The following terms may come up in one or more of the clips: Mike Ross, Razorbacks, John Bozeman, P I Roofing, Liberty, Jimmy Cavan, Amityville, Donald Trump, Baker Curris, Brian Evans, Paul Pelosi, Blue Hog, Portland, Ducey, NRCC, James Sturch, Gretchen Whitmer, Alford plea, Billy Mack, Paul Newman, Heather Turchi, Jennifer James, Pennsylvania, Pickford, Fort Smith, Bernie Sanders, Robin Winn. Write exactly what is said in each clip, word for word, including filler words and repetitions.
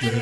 Here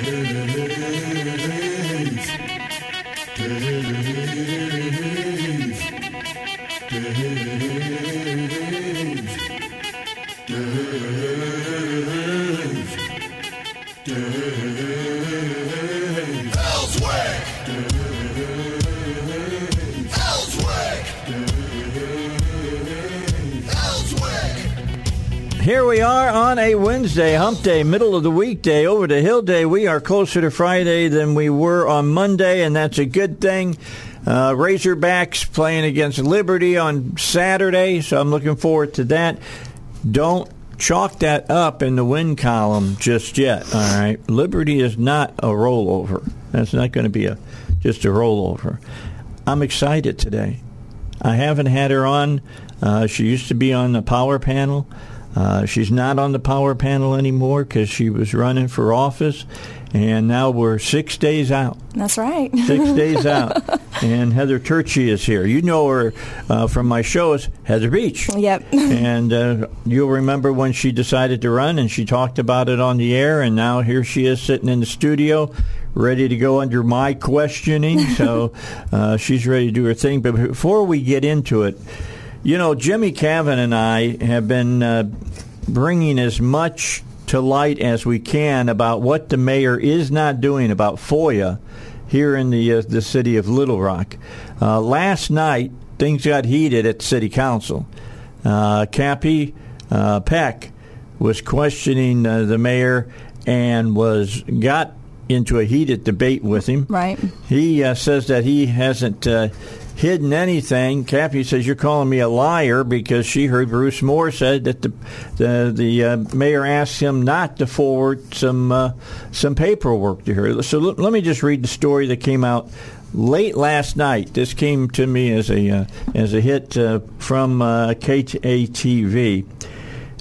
we are on a Wednesday, hump day, middle of the weekday, over to Hill Day. We are closer to Friday than we were on Monday, and that's a good thing. Uh, Razorbacks playing against Liberty on Saturday, so I'm looking forward to that. Don't chalk that up in the win column just yet, all right? Liberty is not a rollover. That's not going to be a just a rollover. I'm excited today. I haven't had her on. Uh, she used to be on the power panel. Uh, she's not on the power panel anymore because she was running for office, and now we're six days out. That's right. Six days out. And Heather Turchi is here. You know her uh, from my show as Heather Beach. Yep. And uh, you'll remember when she decided to run, and she talked about it on the air, and now here she is sitting in the studio ready to go under my questioning. So uh, she's ready to do her thing. But before we get into it, you know, Jimmy Cavan and I have been uh, bringing as much to light as we can about what the mayor is not doing about FOIA here in the uh, the city of Little Rock. Uh, last night, things got heated at City Council. Uh, Cappy uh, Peck was questioning uh, the mayor and was got into a heated debate with him. Right. He uh, says that he hasn't Uh, hidden anything. Cappy says, you're calling me a liar because she heard Bruce Moore said that the the, the uh, mayor asked him not to forward some uh, some paperwork to her. So l- let me just read the story that came out late last night. This came to me as a uh, as a hit uh, from uh, K A T V.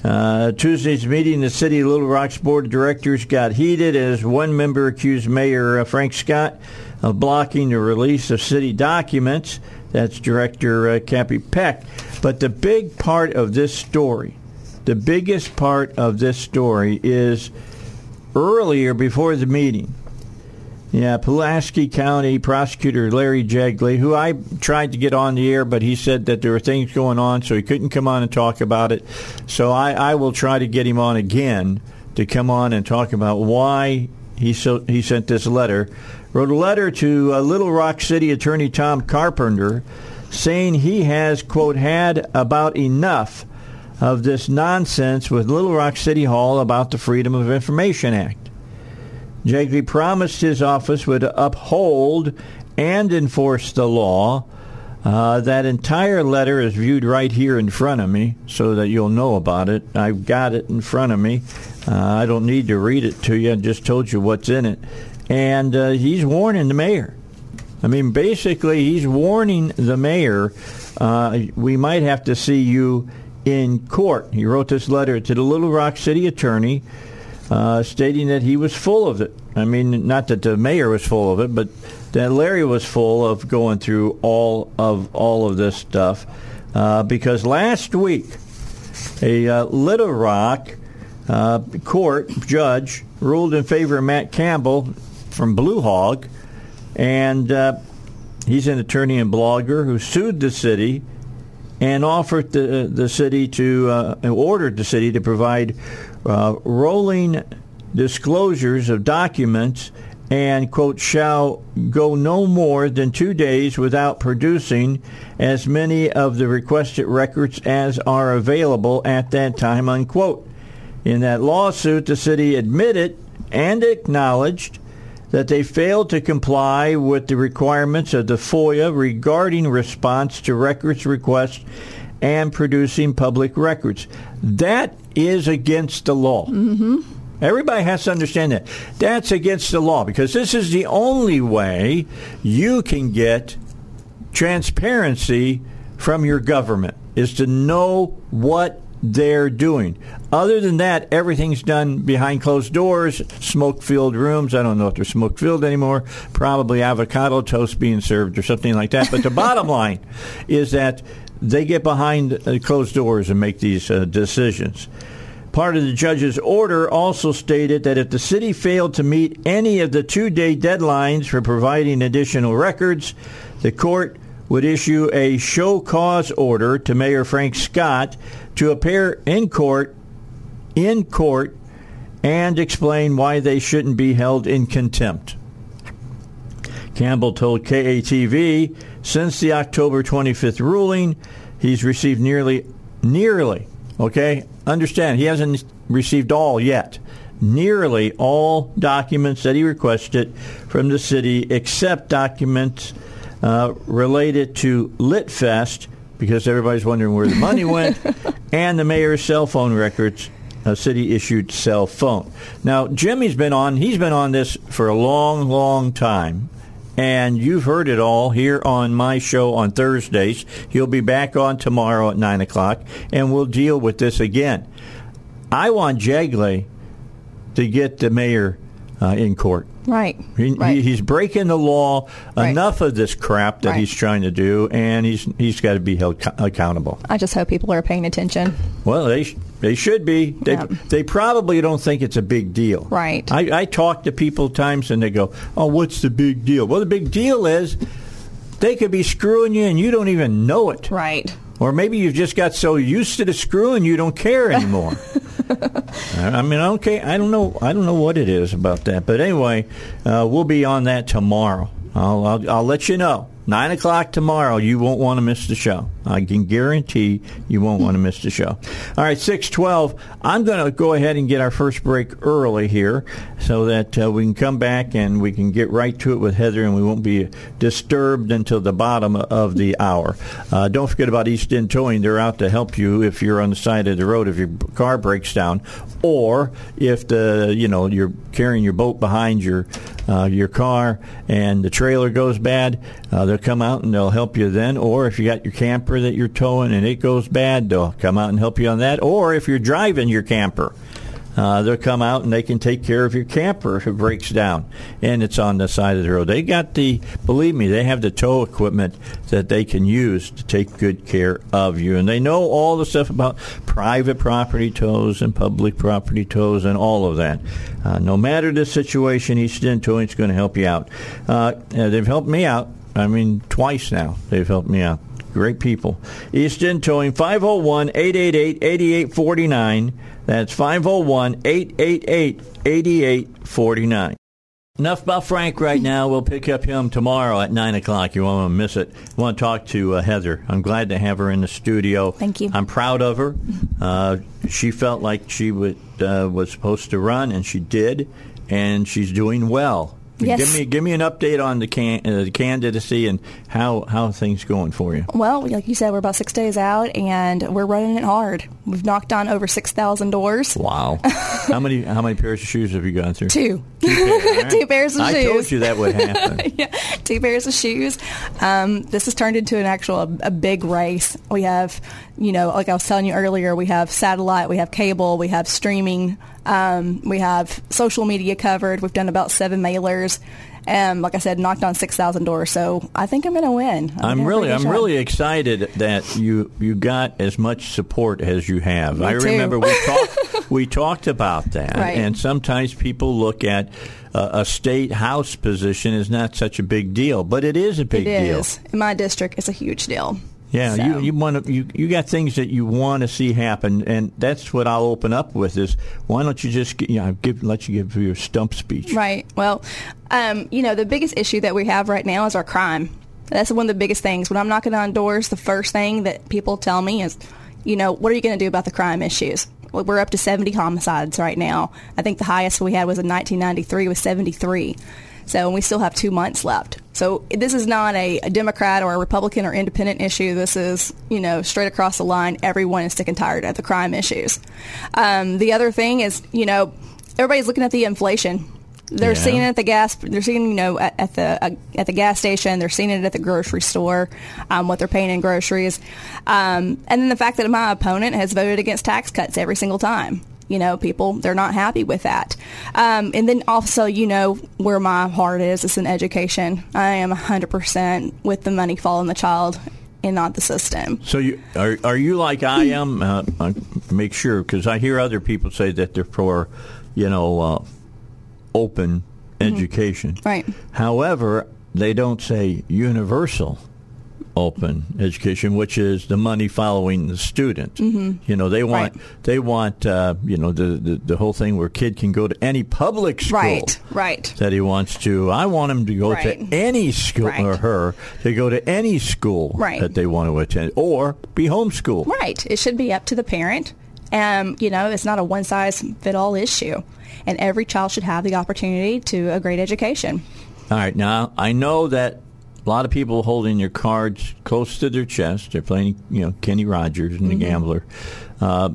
Uh, Tuesday's meeting, the City of Little Rock's Board of Directors got heated as one member accused Mayor uh, Frank Scott of blocking the release of city documents. That's Director uh, Cappy Peck. But the big part of this story, the biggest part of this story is earlier before the meeting. Yeah, Pulaski County Prosecutor Larry Jegley, who I tried to get on the air, but he said that there were things going on, so he couldn't come on and talk about it. So I, I will try to get him on again to come on and talk about why he so, he sent this letter. Wrote a letter to uh, Little Rock City Attorney Tom Carpenter saying he has, quote, had about enough of this nonsense with Little Rock City Hall about the Freedom of Information Act. Jegley promised his office would uphold and enforce the law. Uh, that entire letter is viewed right here in front of me so that you'll know about it. I've got it in front of me. Uh, I don't need to read it to you. I just told you what's in it. And uh, he's warning the mayor. I mean, basically, he's warning the mayor, uh, we might have to see you in court. He wrote this letter to the Little Rock City Attorney uh, stating that he was full of it. I mean, not that the mayor was full of it, but that Larry was full of going through all of all of this stuff. Uh, because last week, a uh, Little Rock uh, court judge ruled in favor of Matt Campbell from Blue Hog, and uh, he's an attorney and blogger who sued the city and offered the the city to uh, ordered the city to provide uh, rolling disclosures of documents and, quote, shall go no more than two days without producing as many of the requested records as are available at that time, unquote. In that lawsuit, the city admitted and acknowledged that they failed to comply with the requirements of the FOIA regarding response to records requests and producing public records. That is against the law. Mm-hmm. Everybody has to understand that. That's against the law, because this is the only way you can get transparency from your government, is to know what they're doing. Other than that, everything's done behind closed doors, smoke-filled rooms. I don't know if they're smoke-filled anymore. Probably avocado toast being served or something like that. But the bottom line is that they get behind closed doors and make these uh, decisions. Part of the judge's order also stated that if the city failed to meet any of the two-day deadlines for providing additional records, the court would issue a show cause order to Mayor Frank Scott to appear in court, in court, and explain why they shouldn't be held in contempt. Campbell told K A T V, since the October twenty-fifth ruling, he's received nearly, nearly, okay, understand, he hasn't received all yet, nearly all documents that he requested from the city, except documents uh, related to LitFest, because everybody's wondering where the money went, and the mayor's cell phone records, a city-issued cell phone. Now, Jimmy's been on, he's been on this for a long, long time. And you've heard it all here on my show on Thursdays. He'll be back on tomorrow at nine o'clock, and we'll deal with this again. I want Jegley to get the mayor uh, in court. Right. He, right. He, he's breaking the law. Right. Enough of this crap that right. he's trying to do, and he's he's got to be held co- accountable. I just hope people are paying attention. Well, they sh- they should be. They yep. they probably don't think it's a big deal. Right. I, I talk to people times, and they go, "Oh, what's the big deal?" Well, the big deal is they could be screwing you, and you don't even know it. Right. Or maybe you've just got so used to the screwing you don't care anymore. I mean, okay, I don't know, I don't know what it is about that, but anyway, uh, we'll be on that tomorrow. I'll, I'll, I'll let you know. Nine o'clock tomorrow. You won't want to miss the show. I can guarantee you won't want to miss the show. All right, six twelve. I'm going to go ahead and get our first break early here, so that uh, we can come back and we can get right to it with Heather, and we won't be disturbed until the bottom of the hour. Uh, don't forget about East End Towing. They're out to help you if you're on the side of the road, if your car breaks down, or if the you know you're carrying your boat behind your uh, your car and the trailer goes bad. Uh, they'll come out and they'll help you then. Or if you got your camper that you're towing and it goes bad, they'll come out and help you on that. Or if you're driving your camper, uh, they'll come out and they can take care of your camper if it breaks down and it's on the side of the road. They got the, believe me, they have the tow equipment that they can use to take good care of you. And they know all the stuff about private property tows and public property tows and all of that. Uh, no matter the situation, East End Towing is going to help you out. Uh, they've helped me out. I mean, twice now they've helped me out. Great people. East End Towing, five oh one, eight eight eight, eight eight four nine. That's five oh one, eight eight eight, eight eight four nine. Enough about Frank right now. We'll pick up him tomorrow at nine o'clock. You won't want to miss it. I want to talk to uh, Heather. I'm glad to have her in the studio. Thank you. I'm proud of her. Uh, she felt like she would, uh, was supposed to run, and she did, and she's doing well. Yes. Give me give me an update on the, can, uh, the candidacy and how how things going for you. Well, like you said, we're about six days out, and we're running it hard. We've knocked on over six thousand doors. Wow! how many how many pairs of shoes have you gone through? Two. Two, pair, right? Two pairs of I shoes. I told you that would happen. yeah. Two pairs of shoes. Um, this has turned into an actual a, a big race. We have, you know, like I was telling you earlier, we have satellite, we have cable, we have streaming. Um, we have social media covered. We've done about seven mailers. Um, like I said, knocked on six thousand doors. So I think I'm going to win. I'm, I'm really I'm shot. really excited that you you got as much support as you have. Me I too. remember we talked we talked about that. Right. And sometimes people look at uh, a state house position is not such a big deal, but it is a big it deal. It is. In my district, it's a huge deal. Yeah, so. you you want to, you you got things that you want to see happen, and that's what I'll open up with is why don't you just you know give let you give your stump speech? Right. Well, um, you know the biggest issue that we have right now is our crime. That's one of the biggest things. When I'm knocking on doors, the first thing that people tell me is, you know, what are you going to do about the crime issues? We're up to seventy homicides right now. I think the highest we had was in nineteen ninety-three was seventy-three. So and we still have two months left. So this is not a, a Democrat or a Republican or independent issue. This is, you know, straight across the line. Everyone is sick and tired of the crime issues. Um, the other thing is, you know, everybody's looking at the inflation. They're yeah. seeing it at the gas. They're seeing, you know, at, at the uh, at the gas station. They're seeing it at the grocery store, um, what they're paying in groceries, um, and then the fact that my opponent has voted against tax cuts every single time. You know, people, they're not happy with that. Um, and then also, you know, where my heart is, it's in education. I am one hundred percent with the money following the child and not the system. So you are are you like I am? Uh, make sure, because I hear other people say that they're for, you know, uh, open mm-hmm. education. Right. However, they don't say universal open education, which is the money following the student. Mm-hmm. You know, they want right. they want uh, you know the, the the whole thing where a kid can go to any public school right. Right. that he wants to. I want him to go right. to any school right. or her to go to any school right. that they want to attend or be homeschooled. Right. It should be up to the parent. Um, you know, it's not a one size fit all issue, and every child should have the opportunity to a great education. All right. Now I know that. A lot of people holding their cards close to their chest. They're playing, you know, Kenny Rogers and the mm-hmm. Gambler. Uh,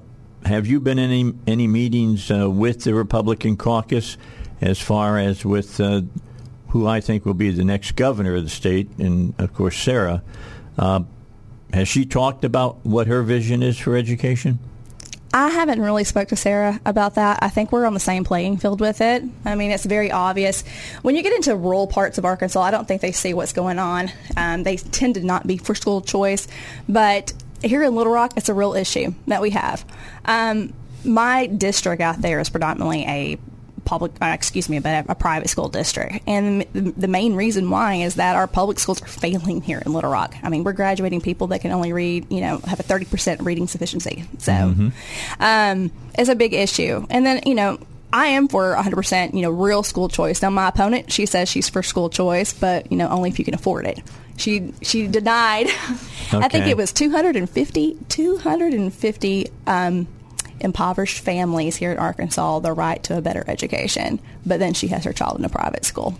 have you been in any any meetings uh, with the Republican caucus as far as with uh, who I think will be the next governor of the state, and, of course, Sarah? Uh, has she talked about what her vision is for education? I haven't really spoke to Sarah about that. I think we're on the same playing field with it. I mean, it's very obvious. When you get into rural parts of Arkansas, I don't think they see what's going on. Um, they tend to not be for school choice. But here in Little Rock, it's a real issue that we have. Um, my district out there is predominantly a public, uh, excuse me, but a private school district. And the, the main reason why is that our public schools are failing here in Little Rock. I mean, we're graduating people that can only read, you know, have a thirty percent reading sufficiency. So mm-hmm. um, it's a big issue. And then, you know, I am for one hundred percent, you know, real school choice. Now, my opponent, she says she's for school choice, but, you know, only if you can afford it. She she denied, okay. I think it was two hundred fifty, two hundred fifty um impoverished families here in Arkansas the right to a better education, but then she has her child in a private school.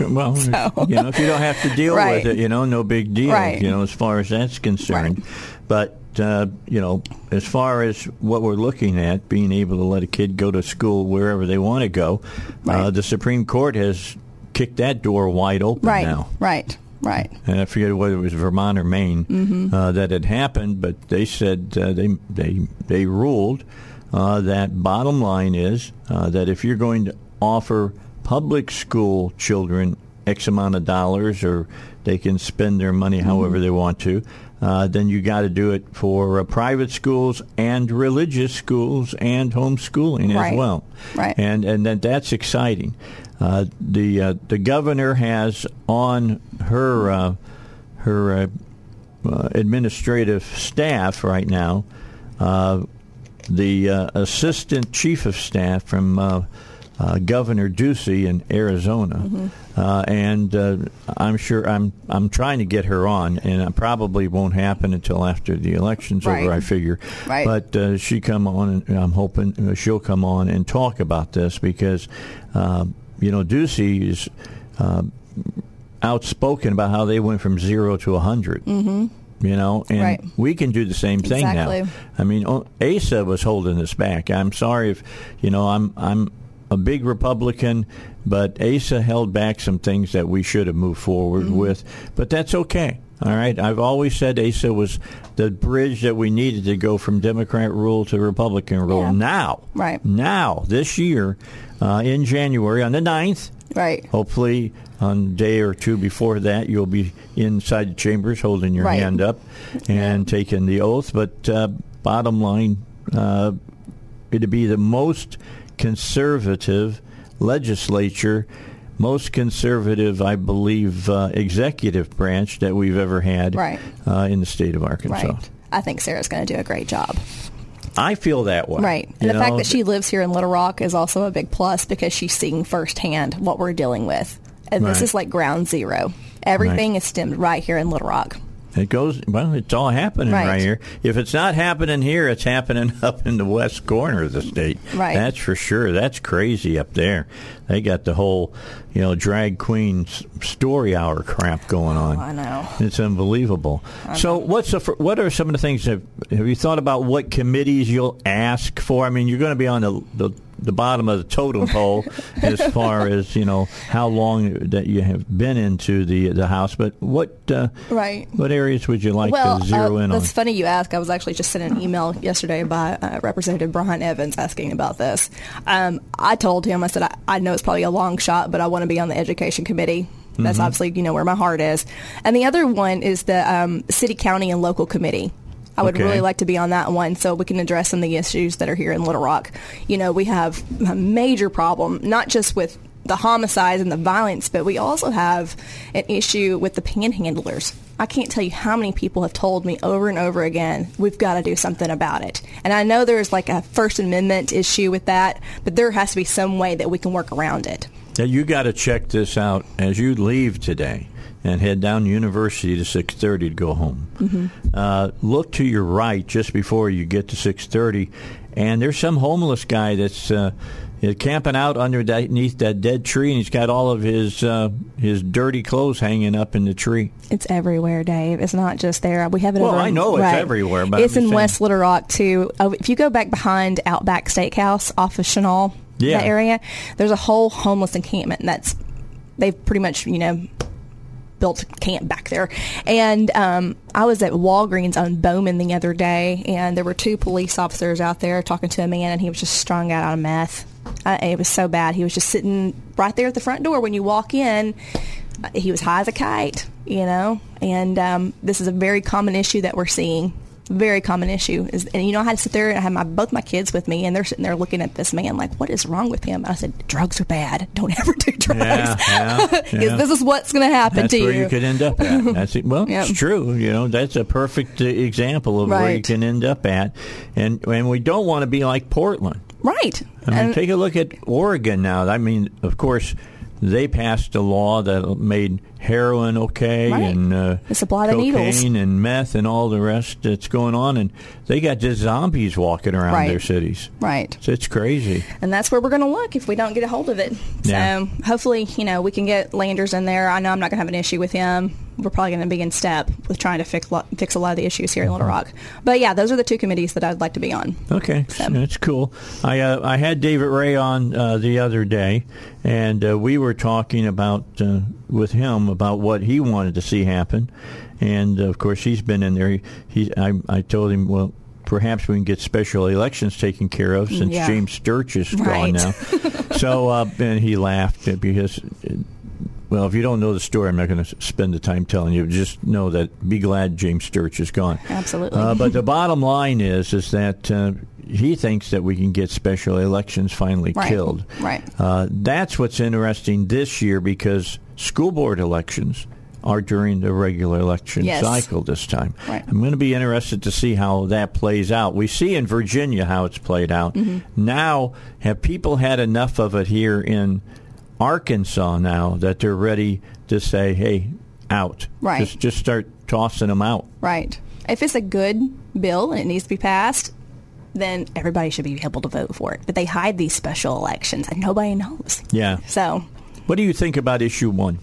Well, so. You know, if you don't have to deal right. with it, you know, no big deal, right. you know, as far as that's concerned. Right. But, uh, you know, as far as what we're looking at, being able to let a kid go to school wherever they want to go, right. uh, the Supreme Court has kicked that door wide open right. now. Right, right. Right, and I forget whether it was Vermont or Maine mm-hmm. uh, that had happened, but they said uh, they they they ruled uh, that bottom line is uh, that if you're going to offer public school children X amount of dollars, or they can spend their money however mm-hmm. they want to, uh, then you got to do it for uh, private schools and religious schools and homeschooling right. as well. Right, and and that that's exciting. Uh, the uh, the governor has on her uh, her uh, uh, administrative staff right now uh, the uh, assistant chief of staff from uh, uh, Governor Ducey in Arizona, mm-hmm. uh, and uh, I'm sure I'm I'm trying to get her on, and it probably won't happen until after the election's right. over, I figure. Right. But uh, she come on, and I'm hoping she'll come on and talk about this because. Uh, You know, Ducey is uh, outspoken about how they went from zero to one hundred, mm-hmm. you know, and right. we can do the same thing exactly. now. I mean, Asa was holding us back. I'm sorry if, you know, I'm I'm a big Republican, but Asa held back some things that we should have moved forward mm-hmm. with. But that's okay. All right. I've always said Asa was the bridge that we needed to go from Democrat rule to Republican rule. Yeah. Now, right now, this year, uh, in January on the ninth, right. Hopefully, on a day or two before that, you'll be inside the chambers holding your right. hand up and yeah. taking the oath. But uh, bottom line, uh, it'd be the most conservative legislature. Most conservative, I believe, uh, executive branch that we've ever had right. uh, in the state of Arkansas. Right. I think Sarah's going to do a great job. I feel that way. Right. And you the know, fact that she lives here in Little Rock is also a big plus because she's seeing firsthand what we're dealing with. And right. this is like ground zero. Everything right. is stemmed right here in Little Rock. It goes, well, it's all happening right. right here. If it's not happening here, it's happening up in the west corner of the state. Right. That's for sure. That's crazy up there. They got the whole, you know, drag queen story hour crap going on. Oh, I know. It's unbelievable. So what's the, what are some of the things that, have you thought about what committees you'll ask for? I mean, you're going to be on the, the the bottom of the totem pole as far as, you know, how long that you have been into the the house. But what uh, right. what areas would you like well, to zero uh, in on? Well, that's funny you ask. I was actually just sent an email yesterday by uh, Representative Brian Evans asking about this. Um, I told him, I said, I, I know it's probably a long shot, but I want to be on the Education Committee. That's mm-hmm. obviously, you know, where my heart is. And the other one is the um, City, County, and Local Committee. I would okay. really like to be on that one so we can address some of the issues that are here in Little Rock. You know, we have a major problem, not just with the homicides and the violence, but we also have an issue with the panhandlers. I can't tell you how many people have told me over and over again, we've got to do something about it. And I know there's like a First Amendment issue with that, but there has to be some way that we can work around it. Now, you got to check this out as you leave today and head down University to six thirty to go home. Mm-hmm. Uh, look to your right just before you get to six thirty, and there's some homeless guy that's uh, camping out underneath that dead tree, and he's got all of his uh, his dirty clothes hanging up in the tree. It's everywhere, Dave. It's not just there. We have it. Well, over I know right. it's everywhere. But it's I'm in saying. West Little Rock too. Oh, if you go back behind Outback Steakhouse off of Chenal, yeah. that area, there's a whole homeless encampment, and that's they've pretty much you know. built camp back there. And um, I was at Walgreens on Bowman the other day, and there were two police officers out there talking to a man, and he was just strung out on meth. Uh, it was so bad. He was just sitting right there at the front door. When you walk in, uh, he was high as a kite, you know. And um, this is a very common issue that we're seeing. Very common issue. Is, and, you know, I had to sit there, and I had my, both my kids with me, and they're sitting there looking at this man like, what is wrong with him? And I said, drugs are bad. Don't ever do drugs. Yeah, yeah, yeah. This is what's going to happen that's to you. That's where you could end up at. That's it. Well, yep. It's true. You know, that's a perfect example of right. where you can end up at. And, and we don't want to be like Portland. Right. I mean, and, take a look at Oregon now. I mean, of course, they passed a law that made heroin okay right. and uh, the supply cocaine the needles. And meth and all the rest that's going on. And they got just zombies walking around right. their cities. Right. So it's crazy. And that's where we're going to look if we don't get a hold of it. Yeah. So hopefully, you know, we can get Landers in there. I know I'm not going to have an issue with him. We're probably going to be in step with trying to fix, lo- fix a lot of the issues here in Little Rock. But, yeah, those are the two committees that I'd like to be on. Okay. So. That's cool. I uh, I had David Ray on uh, the other day, and uh, we were talking about uh, with him about what he wanted to see happen. And, uh, of course, he's been in there. He, he I, I told him, well, perhaps we can get special elections taken care of since yeah. James Sturch is right. gone now. so uh, and he laughed because – well, if you don't know the story, I'm not going to spend the time telling you. Just know that be glad James Sturch is gone. Absolutely. Uh, but the bottom line is is that uh, he thinks that we can get special elections finally right. killed. Right. Uh, that's what's interesting this year because school board elections are during the regular election yes. cycle this time. Right. I'm going to be interested to see how that plays out. We see in Virginia how it's played out. Mm-hmm. Now, have people had enough of it here in Arkansas now that they're ready to say, hey, out. Right. Just, just start tossing them out. Right. If it's a good bill and it needs to be passed, then everybody should be able to vote for it. But they hide these special elections and nobody knows. Yeah. So. What do you think about issue one?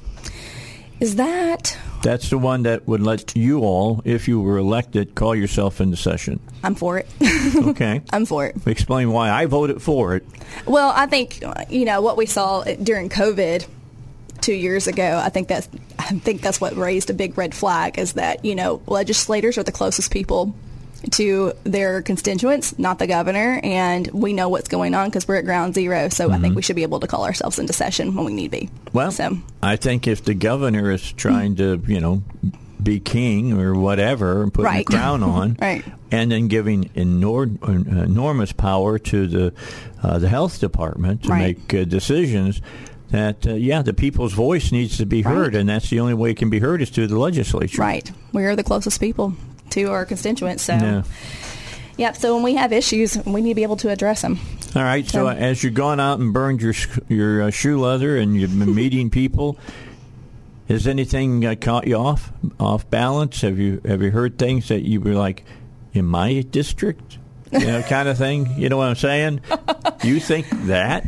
Is that? That's the one that would let you all, if you were elected, call yourself into session. I'm for it. Okay. I'm for it. Explain why I voted for it. Well, I think, you know, what we saw during COVID two years ago, I think that's, I think that's what raised a big red flag is that, you know, legislators are the closest people to their constituents, not the governor, and we know what's going on because we're at ground zero, so mm-hmm. I think we should be able to call ourselves into session when we need be. Well, so. I think if the governor is trying mm-hmm. to, you know, be king or whatever, and putting right. the crown on, right. and then giving enor- enormous power to the, uh, the health department to right. make uh, decisions, that, uh, yeah, the people's voice needs to be heard, right. and that's the only way it can be heard is through the legislature. Right. We are the closest people to our constituents. So, yeah. Yep, so when we have issues, we need to be able to address them. All right, so, so as you've gone out and burned your your uh, shoe leather and you've been meeting people, Has anything uh, caught you off off balance? Have you have you heard things that you were like, in my district, you know, kind of thing? You know what I'm saying? You think that?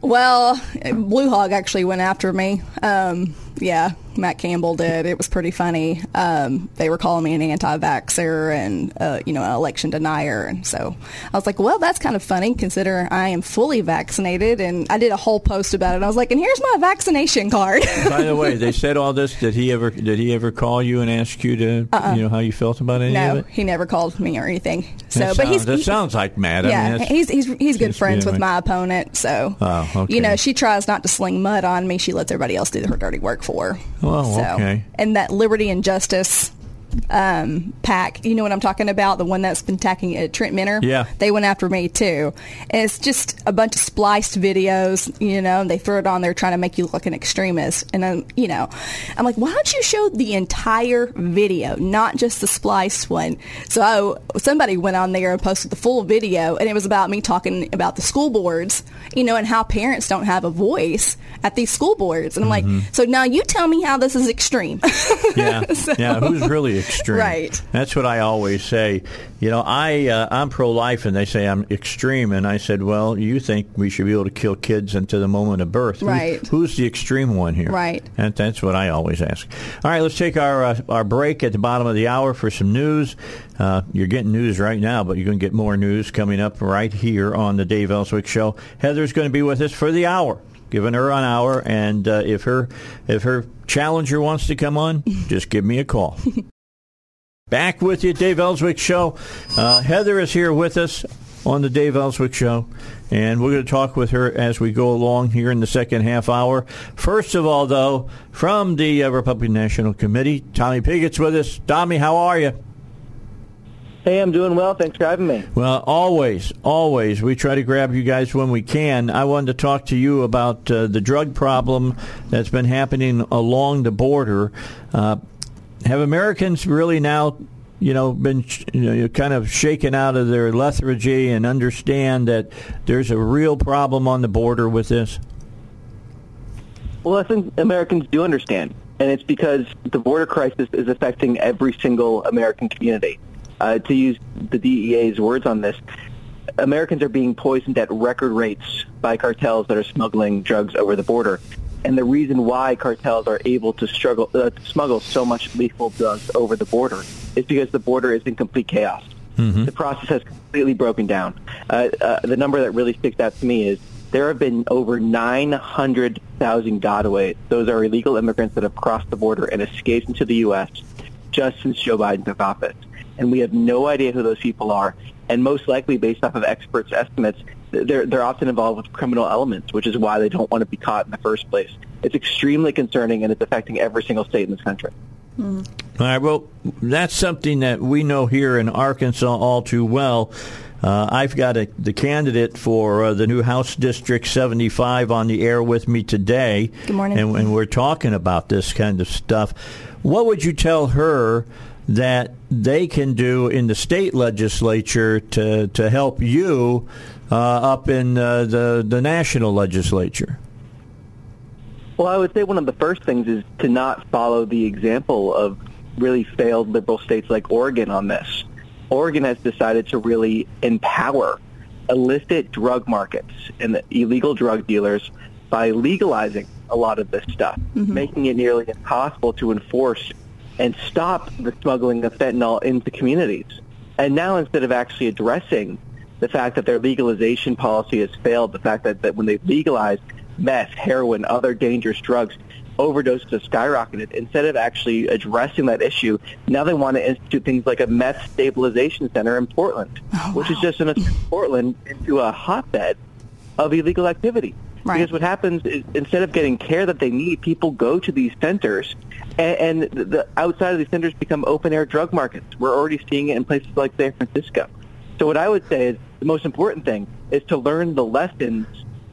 Well, Blue Hog actually went after me. Um, yeah, Matt Campbell did. It was pretty funny. Um, they were calling me an anti-vaxxer and, uh, you know, an election denier. And so I was like, well, that's kind of funny considering I am fully vaccinated. And I did a whole post about it. I was like, and here's my vaccination card. By the way, they said all this. Did he ever did he ever call you and ask you to, uh-uh. you know, how you felt about any no, of it? No, he never called me or anything. So, that, but sounds, he's, that he, sounds like Matt. Yeah, I mean, that's, he's, he's, he's good friends with my opponent. So, oh, okay. You know, she tries not to sling mud on me. She lets everybody else do her dirty work for her. Oh, so, okay. And that Liberty and Justice um, pack, you know what I'm talking about? The one that's been attacking uh, Trent Minner? Yeah. They went after me, too. And it's just a bunch of spliced videos, you know, and they throw it on there trying to make you look like an extremist. And, I'm, you know, I'm like, why don't you show the entire video, not just the spliced one? So I, somebody went on there and posted the full video, and it was about me talking about the school boards, you know, and how parents don't have a voice at these school boards. And I'm mm-hmm. like, so now you tell me how this is extreme. Yeah. so. Yeah, who's really extreme? Right. That's what I always say. You know, I, uh, I'm pro-life, and they say I'm extreme. And I said, well, you think we should be able to kill kids until the moment of birth. Right. Who, who's the extreme one here? Right. And that's what I always ask. All right, let's take our, uh, our break at the bottom of the hour for some news. Uh, you're getting news right now, but you're going to get more news coming up right here on the Dave Ellswick Show. Heather's going to be with us for the hour. Giving her an hour, and uh, if her if her challenger wants to come on, just give me a call. Back with you, Dave Ellswick Show. Uh, Heather is here with us on the Dave Ellswick Show, and we're going to talk with her as we go along here in the second half hour. First of all, though, from the uh, Republican National Committee, Tommy Piggott's with us. Tommy, how are you? Hey, I'm doing well. Thanks for having me. Well, always, always. We try to grab you guys when we can. I wanted to talk to you about uh, the drug problem that's been happening along the border. Uh, have Americans really now, you know, been you know, kind of shaken out of their lethargy and understand that there's a real problem on the border with this? Well, I think Americans do understand, and it's because the border crisis is affecting every single American community. Uh, to use the D E A's words on this, Americans are being poisoned at record rates by cartels that are smuggling drugs over the border. And the reason why cartels are able to struggle, uh, smuggle so much lethal drugs over the border is because the border is in complete chaos. Mm-hmm. The process has completely broken down. Uh, uh, the number that really sticks out to me is there have been over nine hundred thousand gotaways. Those are illegal immigrants that have crossed the border and escaped into the U S just since Joe Biden took office. And we have no idea who those people are. And most likely, based off of experts' estimates, they're they're often involved with criminal elements, which is why they don't want to be caught in the first place. It's extremely concerning, and it's affecting every single state in this country. Mm. All right. Well, that's something that we know here in Arkansas all too well. Uh, I've got a, the candidate for uh, the new House District seventy-five on the air with me today. Good morning. And, and we're talking about this kind of stuff. What would you tell her that they can do in the state legislature to, to help you uh, up in uh, the, the national legislature? Well, I would say one of the first things is to not follow the example of really failed liberal states like Oregon on this. Oregon has decided to really empower illicit drug markets and the illegal drug dealers by legalizing a lot of this stuff, mm-hmm. making it nearly impossible to enforce and stop the smuggling of fentanyl into communities. And now instead of actually addressing the fact that their legalization policy has failed, the fact that, that when they legalized meth, heroin, other dangerous drugs, overdoses have skyrocketed, instead of actually addressing that issue, now they want to institute things like a meth stabilization center in Portland, oh, which wow. is just going to turn Portland into a hotbed of illegal activity. Right. Because what happens is instead of getting care that they need, people go to these centers, and, and the outside of these centers become open-air drug markets. We're already seeing it in places like San Francisco. So what I would say is the most important thing is to learn the lessons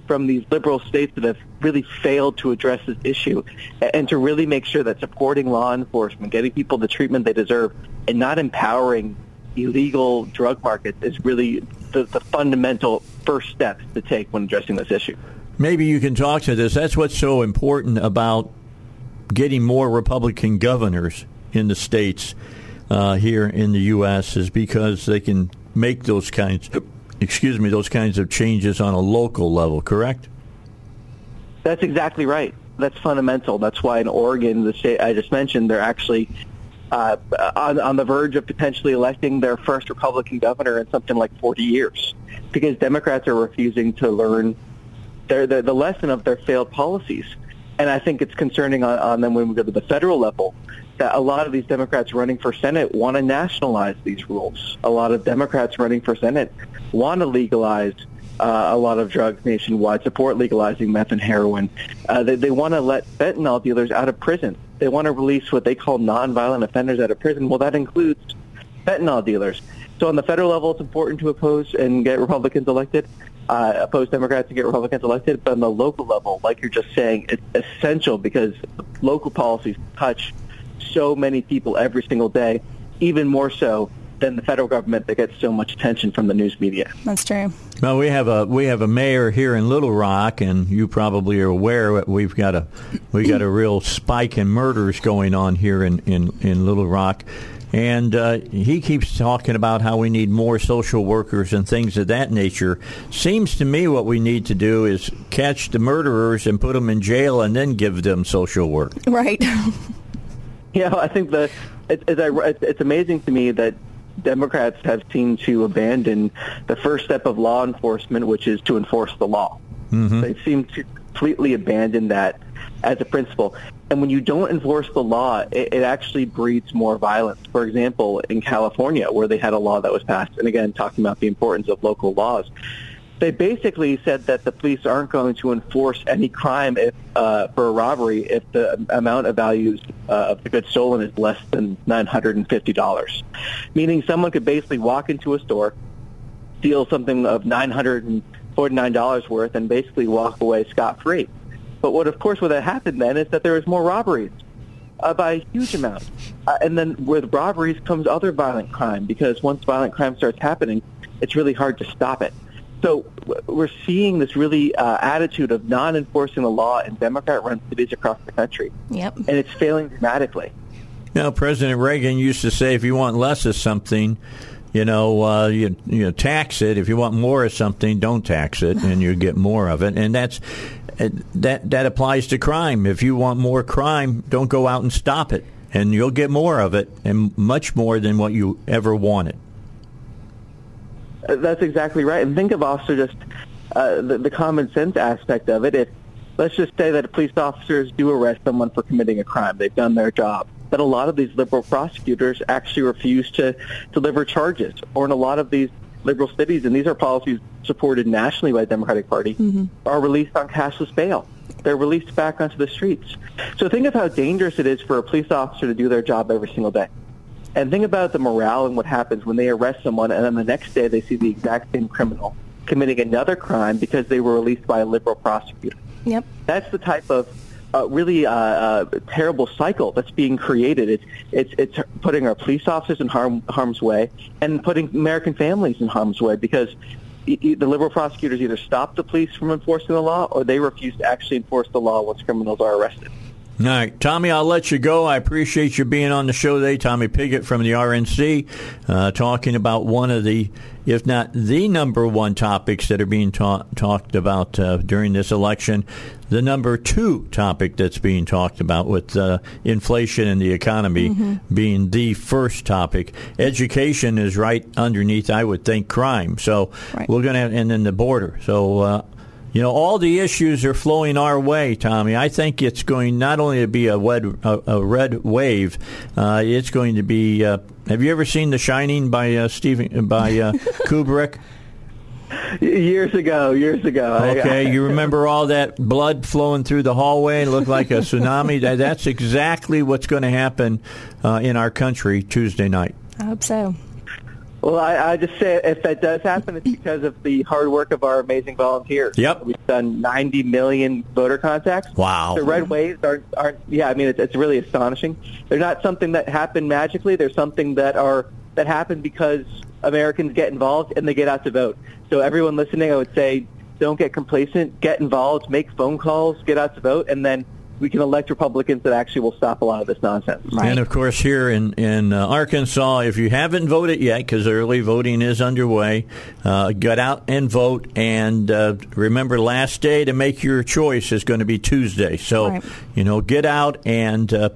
from these liberal states that have really failed to address this issue and to really make sure that supporting law enforcement, getting people the treatment they deserve, and not empowering illegal drug markets is really the, the fundamental first steps to take when addressing this issue. Maybe you can talk to this. That's what's so important about getting more Republican governors in the states uh, here in the U S is because they can make those kinds, excuse me, those kinds of changes on a local level, correct? That's exactly right. That's fundamental. That's why in Oregon, the state I just mentioned, they're actually uh, on, on the verge of potentially electing their first Republican governor in something like forty years, because Democrats are refusing to learn their, their, the lesson of their failed policies. And I think it's concerning on, on them when we go to the federal level, that a lot of these Democrats running for Senate want to nationalize these rules. A lot of Democrats running for Senate want to legalize Uh, a lot of drugs nationwide, support legalizing meth and heroin. Uh, they, they want to let fentanyl dealers out of prison. They want to release what they call nonviolent offenders out of prison. Well, that includes fentanyl dealers. So on the federal level, it's important to oppose and get Republicans elected, uh, oppose Democrats and get Republicans elected. But on the local level, like you're just saying, it's essential because local policies touch so many people every single day, even more so than the federal government that gets so much attention from the news media. That's true. Well, we have a we have a mayor here in Little Rock, and you probably are aware that we've got a we got a real spike in murders going on here in, in, in Little Rock, and uh, he keeps talking about how we need more social workers and things of that nature. Seems to me what we need to do is catch the murderers and put them in jail, and then give them social work. Right. Yeah, I think the it, it, it's amazing to me that Democrats have seemed to abandon the first step of law enforcement, which is to enforce the law. Mm-hmm. They seem to completely abandon that as a principle. And when you don't enforce the law, it, it actually breeds more violence. For example, in California, where they had a law that was passed, and again, talking about the importance of local laws, they basically said that the police aren't going to enforce any crime if, uh, for a robbery if the amount of values uh, of the goods stolen is less than nine hundred fifty dollars. Meaning someone could basically walk into a store, steal something of nine hundred forty-nine dollars worth, and basically walk away scot-free. But what, of course, what that happened then is that there was more robberies uh, by a huge amount. Uh, and then with robberies comes other violent crime, because once violent crime starts happening, it's really hard to stop it. So we're seeing this really uh, attitude of not enforcing the law in Democrat-run cities across the country. Yep. And it's failing dramatically. Now, President Reagan used to say, if you want less of something, you know, uh, you, you know, tax it. If you want more of something, don't tax it, and you get more of it. And that's that that applies to crime. If you want more crime, don't go out and stop it, and you'll get more of it, and much more than what you ever wanted. That's exactly right. And think of also just uh, the, the common sense aspect of it. If, let's just say that police officers do arrest someone for committing a crime. They've done their job. But a lot of these liberal prosecutors actually refuse to deliver charges. Or in a lot of these liberal cities, and these are policies supported nationally by the Democratic Party, mm-hmm. are released on cashless bail. They're released back onto the streets. So think of how dangerous it is for a police officer to do their job every single day. And think about the morale and what happens when they arrest someone, and then the next day they see the exact same criminal committing another crime because they were released by a liberal prosecutor. Yep. That's the type of uh, really uh, uh, terrible cycle that's being created. It's it's it's putting our police officers in harm, harm's way, and putting American families in harm's way, because e- e- the liberal prosecutors either stop the police from enforcing the law, or they refuse to actually enforce the law once criminals are arrested. All right, Tommy, I'll let you go. I appreciate you being on the show today. Tommy Piggott from the R N C, uh, talking about one of the, if not the number one topics that are being ta- talked about uh, during this election, the number two topic that's being talked about, with uh, inflation and the economy mm-hmm. being the first topic. Education is right underneath, I would think, crime. So right. we're going to, and then the border. So, uh, you know, all the issues are flowing our way, Tommy. I think it's going not only to be a red, a, a red wave, uh, it's going to be... Uh, have you ever seen The Shining by uh, Steven, by uh, Kubrick? Years ago, years ago. Okay, you remember all that blood flowing through the hallway? It looked like a tsunami. That's exactly what's going to happen uh, in our country Tuesday night. I hope so. Well, I, I just say if that does happen, it's because of the hard work of our amazing volunteers. Yep. We've done ninety million voter contacts. Wow. The red waves aren't, aren't yeah, I mean, it's, it's really astonishing. They're not something that happened magically. They're something that are that happen because Americans get involved and they get out to vote. So everyone listening, I would say, don't get complacent. Get involved. Make phone calls. Get out to vote. And then we can elect Republicans that actually will stop a lot of this nonsense. Right. And, of course, here in, in uh, Arkansas, if you haven't voted yet, because early voting is underway, uh, get out and vote. And uh, remember, last day to make your choice is going to be Tuesday. So, right. you know, get out and, uh,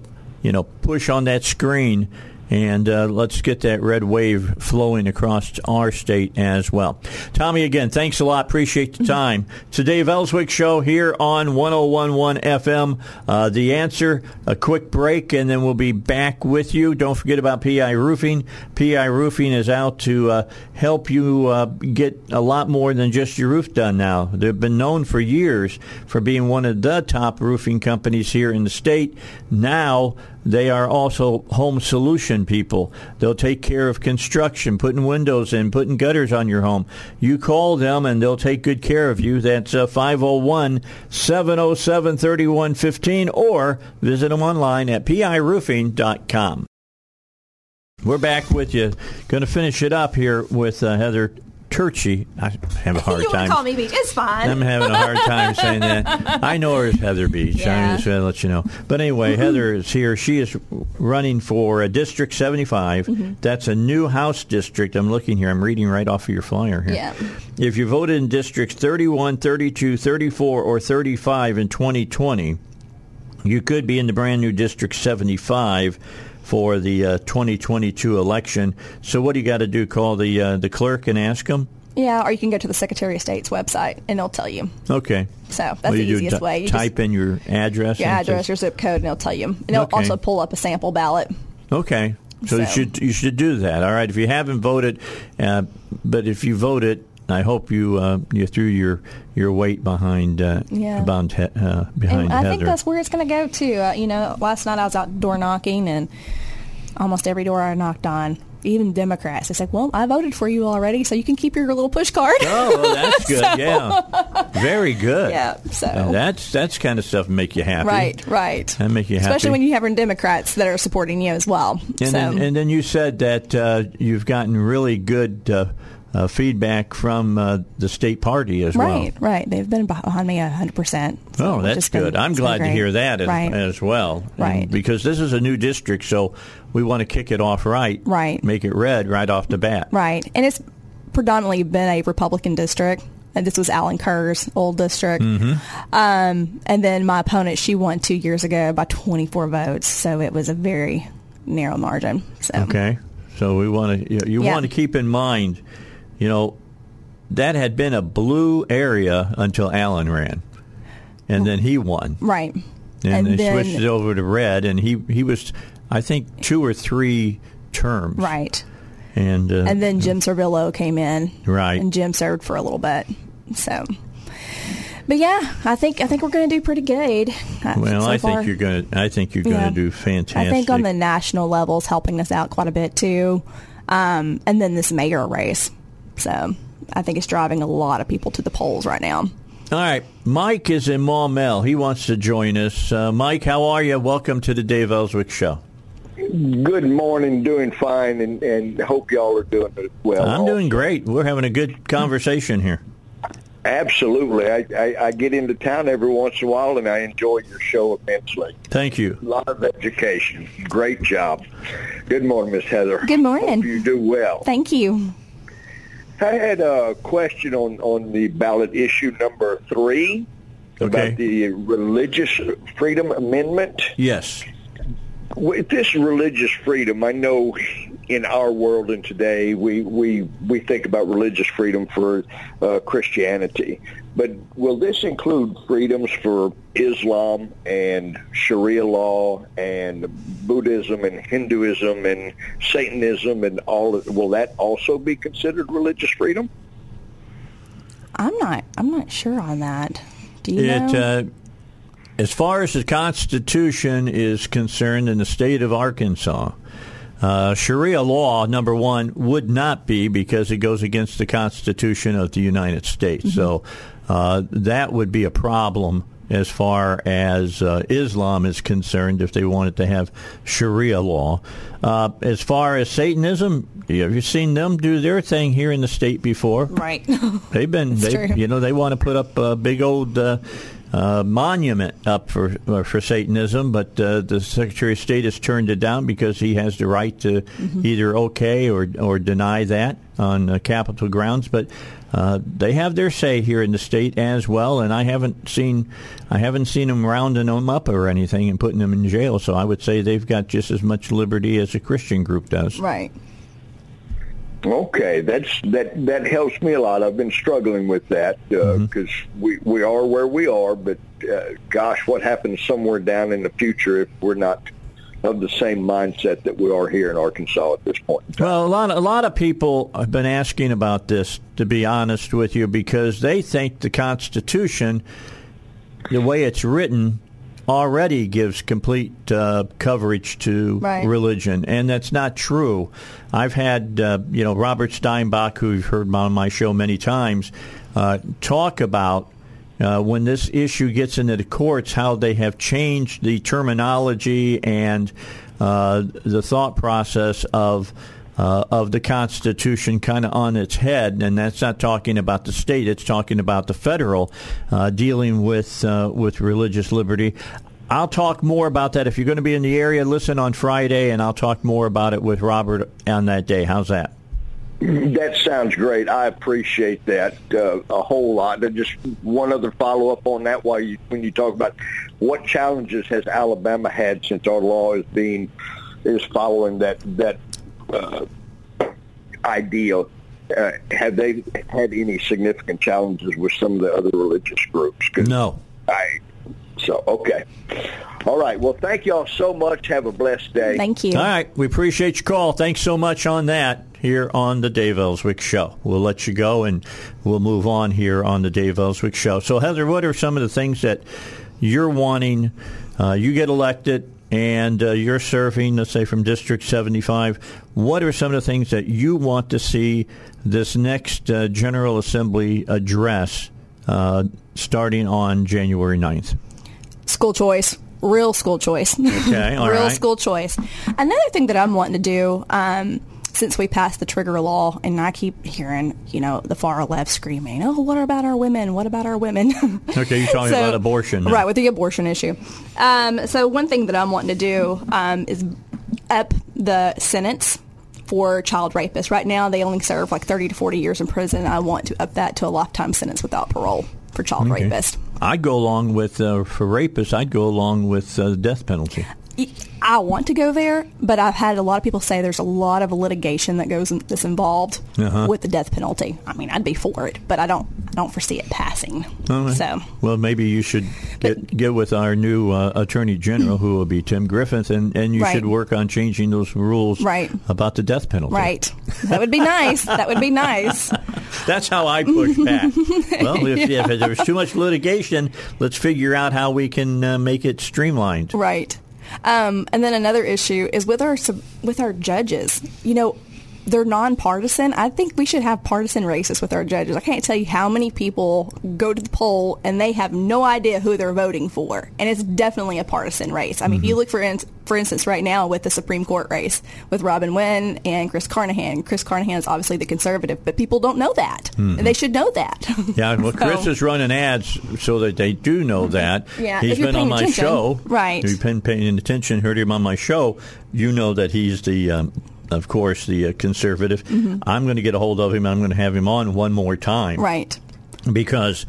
you know, push on that screen. And uh, let's get that red wave flowing across our state as well. Tommy, again, thanks a lot. Appreciate the time. Mm-hmm. It's the Dave Ellswick Show here on one oh one point one F M. Uh, the Answer, a quick break, and then we'll be back with you. Don't forget about P I Roofing. P I Roofing is out to uh, help you uh, get a lot more than just your roof done now. They've been known for years for being one of the top roofing companies here in the state. Now, they are also home solution people. They'll take care of construction, putting windows in, putting gutters on your home. You call them, and they'll take good care of you. That's uh, five oh one, seven oh seven, three one one five, or visit them online at P I roofing dot com. We're back with you. Going to finish it up here with uh, Heather Turchi. I have a hard you time. You want to call me Beach. It's fine. I'm having a hard time saying that. I know her as Heather Beach. Yeah. I'm just going to let you know. But anyway, mm-hmm. Heather is here. She is running for uh, District seventy-five. Mm-hmm. That's a new House district. I'm looking here. I'm reading right off of your flyer here. Yeah. If you voted in districts thirty-one, thirty-two, thirty-four, or thirty-five in twenty twenty, you could be in the brand new District seventy-five for the uh, twenty twenty-two election. So what do you got to do? Call the uh, the clerk and ask them? Yeah, or you can go to the Secretary of State's website, and they'll tell you. Okay. So that's well, the easiest do, way. You type just, in your address? Your address, your zip code, and they'll tell you. And they'll okay. also pull up a sample ballot. Okay. So, so you should you should do that. All right. If you haven't voted, uh, but if you voted, I hope you uh, you threw your your weight behind uh, yeah. bound he- uh, behind. And I Heather. think that's where it's going to go too. Uh, you know, last night I was out door knocking, and almost every door I knocked on, even Democrats, they said, "Well, I voted for you already, so you can keep your little push card." Oh, well, that's good. so, yeah, very good. Yeah, so now that's that's kind of stuff make you happy. Right, right. That make you happy, especially when you have Democrats that are supporting you as well. And so. then, and then you said that uh, you've gotten really good. Uh, Uh, feedback from uh, the state party as right, well. Right, right. They've been behind me one hundred percent. So oh, that's good. Been, I'm glad to hear that as, right. as well. Right. And because this is a new district, so we want to kick it off right. Right. Make it red right off the bat. Right. And it's predominantly been a Republican district. And this was Alan Kerr's old district. Mm-hmm. Um, and then my opponent, she won two years ago by twenty-four votes. So it was a very narrow margin. So. Okay. So we want to, you, you yeah. want to keep in mind, you know, that had been a blue area until Allen ran, and then he won. Right. And, and they then, switched it over to red, and he, he was, I think, two or three terms. Right. And uh, and then Jim Servillo came in. Right. And Jim served for a little bit. So, but yeah, I think I think we're going to do pretty good. Uh, well, so I, far, think you're gonna, I think you're going to yeah. do fantastic. I think on the national level is helping us out quite a bit, too. Um, and then this mayor race. So I think it's driving a lot of people to the polls right now. All right. Mike is in Maumelle. He wants to join us. Uh, Mike, how are you? Welcome to the Dave Ellswick Show. Good morning. Doing fine, and, and hope y'all are doing well. I'm also. doing great. We're having a good conversation here. Absolutely. I, I, I get into town every once in a while, and I enjoy your show immensely. Thank you. A lot of education. Great job. Good morning, Miss Heather. Good morning. Hope you do well. Thank you. I had a question on, on the ballot issue number three okay. about the Religious Freedom Amendment. Yes. With this religious freedom, I know in our world and today we, we, we think about religious freedom for uh, Christianity. But will this include freedoms for Islam and Sharia law and Buddhism and Hinduism and Satanism and all? Will that also be considered religious freedom? I'm not. I'm not sure on that. Do you it, know? Uh, as far as the Constitution is concerned, in the state of Arkansas, Uh, Sharia law, number one, would not be because it goes against the Constitution of the United States. Mm-hmm. So uh, that would be a problem as far as uh, Islam is concerned if they wanted to have Sharia law. Uh, as far as Satanism, have you seen them do their thing here in the state before? Right. They've been, they, you know, they want to put up a big old Uh, uh, monument up for uh, for Satanism, but uh, the Secretary of State has turned it down because he has the right to mm-hmm. either okay or or deny that on uh, Capitol grounds. But uh, they have their say here in the state as well, and I haven't seen I haven't seen them rounding them up or anything and putting them in jail. So I would say they've got just as much liberty as a Christian group does. Right. Okay, that's that. That helps me a lot. I've been struggling with that because uh, mm-hmm. we we are where we are, but uh, gosh, what happens somewhere down in the future if we're not of the same mindset that we are here in Arkansas at this point in time? Well, a lot of, a lot of people have been asking about this, to be honest with you, because they think the Constitution, the way it's written, already gives complete uh, coverage to right. religion, and that's not true. I've had, uh, you know, Robert Steinbach, who you've heard on my show many times, uh, talk about uh, when this issue gets into the courts, how they have changed the terminology and uh, the thought process of Uh, of the Constitution kind of on its head, and that's not talking about the state, it's talking about the federal, uh, dealing with uh, with religious liberty. I'll talk more about that. If you're going to be in the area, listen on Friday, and I'll talk more about it with Robert on that day. How's that? That sounds great. I appreciate that uh, a whole lot. And just one other follow-up on that while you, when you talk about what challenges has Alabama had since our law is being is following that that Uh, ideal. Uh, have they had any significant challenges with some of the other religious groups? No. I, so, okay. All right. Well, thank you all so much. Have a blessed day. Thank you. All right. We appreciate your call. Thanks so much on that here on the Dave Ellswick Show. We'll let you go, and we'll move on here on the Dave Ellswick Show. So, Heather, what are some of the things that you're wanting? Uh, you get elected. And uh, you're serving, let's say, from District seventy-five. What are some of the things that you want to see this next uh, General Assembly address uh, starting on January ninth? School choice. Real school choice. Okay, all Real right. school choice. Another thing that I'm wanting to do, um, since we passed the trigger law, and I keep hearing, you know, the far left screaming, oh, what about our women? What about our women? Okay, you're talking so, about abortion. Now. Right, with the abortion issue. Um, so one thing that I'm wanting to do um, is up the sentence for child rapists. Right now, they only serve like thirty to forty years in prison. I want to up that to a lifetime sentence without parole for child okay. rapists. I'd go along with, uh, for rapists, I'd go along with uh, the death penalty. I want to go there, but I've had a lot of people say there's a lot of litigation that goes in, that's involved uh-huh. with the death penalty. I mean, I'd be for it, but I don't I don't foresee it passing. Right. So, well, maybe you should get but, get with our new uh, Attorney General, who will be Tim Griffin, and, and you right. should work on changing those rules right. about the death penalty. Right. That would be nice. That would be nice. That's how I push back. Well, if, yeah. if there's too much litigation, let's figure out how we can uh, make it streamlined. Right. Um, and then another issue is with our with our judges. You know, they're nonpartisan. I think we should have partisan races with our judges. I can't tell you how many people go to the poll and they have no idea who they're voting for, and it's definitely a partisan race. I mean, mm-hmm. if you look for in, for instance right now with the Supreme Court race with Robin Winn and Chris Carnahan. Chris Carnahan is obviously the conservative, but people don't know that, mm-hmm. and they should know that. Yeah, well, so. Chris is running ads so that they do know that. Yeah, he's been on my show. Right, if you've been paying attention, heard him on my show. You know that he's the. Um, Of course, the uh, conservative. Mm-hmm. I'm going to get a hold of him. I'm going to have him on one more time. Right. Because,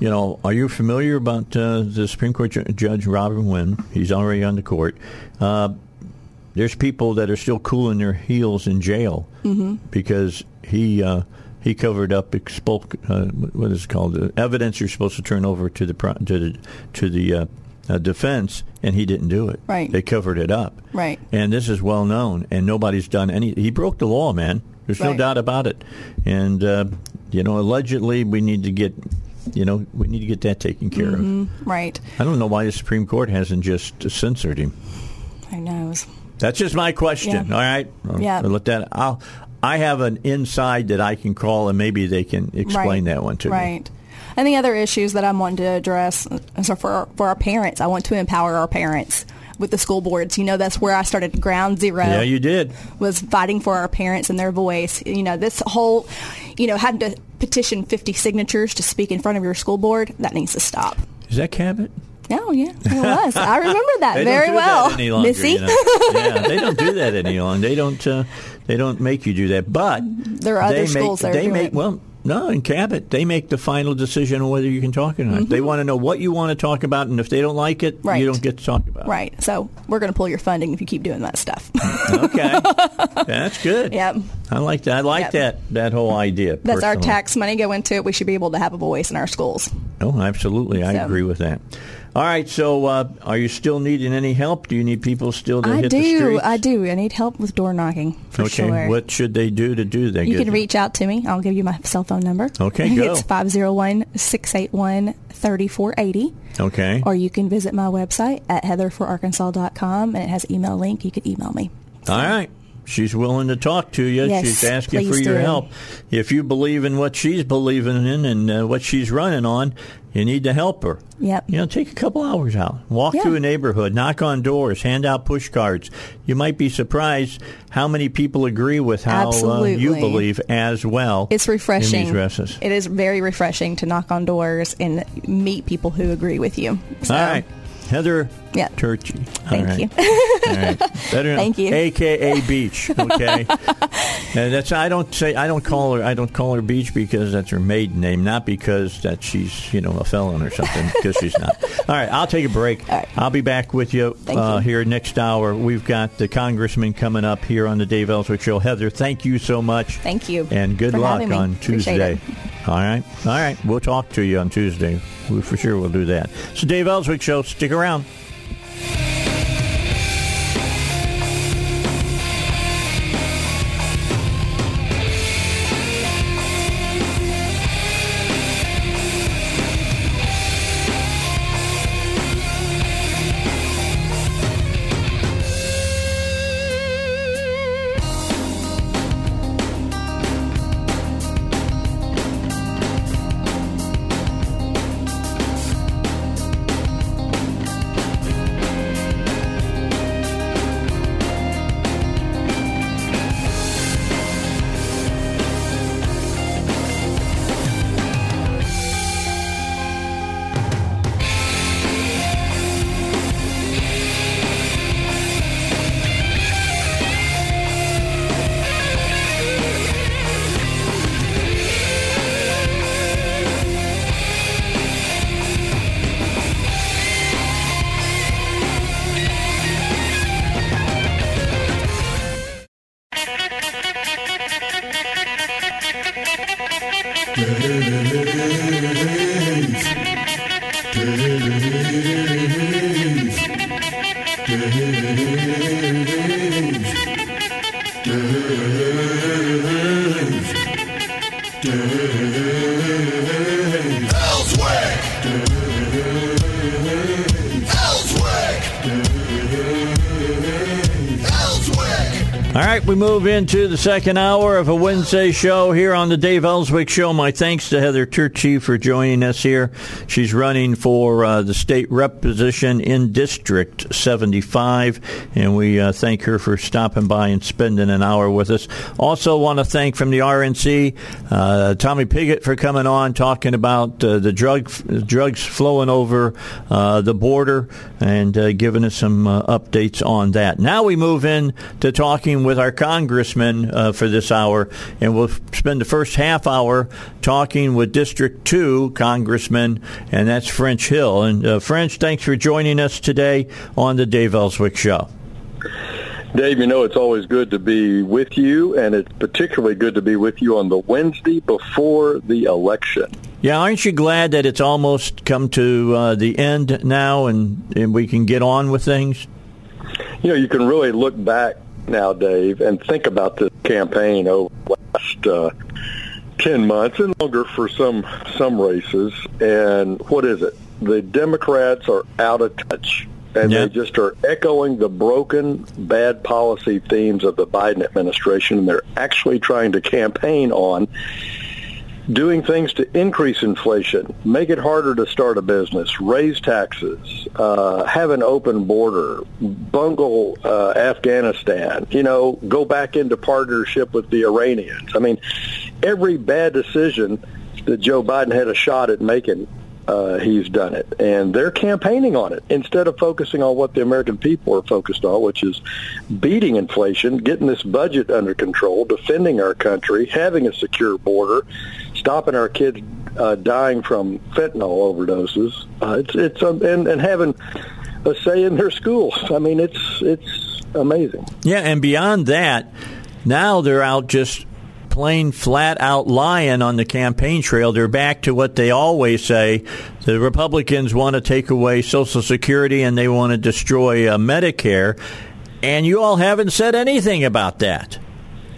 you know, are you familiar about uh, the Supreme Court ju- Judge Robin Winn? He's already on the court. Uh, there's people that are still cooling their heels in jail mm-hmm. because he uh, he covered up expul- uh, what is it called? The evidence you're supposed to turn over to the pro- to the to the uh, Uh, defense, and he didn't do it. Right. They covered it up. Right. And this is well known, and nobody's done any. He broke the law, man. There's right. no doubt about it. And uh, you know, allegedly, we need to get, you know, we need to get that taken care mm-hmm. of. Right. I don't know why the Supreme Court hasn't just censored him. Who knows? That's just my question. Yeah. All right. Yeah. I'll let that. I'll. I have an inside that I can call, and maybe they can explain right. that one to right. me. Right. And the other issues that I'm wanting to address, so for our, for our parents, I want to empower our parents with the school boards. You know, that's where I started ground zero. Yeah, you did. Was fighting for our parents and their voice. You know, this whole, you know, having to petition fifty signatures to speak in front of your school board, that needs to stop. Is that Cabot? Oh, yeah, it was. I remember that they very don't do well. That any longer, Missy? You know? Yeah, they don't do that any longer. They don't. Uh, they don't make you do that. But there are other make, schools that are doing it. Well, no, in Cabot, they make the final decision on whether you can talk or not. Mm-hmm. They want to know what you want to talk about, and if they don't like it, right. you don't get to talk about it. Right. So we're going to pull your funding if you keep doing that stuff. Okay. That's good. Yep. I like that. I like yep. that, that whole idea. That's personally. Our tax money go into it. We should be able to have a voice in our schools. Oh, absolutely. I so. agree with that. All right, so uh, are you still needing any help? Do you need people still to I hit do, the streets? I do. I do. I need help with door knocking, for okay. sure. Okay, what should they do to do that? You can you? reach out to me. I'll give you my cell phone number. Okay, go. It's five oh one, six eight one, three four eight oh. Okay. Or you can visit my website at heather for arkansas dot com, and it has an email link. You can email me. So. All right. She's willing to talk to you. Yes, she's asking for your do. help. If you believe in what she's believing in and uh, what she's running on, you need to help her. Yep. You know, take a couple hours out. Walk yeah. through a neighborhood. Knock on doors. Hand out push cards. You might be surprised how many people agree with how uh, you believe as well. It's refreshing. In these dresses. It is very refreshing to knock on doors and meet people who agree with you. So. All right. Heather yeah. Turchi. Thank right. you. All right. Better Thank you. A K A Beach. Okay. And that's I don't say I don't call her I don't call her Beach because that's her maiden name, not because that she's you know a felon or something because she's not. All right, I'll take a break. All right. I'll be back with you, uh, you here next hour. We've got the congressman coming up here on the Dave Ellswick Show. Heather, thank you so much. Thank you. And good luck on Tuesday. All right. All right. We'll talk to you on Tuesday. We for sure will do that. It's the Dave Ellswick Show. Stick around. Move into the second hour of a Wednesday show here on the Dave Ellswick Show. My thanks to Heather Turchi for joining us here. She's running for uh, the state rep position in District seventy-five, and we uh, thank her for stopping by and spending an hour with us. Also want to thank from the R N C uh, Tommy Piggott for coming on, talking about uh, the drug, drugs flowing over uh, the border and uh, giving us some uh, updates on that. Now we move in to talking with our Congressman uh, for this hour, and we'll spend the first half hour talking with District two Congressman, and that's French Hill. And uh, French, thanks for joining us today on the Dave Ellswick Show. Dave, you know it's always good to be with you, and it's particularly good to be with you on the Wednesday before the election. Yeah, aren't you glad that it's almost come to uh, the end now, and, and we can get on with things? You know, you can really look back now, Dave, and think about this campaign over the last uh, ten months and longer for some some races. And what is it? The Democrats are out of touch, and yep. they just are echoing the broken, bad policy themes of the Biden administration. And they're actually trying to campaign on doing things to increase inflation, make it harder to start a business, raise taxes, uh, have an open border, bungle uh, Afghanistan, you know, go back into partnership with the Iranians. I mean, every bad decision that Joe Biden had a shot at making, uh, he's done it. And they're campaigning on it instead of focusing on what the American people are focused on, which is beating inflation, getting this budget under control, defending our country, having a secure border, stopping our kids uh, dying from fentanyl overdoses, uh, it's it's um, and, and having a say in their schools. I mean, it's it's amazing. Yeah, and beyond that, now they're out just plain flat out lying on the campaign trail. They're back to what they always say. The Republicans want to take away Social Security and they want to destroy uh, Medicare. And you all haven't said anything about that.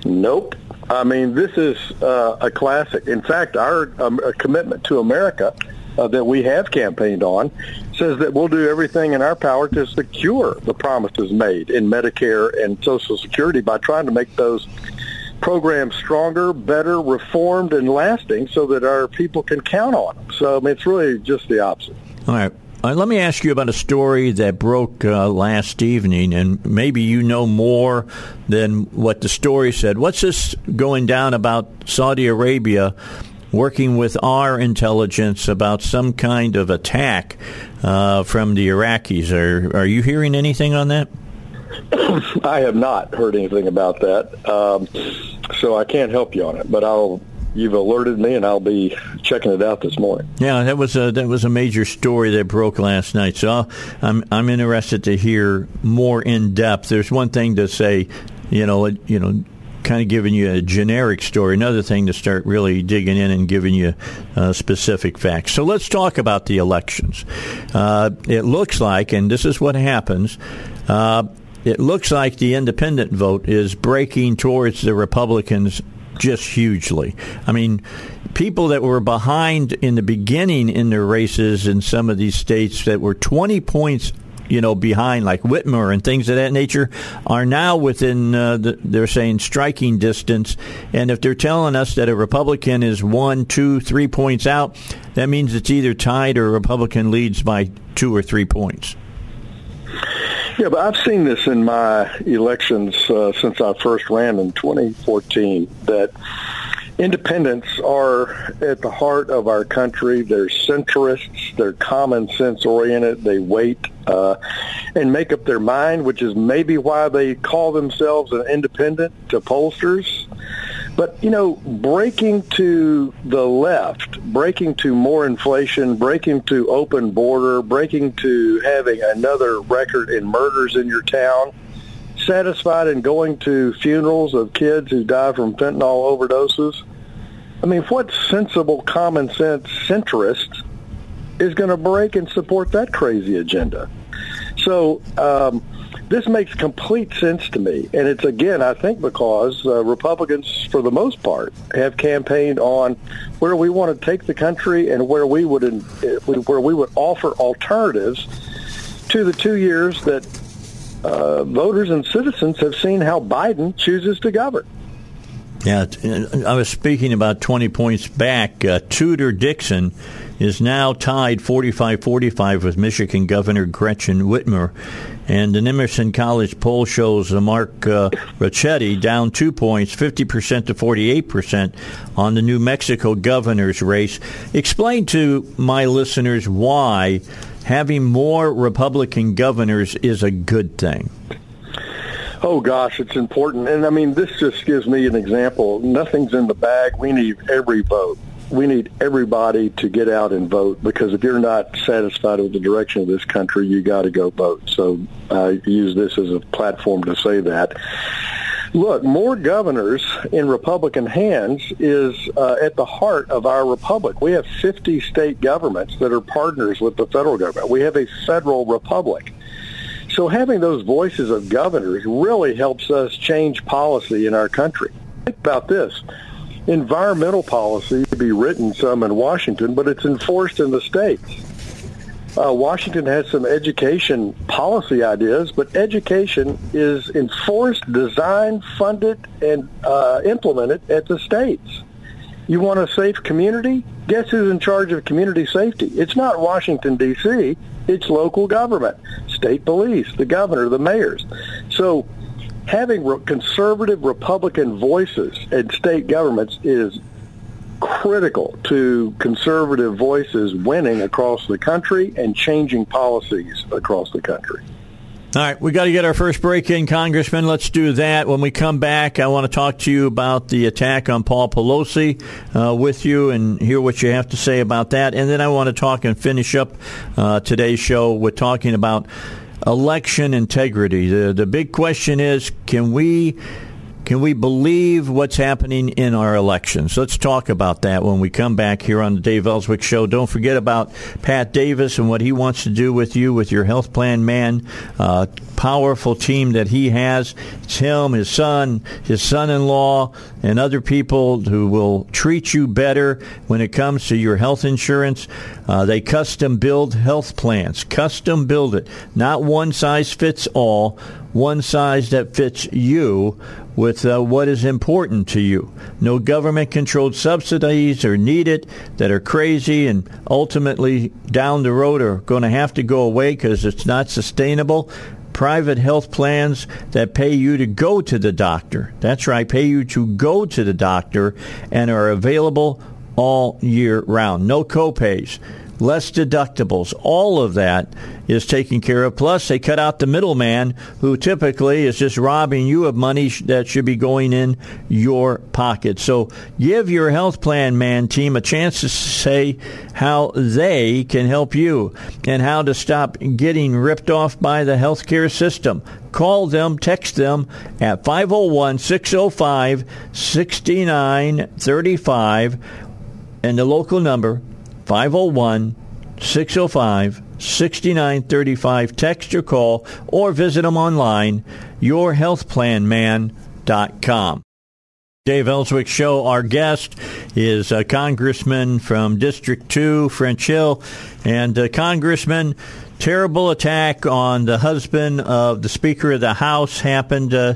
Nope. I mean, this is uh, a classic. In fact, our um, commitment to America uh, that we have campaigned on says that we'll do everything in our power to secure the promises made in Medicare and Social Security by trying to make those programs stronger, better, reformed, and lasting so that our people can count on them. So I mean, it's really just the opposite. All right. All right, let me ask you about a story that broke uh, last evening, and maybe you know more than what the story said. What's this going down about Saudi Arabia working with our intelligence about some kind of attack uh, from the Iraqis? Are, are you hearing anything on that? I have not heard anything about that, um, so I can't help you on it. But I'll you've alerted me, and I'll be checking it out this morning. Yeah, that was a that was a major story that broke last night. So I'll, I'm I'm interested to hear more in depth. There's one thing to say, you know, you know, kind of giving you a generic story. Another thing to start really digging in and giving you uh, specific facts. So let's talk about the elections. Uh, it looks like, and this is what happens. Uh, It looks like the independent vote is breaking towards the Republicans just hugely. I mean, people that were behind in the beginning in their races in some of these states that were twenty points, you know, behind, like Whitmer and things of that nature, are now within, uh, the, they're saying, striking distance. And if they're telling us that a Republican is one, two, three points out, that means it's either tied or a Republican leads by two or three points. Yeah, but I've seen this in my elections uh, since I first ran in twenty fourteen, that independents are at the heart of our country. They're centrists. They're common sense oriented. They wait uh, and make up their mind, which is maybe why they call themselves an independent to pollsters. But, you know, breaking to the left, breaking to more inflation, breaking to open border, breaking to having another record in murders in your town, satisfied in going to funerals of kids who die from fentanyl overdoses. I mean, what sensible, common sense centrist is going to break and support that crazy agenda? So um, this makes complete sense to me. And it's, again, I think because uh, Republicans, for the most part, have campaigned on where we want to take the country and where we would in, where we would offer alternatives to the two years that uh, voters and citizens have seen how Biden chooses to govern. Yeah, I was speaking about twenty points back. Uh, Tudor Dixon is now tied forty-five forty-five with Michigan Governor Gretchen Whitmer. And an Emerson College poll shows Mark uh, Rocchetti down two points, fifty percent to forty-eight percent on the New Mexico governor's race. Explain to my listeners why having more Republican governors is a good thing. Oh, gosh, it's important. And, I mean, this just gives me an example. Nothing's in the bag. We need every vote. We need everybody to get out and vote, because if you're not satisfied with the direction of this country, you got to go vote. So I use this as a platform to say that. Look, more governors in Republican hands is uh, at the heart of our republic. We have fifty state governments that are partners with the federal government. We have a federal republic. So having those voices of governors really helps us change policy in our country. Think about this. Environmental policy to be written some in Washington, but it's enforced in the states. Uh, Washington has some education policy ideas, but education is enforced, designed, funded, and uh, implemented at the states. You want a safe community? Guess who's in charge of community safety? It's not Washington, D C, it's local government, state police, the governor, the mayors. So having re- conservative Republican voices in state governments is critical to conservative voices winning across the country and changing policies across the country. All right, we got to get our first break in, Congressman. Let's do that. When we come back, I want to talk to you about the attack on Paul Pelosi uh, with you and hear what you have to say about that. And then I want to talk and finish up uh, today's show with talking about election integrity. The, the big question is, can we can we believe what's happening in our elections? Let's talk about that when we come back here on the Dave Ellswick Show. Don't forget about Pat Davis and what he wants to do with you, with your health plan man, uh, powerful team that he has. It's him, his son, his son-in-law, and other people who will treat you better when it comes to your health insurance. Uh, they custom build health plans, custom build it. Not one size fits all, one size that fits you with uh, what is important to you. No government-controlled subsidies are needed that are crazy and ultimately down the road are going to have to go away because it's not sustainable. Private health plans that pay you to go to the doctor. That's right, pay you to go to the doctor and are available all year round. No copays, less deductibles. All of that is taken care of. Plus, they cut out the middleman who typically is just robbing you of money that should be going in your pocket. So give your health plan man team a chance to say how they can help you and how to stop getting ripped off by the healthcare system. Call them, text them at five oh one, six oh five, six nine three five and the local number five oh one, six oh five, six nine three five. Text or call or visit them online, your health plan man dot com. Dave Ellswick Show. Our guest is a congressman from District two, French Hill. And uh, Congressman, terrible attack on the husband of the Speaker of the House happened uh,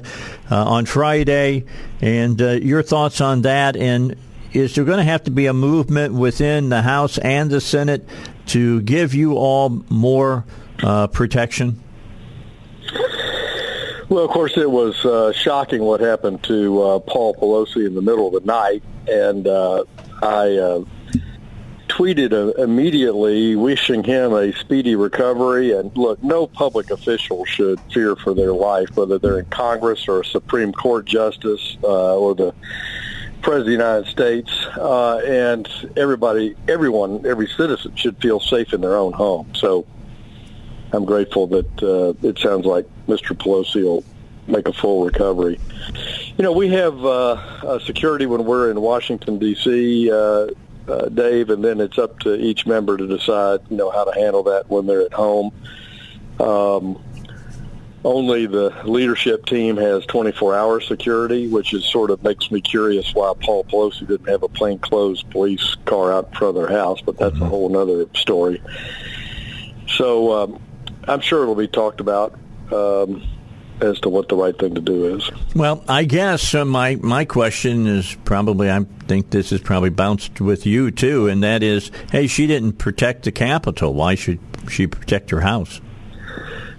uh, on Friday. And uh, your thoughts on that, and is there going to have to be a movement within the House and the Senate to give you all more uh, protection? Well, of course, it was uh, shocking what happened to uh, Paul Pelosi in the middle of the night, and uh, I uh, tweeted uh, immediately wishing him a speedy recovery. And look, no public official should fear for their life, whether they're in Congress or a Supreme Court justice uh, or the President of the United States, uh, and everybody, everyone, every citizen should feel safe in their own home. So I'm grateful that uh, it sounds like Mister Pelosi will make a full recovery. You know, we have uh, security when we're in Washington, D C, uh, uh, Dave, and then it's up to each member to decide, you know, how to handle that when they're at home. Um, Only the leadership team has twenty-four hour security, which is sort of makes me curious why Paul Pelosi didn't have a plainclothes police car out in front of their house, but that's mm-hmm. a whole other story. So um, I'm sure it'll be talked about um, as to what the right thing to do is. Well, I guess uh, my, my question is probably, I think this is probably bounced with you too, and that is, hey, she didn't protect the Capitol. Why should she protect her house?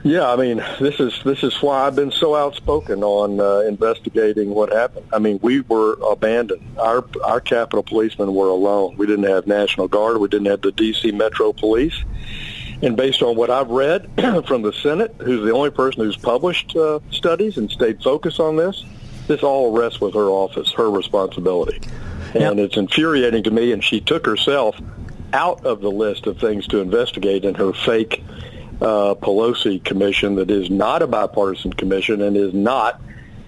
Yeah, I mean, this is this is why I've been so outspoken on uh, investigating what happened. I mean, we were abandoned. Our our Capitol policemen were alone. We didn't have National Guard. We didn't have the D C Metro Police. And based on what I've read from the Senate, who's the only person who's published uh, studies and stayed focused on this, this all rests with her office, her responsibility. And yep. It's infuriating to me, and she took herself out of the list of things to investigate in her fake Uh, Pelosi commission that is not a bipartisan commission and is not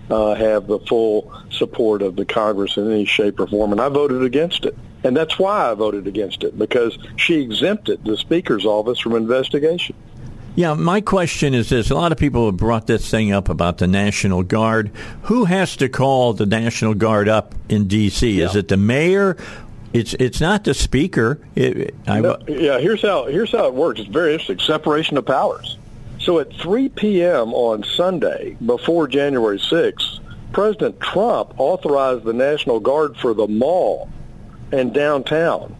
uh, have the full support of the Congress in any shape or form. And I voted against it. And that's why I voted against it, because she exempted the Speaker's office from investigation. Yeah, my question is this. A lot of people have brought this thing up about the National Guard. Who has to call the National Guard up in D C? Yeah. Is it the mayor? It's it's not the Speaker. It, I, no, yeah, here's how here's how it works. It's very interesting. Separation of powers. So at three p.m. on Sunday, before January sixth, President Trump authorized the National Guard for the mall and downtown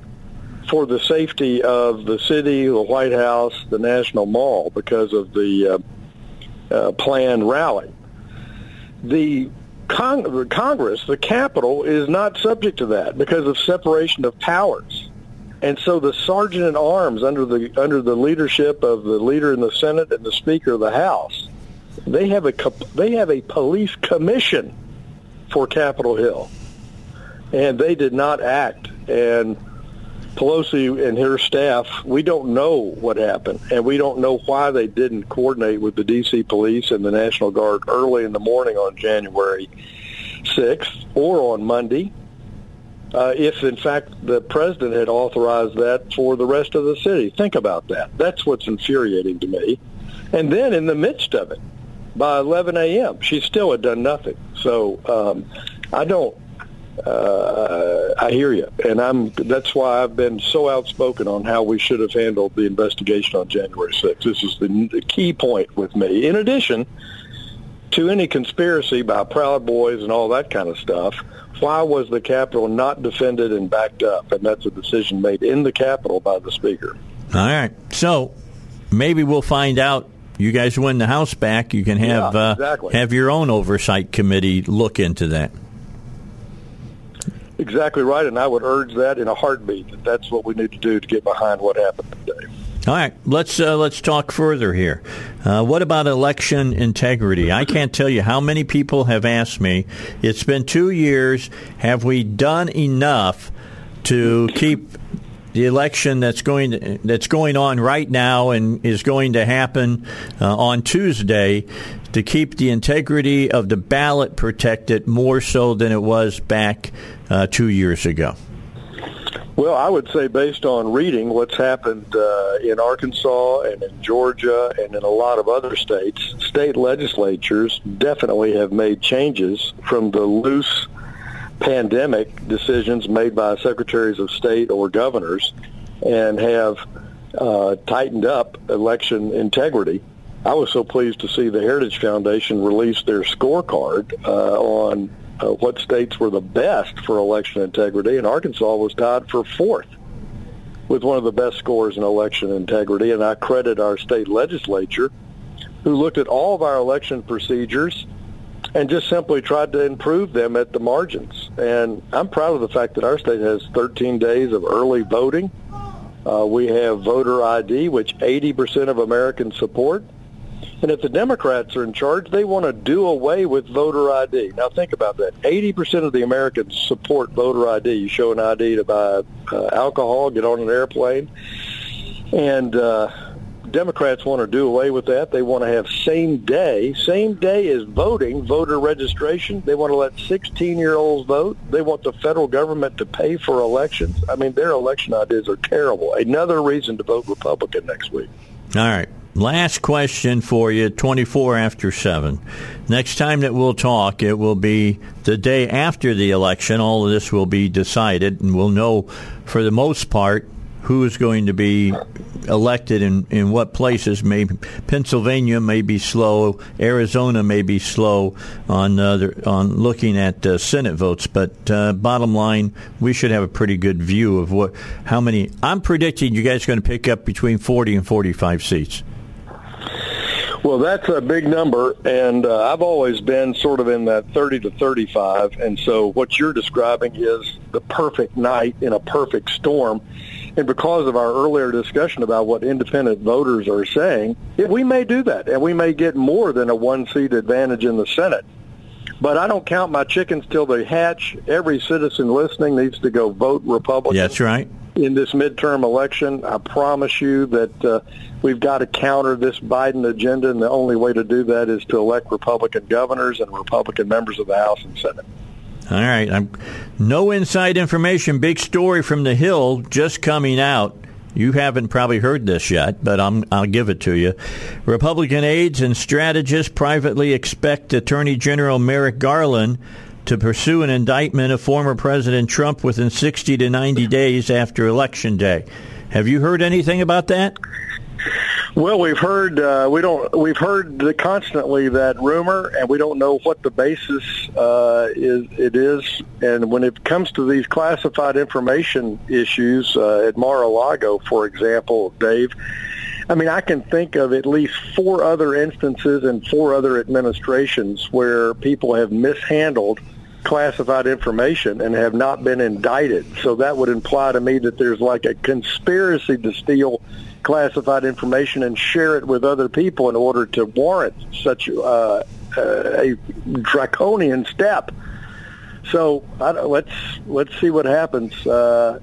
for the safety of the city, the White House, the National Mall, because of the uh, uh, planned rally. The Cong- Congress, the Capitol, is not subject to that because of separation of powers. And so the sergeant at arms under the under the leadership of the leader in the Senate and the Speaker of the House, they have a they have a police commission for Capitol Hill, and they did not act. And Pelosi and her staff, we don't know what happened, and we don't know why they didn't coordinate with the D C police and the National Guard early in the morning on January sixth or on Monday. Uh, if, in fact, the president had authorized that for the rest of the city. Think about that. That's what's infuriating to me. And then in the midst of it, by eleven a.m., she still had done nothing. So um, I don't, uh, I hear you. And I'm. That's why I've been so outspoken on how we should have handled the investigation on January sixth. This is the, the key point with me. In addition to any conspiracy by Proud Boys and all that kind of stuff, why was the Capitol not defended and backed up? And that's a decision made in the Capitol by the Speaker. All right. So maybe we'll find out. You guys win the House back. You can have yeah, exactly. uh, have your own oversight committee look into that. Exactly right. And I would urge that in a heartbeat. That that's what we need to do to get behind what happened today. All right, let's uh, let's talk further here. Uh, what about election integrity? I can't tell you how many people have asked me, it's been two years, have we done enough to keep the election that's going to, that's going on right now and is going to happen uh, on Tuesday to keep the integrity of the ballot protected more so than it was back uh, two years ago? Well, I would say based on reading what's happened uh, in Arkansas and in Georgia and in a lot of other states, state legislatures definitely have made changes from the loose pandemic decisions made by secretaries of state or governors and have uh, tightened up election integrity. I was so pleased to see the Heritage Foundation release their scorecard uh, on Uh, what states were the best for election integrity, and Arkansas was tied for fourth with one of the best scores in election integrity, and I credit our state legislature who looked at all of our election procedures and just simply tried to improve them at the margins. And I'm proud of the fact that our state has thirteen days of early voting. Uh, we have voter I D, which eighty percent of Americans support. And if the Democrats are in charge, they want to do away with voter I D. Now, think about that. eighty percent of the Americans support voter I D. You show an I D to buy uh, alcohol, get on an airplane. And uh, Democrats want to do away with that. They want to have same day. Same day is voting, voter registration. They want to let sixteen-year-olds vote. They want the federal government to pay for elections. I mean, their election ideas are terrible. Another reason to vote Republican next week. All right. Last question for you, twenty-four after seven. Next time that we'll talk, it will be the day after the election. All of this will be decided, and we'll know, for the most part, who is going to be elected in, in what places. Maybe Pennsylvania may be slow. Arizona may be slow on uh, the, on looking at uh, Senate votes. But uh, bottom line, we should have a pretty good view of what how many. I'm predicting you guys are going to pick up between forty and forty-five seats. Well, that's a big number, and uh, I've always been sort of in that thirty to thirty-five, and so what you're describing is the perfect night in a perfect storm. And because of our earlier discussion about what independent voters are saying, we may do that, and we may get more than a one-seat advantage in the Senate. But I don't count my chickens till they hatch. Every citizen listening needs to go vote Republican. That's right. In this midterm election, I promise you that uh, we've got to counter this Biden agenda, and the only way to do that is to elect Republican governors and Republican members of the House and Senate. All right. I'm, no inside information. Big story from the Hill just coming out. You haven't probably heard this yet, but I'm, I'll give it to you. Republican aides and strategists privately expect Attorney General Merrick Garland to pursue an indictment of former President Trump within sixty to ninety days after Election Day. Have you heard anything about that? Well, we've heard uh, we don't we've heard the, constantly that rumor, and we don't know what the basis uh, is. It is, and when it comes to these classified information issues uh, at Mar-a-Lago, for example, Dave, I mean, I can think of at least four other instances and four other administrations where people have mishandled classified information and have not been indicted. So that would imply to me that there's like a conspiracy to steal classified information and share it with other people in order to warrant such uh, a draconian step. So I, let's let's see what happens. Uh,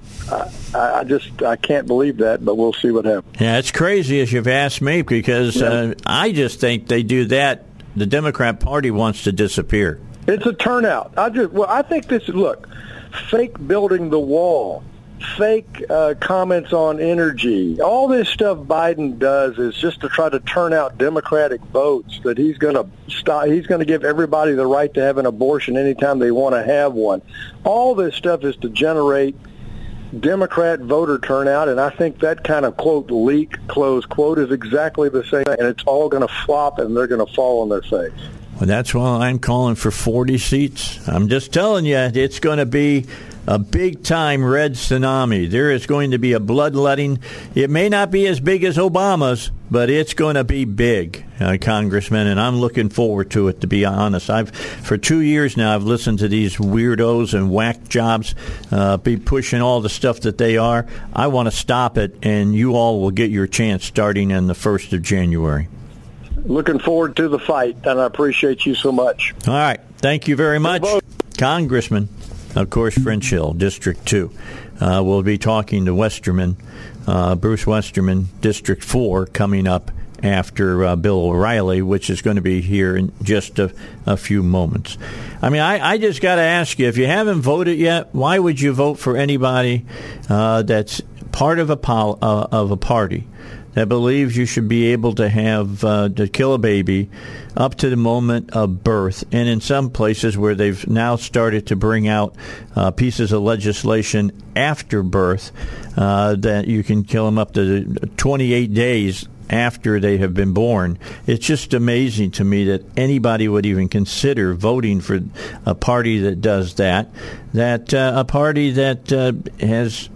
I, I just I can't believe that, but we'll see what happens. Yeah, it's crazy as you've asked me, because yeah. uh, I just think they do that. The Democrat Party wants to disappear. It's a turnout. I just well, I think this. Look, fake building the wall, fake uh, comments on energy, all this stuff Biden does is just to try to turn out Democratic votes, that he's going to stop. He's going to give everybody the right to have an abortion anytime they want to have one. All this stuff is to generate Democrat voter turnout, and I think that kind of, quote, leak, close quote, is exactly the same, and it's all going to flop, and they're going to fall on their face. Well, that's why I'm calling for forty seats. I'm just telling you, it's going to be a big-time red tsunami. There is going to be a bloodletting. It may not be as big as Obama's, but it's going to be big, uh, Congressman, and I'm looking forward to it, to be honest. I've for two years now, I've listened to these weirdos and whack jobs uh, be pushing all the stuff that they are. I want to stop it, and you all will get your chance starting on the first of January. Looking forward to the fight, and I appreciate you so much. All right. Thank you very much, Congressman. Of course, French Hill, District two. Uh, we'll be talking to Westerman, uh, Bruce Westerman, District four, coming up after uh, Bill O'Reilly, which is going to be here in just a, a few moments. I mean, I, I just got to ask you, if you haven't voted yet, why would you vote for anybody uh, that's part of a pol- uh, of a party that believes you should be able to have uh, to kill a baby up to the moment of birth, and in some places where they've now started to bring out uh, pieces of legislation after birth uh, that you can kill them up to twenty-eight days after they have been born. It's just amazing to me that anybody would even consider voting for a party that does that, that uh, a party that uh, has...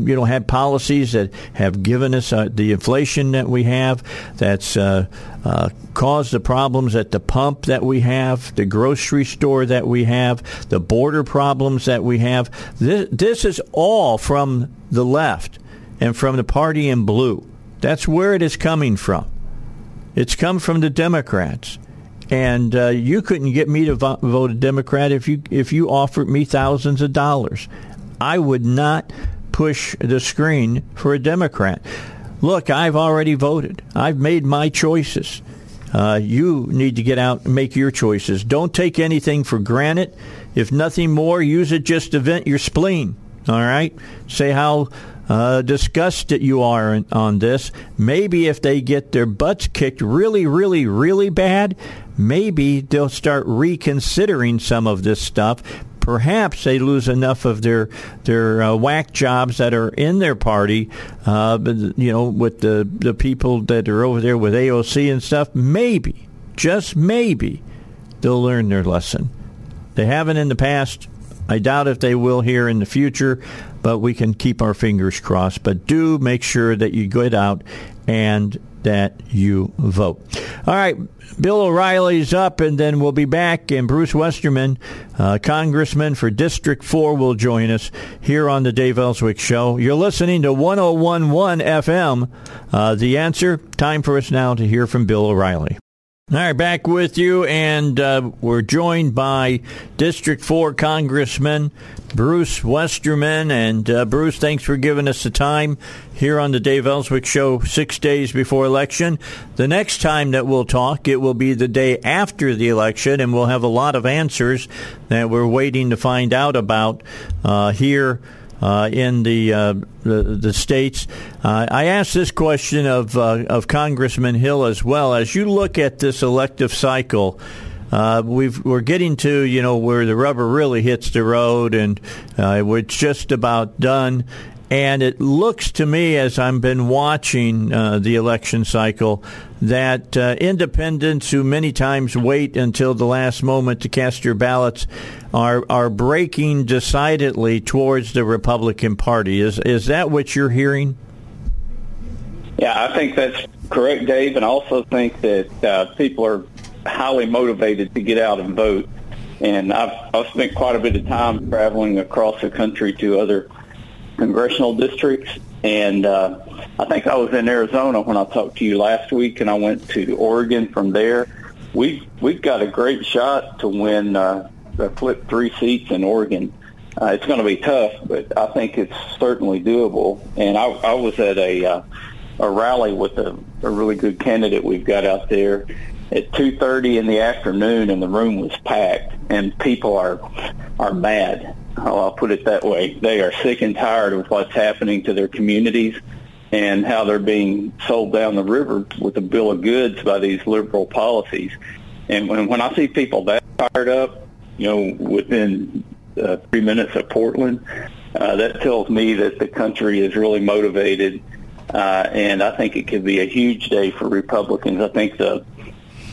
you know, have policies that have given us uh, the inflation that we have, that's uh, uh, caused the problems at the pump that we have, the grocery store that we have, the border problems that we have. This, this is all from the left and from the party in blue. That's where it is coming from. It's come from the Democrats. And uh, you couldn't get me to vo- vote a Democrat if you if you offered me thousands of dollars. I would not push the screen for a Democrat. Look, I've already voted. I've made my choices. Uh, you need to get out and make your choices. Don't take anything for granted. If nothing more, use it just to vent your spleen. All right? Say how uh, disgusted you are in, on this. Maybe if they get their butts kicked really, really, really bad, maybe they'll start reconsidering some of this stuff. Perhaps they lose enough of their their uh, whack jobs that are in their party, uh, you know, with the, the people that are over there with A O C and stuff. Maybe, just maybe, they'll learn their lesson. They haven't in the past. I doubt if they will here in the future, but we can keep our fingers crossed. But do make sure that you get out and that you vote. All right, Bill O'Reilly's up, and then we'll be back. And Bruce Westerman, uh, Congressman for District four, will join us here on the Dave Ellswick Show. You're listening to one oh one point one F M. Uh, the answer, time for us now to hear from Bill O'Reilly. All right, back with you, and uh, we're joined by District four Congressman Bruce Westerman. And, uh, Bruce, thanks for giving us the time here on the Dave Ellswick Show six days before election. The next time that we'll talk, it will be the day after the election, and we'll have a lot of answers that we're waiting to find out about uh, here Uh, in the, uh, the the states. Uh, I asked this question of uh, of Congressman Hill as well. As you look at this elective cycle, uh, we've, we're getting to, you know, where the rubber really hits the road, and uh, we're just about done. And it looks to me, as I've been watching uh, the election cycle, that uh, independents who many times wait until the last moment to cast their ballots are are breaking decidedly towards the Republican Party. Is is that what you're hearing? Yeah, I think that's correct, Dave, and I also think that uh, people are highly motivated to get out and vote. And I've, I've spent quite a bit of time traveling across the country to other congressional districts, and uh, I think I was in Arizona when I talked to you last week, and I went to Oregon from there. We, we've got a great shot to win uh, the flip three seats in Oregon. Uh, it's going to be tough, but I think it's certainly doable. And I, I was at a uh, a rally with a, a really good candidate we've got out there at two thirty in the afternoon, and the room was packed, and people are are mad. Oh, I'll put it that way. They are sick and tired of what's happening to their communities and how they're being sold down the river with a bill of goods by these liberal policies. And when, when I see people that fired up, you know, within uh, three minutes of Portland, uh, that tells me that the country is really motivated, uh, and I think it could be a huge day for Republicans. I think the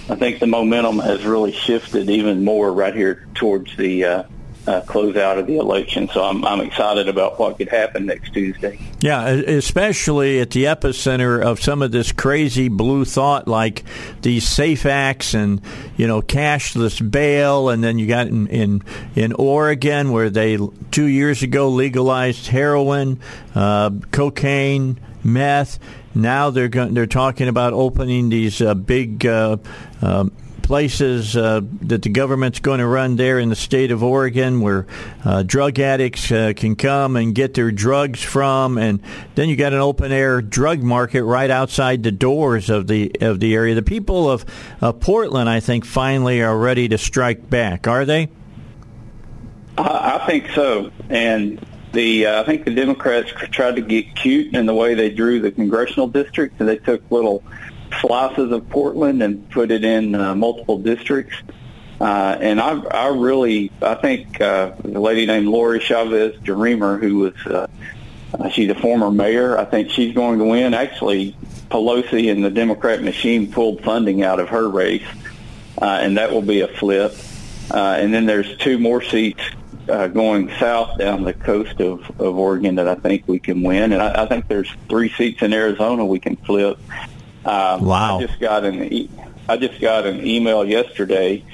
I think the momentum has really shifted even more right here towards the uh, uh, closeout of the election. So I'm, I'm excited about what could happen next Tuesday. Yeah, especially at the epicenter of some of this crazy blue thought, like these SAFE Acts and, you know, cashless bail. And then you got in in, in Oregon where they two years ago legalized heroin, uh, cocaine, meth. Now they're go- they're talking about opening these uh, big uh, uh, places uh, that the government's going to run there in the state of Oregon, where uh, drug addicts uh, can come and get their drugs from, and then you got an open air drug market right outside the doors of the of the area. The people of uh, Portland, I think, finally are ready to strike back. Are they? I, I think so, and. The uh, I think the Democrats tried to get cute in the way they drew the congressional districts, and they took little slices of Portland and put it in uh, multiple districts. Uh, and I, I really, I think uh, the lady named Lori Chavez Dreamer, who was uh, she's a former mayor, I think she's going to win. Actually, Pelosi and the Democrat machine pulled funding out of her race, uh, and that will be a flip. Uh, and then there's two more seats. Uh, going south down the coast of, of Oregon that I think we can win. And I, I think there's three seats in Arizona we can flip. Um, wow. I just got an e- I just got an email yesterday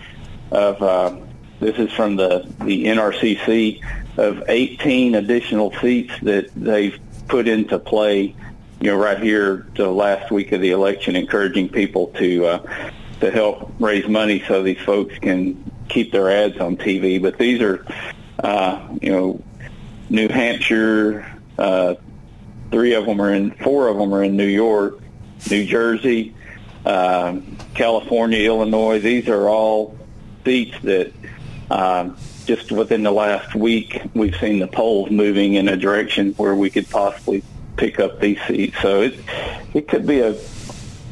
of, uh, this is from the, the N R C C, of eighteen additional seats that they've put into play, you know, right here the last week of the election, encouraging people to uh, to help raise money so these folks can keep their ads on T V. But these are... Uh, you know, New Hampshire, uh, three of them are in, four of them are in New York, New Jersey, uh, California, Illinois. These are all seats that um, just within the last week we've seen the polls moving in a direction where we could possibly pick up these seats. So it it could be a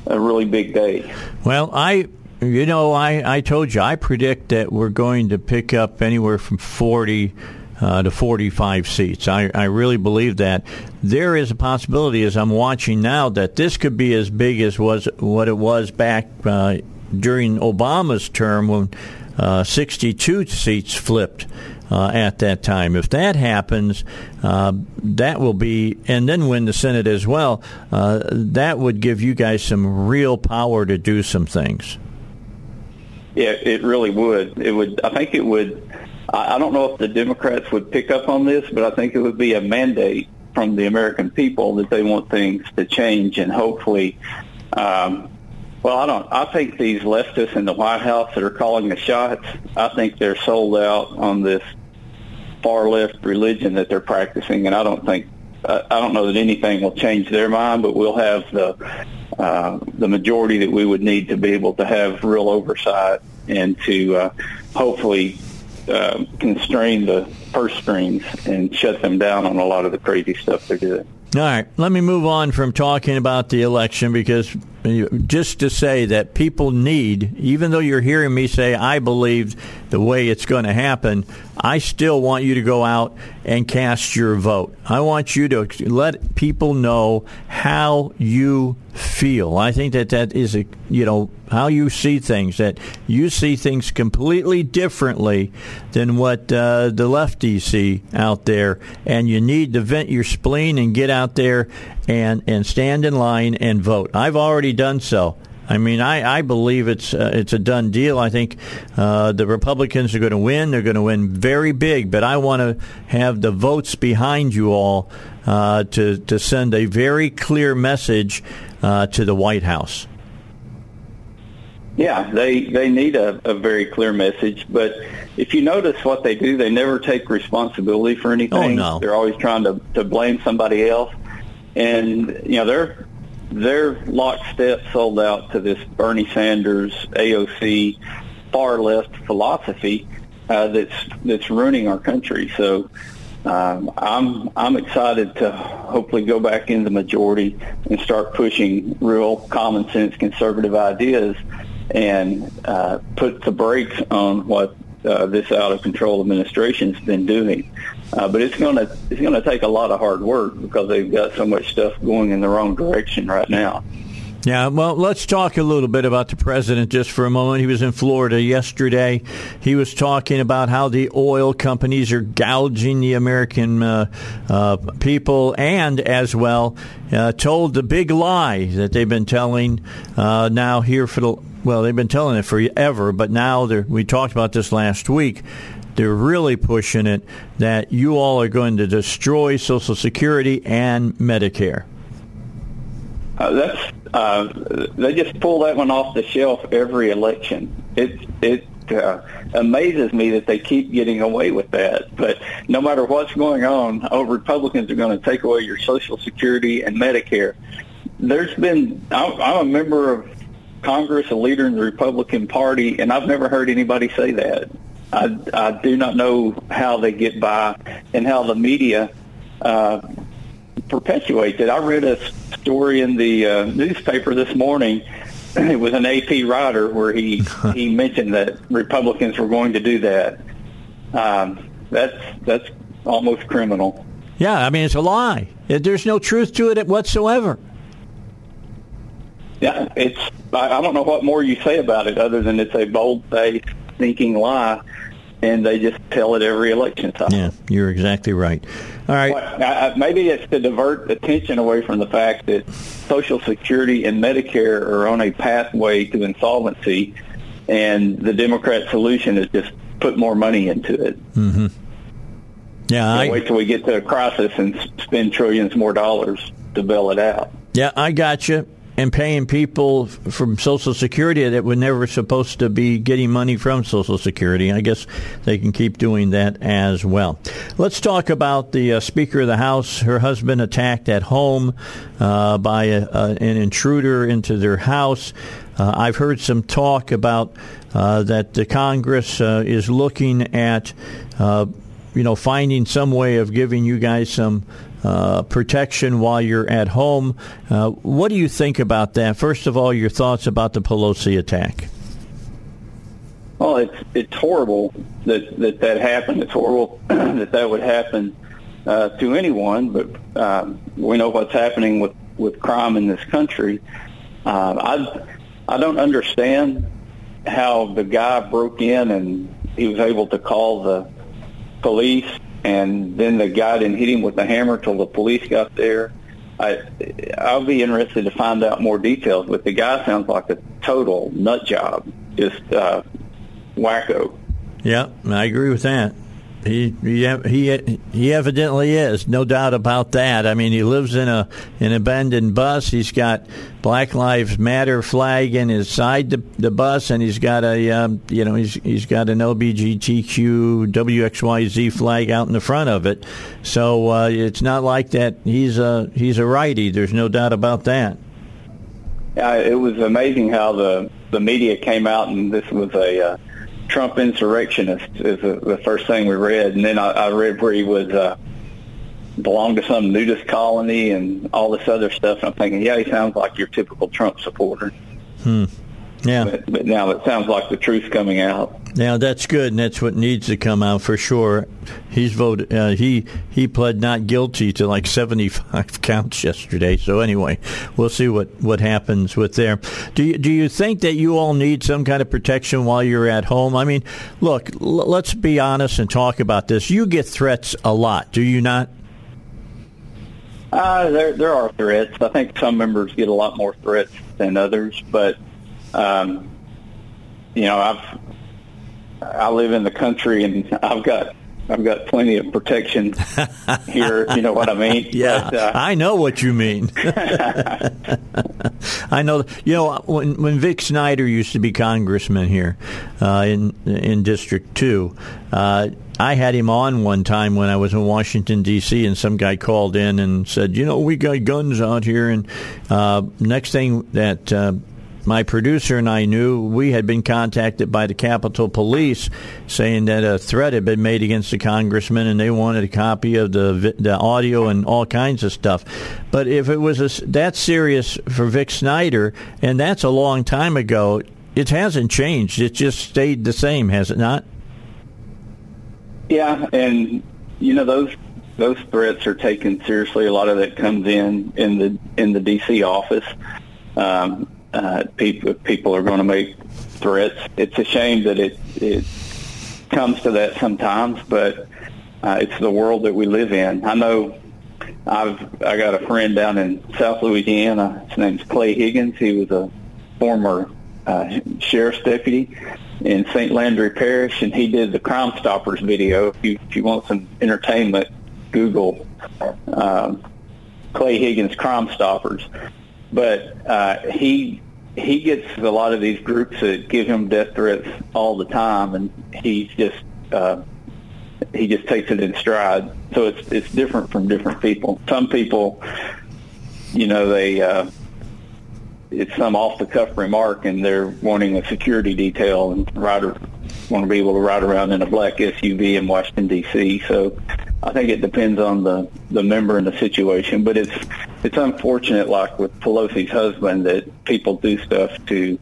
a really big day. Well, I. You know, I, I told you, I predict that we're going to pick up anywhere from forty uh, to forty-five seats. I, I really believe that. There is a possibility, as I'm watching now, that this could be as big as was what it was back uh, during Obama's term when uh, sixty-two seats flipped uh, at that time. If that happens, uh, that will be, and then win the Senate as well, uh, that would give you guys some real power to do some things. Yeah, it really would. It would. I think it would. I don't know if the Democrats would pick up on this, but I think it would be a mandate from the American people that they want things to change, and hopefully, um, well, I don't. I think these leftists in the White House that are calling the shots, I think they're sold out on this far left religion that they're practicing, and I don't think. I don't know that anything will change their mind, but we'll have the uh, the majority that we would need to be able to have real oversight and to uh, hopefully uh, constrain the purse strings and shut them down on a lot of the crazy stuff they're doing. All right, let me move on from talking about the election, because just to say that people need, even though you're hearing me say I believe the way it's going to happen, I still want you to go out and cast your vote. I want you to let people know how you feel. feel. I think that that is, a, you know, how you see things, that you see things completely differently than what uh, the lefties see out there. And you need to vent your spleen and get out there and, and stand in line and vote. I've already done so. I mean, I, I believe it's uh, it's a done deal. I think uh, the Republicans are going to win. They're going to win very big. But I want to have the votes behind you all uh, to, to send a very clear message uh, to the White House. Yeah, they they need a, a very clear message. But if you notice what they do, they never take responsibility for anything. Oh, no. They're always trying to, to blame somebody else. And, you know, they're... They're lockstep sold out to this Bernie Sanders, A O C, far-left philosophy uh, that's that's ruining our country. So um, I'm I'm excited to hopefully go back in the majority and start pushing real common-sense conservative ideas and uh, put the brakes on what uh, this out-of-control administration's been doing. Uh, but it's going to it's going to take a lot of hard work because they've got so much stuff going in the wrong direction right now. Yeah, well, let's talk a little bit about the president just for a moment. He was in Florida yesterday. He was talking about how the oil companies are gouging the American uh, uh, people and, as well, uh, told the big lie that they've been telling uh, now here for the – well, they've been telling it forever, but now they're, we talked about this last week. They're really pushing it that you all are going to destroy Social Security and Medicare. Uh, that's uh, they just pull that one off the shelf every election. It it uh, amazes me that they keep getting away with that. But no matter what's going on, oh, Republicans are going to take away your Social Security and Medicare. There's been I'm, I'm a member of Congress, a leader in the Republican Party, and I've never heard anybody say that. I, I do not know how they get by and how the media uh, perpetuates it. I read a story in the uh, newspaper this morning. It was an A P writer where he, he mentioned that Republicans were going to do that. Um, that's that's almost criminal. Yeah, I mean, it's a lie. There's no truth to it whatsoever. Yeah, it's. I don't know what more you say about it other than it's a bold-faced, thinking lie, and they just tell it every election time. Yeah, you're exactly right. All right. Well, I, I, maybe it's to divert attention away from the fact that Social Security and Medicare are on a pathway to insolvency, and the Democrat solution is just put more money into it. Mm-hmm. Yeah. I, wait till we get to a crisis and spend trillions more dollars to bail it out. Yeah, I got you. And paying people from Social Security that were never supposed to be getting money from Social Security. I guess they can keep doing that as well. Let's talk about the uh, Speaker of the House. Her husband attacked at home uh, by a, a, an intruder into their house. Uh, I've heard some talk about uh, that the Congress uh, is looking at, uh, you know, finding some way of giving you guys some Uh, protection while you're at home. Uh, what do you think about that? First of all, your thoughts about the Pelosi attack. Well, it's it's horrible that that, that happened. It's horrible that that would happen uh, to anyone, but uh, we know what's happening with, with crime in this country. Uh, I I don't understand how the guy broke in and he was able to call the police. And then the guy didn't hit him with the hammer till the police got there. I, I'll be interested to find out more details, but the guy sounds like a total nut job, just uh, wacko. Yeah, I agree with that. He, he he he evidently is, no doubt about that. I mean, he lives in a an abandoned bus. He's got Black Lives Matter flag in his side the, the bus, and he's got a um, you know he's he's got an L G B T Q W X Y Z flag out in the front of it. So uh, it's not like that. He's a he's a righty. There's no doubt about that. Uh, it was amazing how the the media came out, and this was a. Uh, Trump insurrectionist is the first thing we read, and then I, I read where he was uh, belonged to some nudist colony and all this other stuff. And I'm thinking, yeah, he sounds like your typical Trump supporter. Hmm. Yeah, but, but now it sounds like the truth's coming out. Now, that's good, and that's what needs to come out for sure. He's voted. Uh, he he pled not guilty to like seventy-five counts yesterday. So anyway, we'll see what, what happens with there. Do you, do you think that you all need some kind of protection while you're at home? I mean, look, l- let's be honest and talk about this. You get threats a lot, do you not? Uh, there there are threats. I think some members get a lot more threats than others, but um, you know, I've. I live in the country, and I've got I've got plenty of protection here. You know what I mean? Yeah, but, uh, I know what you mean. I know. You know, when when Vic Snyder used to be congressman here uh, in in District Two, uh, I had him on one time when I was in Washington D C, and some guy called in and said, "You know, we got guns out here," and uh, next thing that. Uh, My producer and I knew we had been contacted by the Capitol Police saying that a threat had been made against the congressman, and they wanted a copy of the the audio and all kinds of stuff. But if it was a, that serious for Vic Snyder, and that's a long time ago, it hasn't changed. It just stayed the same, has it not? Yeah, and, you know, those those threats are taken seriously. A lot of that comes in in the, in the D C office. Um Uh, people, people are going to make threats. It's a shame that it it comes to that sometimes, but uh, it's the world that we live in. I know I've I got a friend down in South Louisiana. His name's Clay Higgins. He was a former uh, sheriff's deputy in Saint Landry Parish, and he did the Crime Stoppers video. If you, if you want some entertainment, Google uh, Clay Higgins Crime Stoppers. But uh, he he gets a lot of these groups that give him death threats all the time, and he's just uh, he just takes it in stride. So it's it's different from different people. Some people, you know, they uh, it's some off the cuff remark, and they're wanting a security detail and ride want to be able to ride around in a black S U V in Washington D C. So I think it depends on the, the member and the situation, but it's it's unfortunate, like with Pelosi's husband, that people do stuff to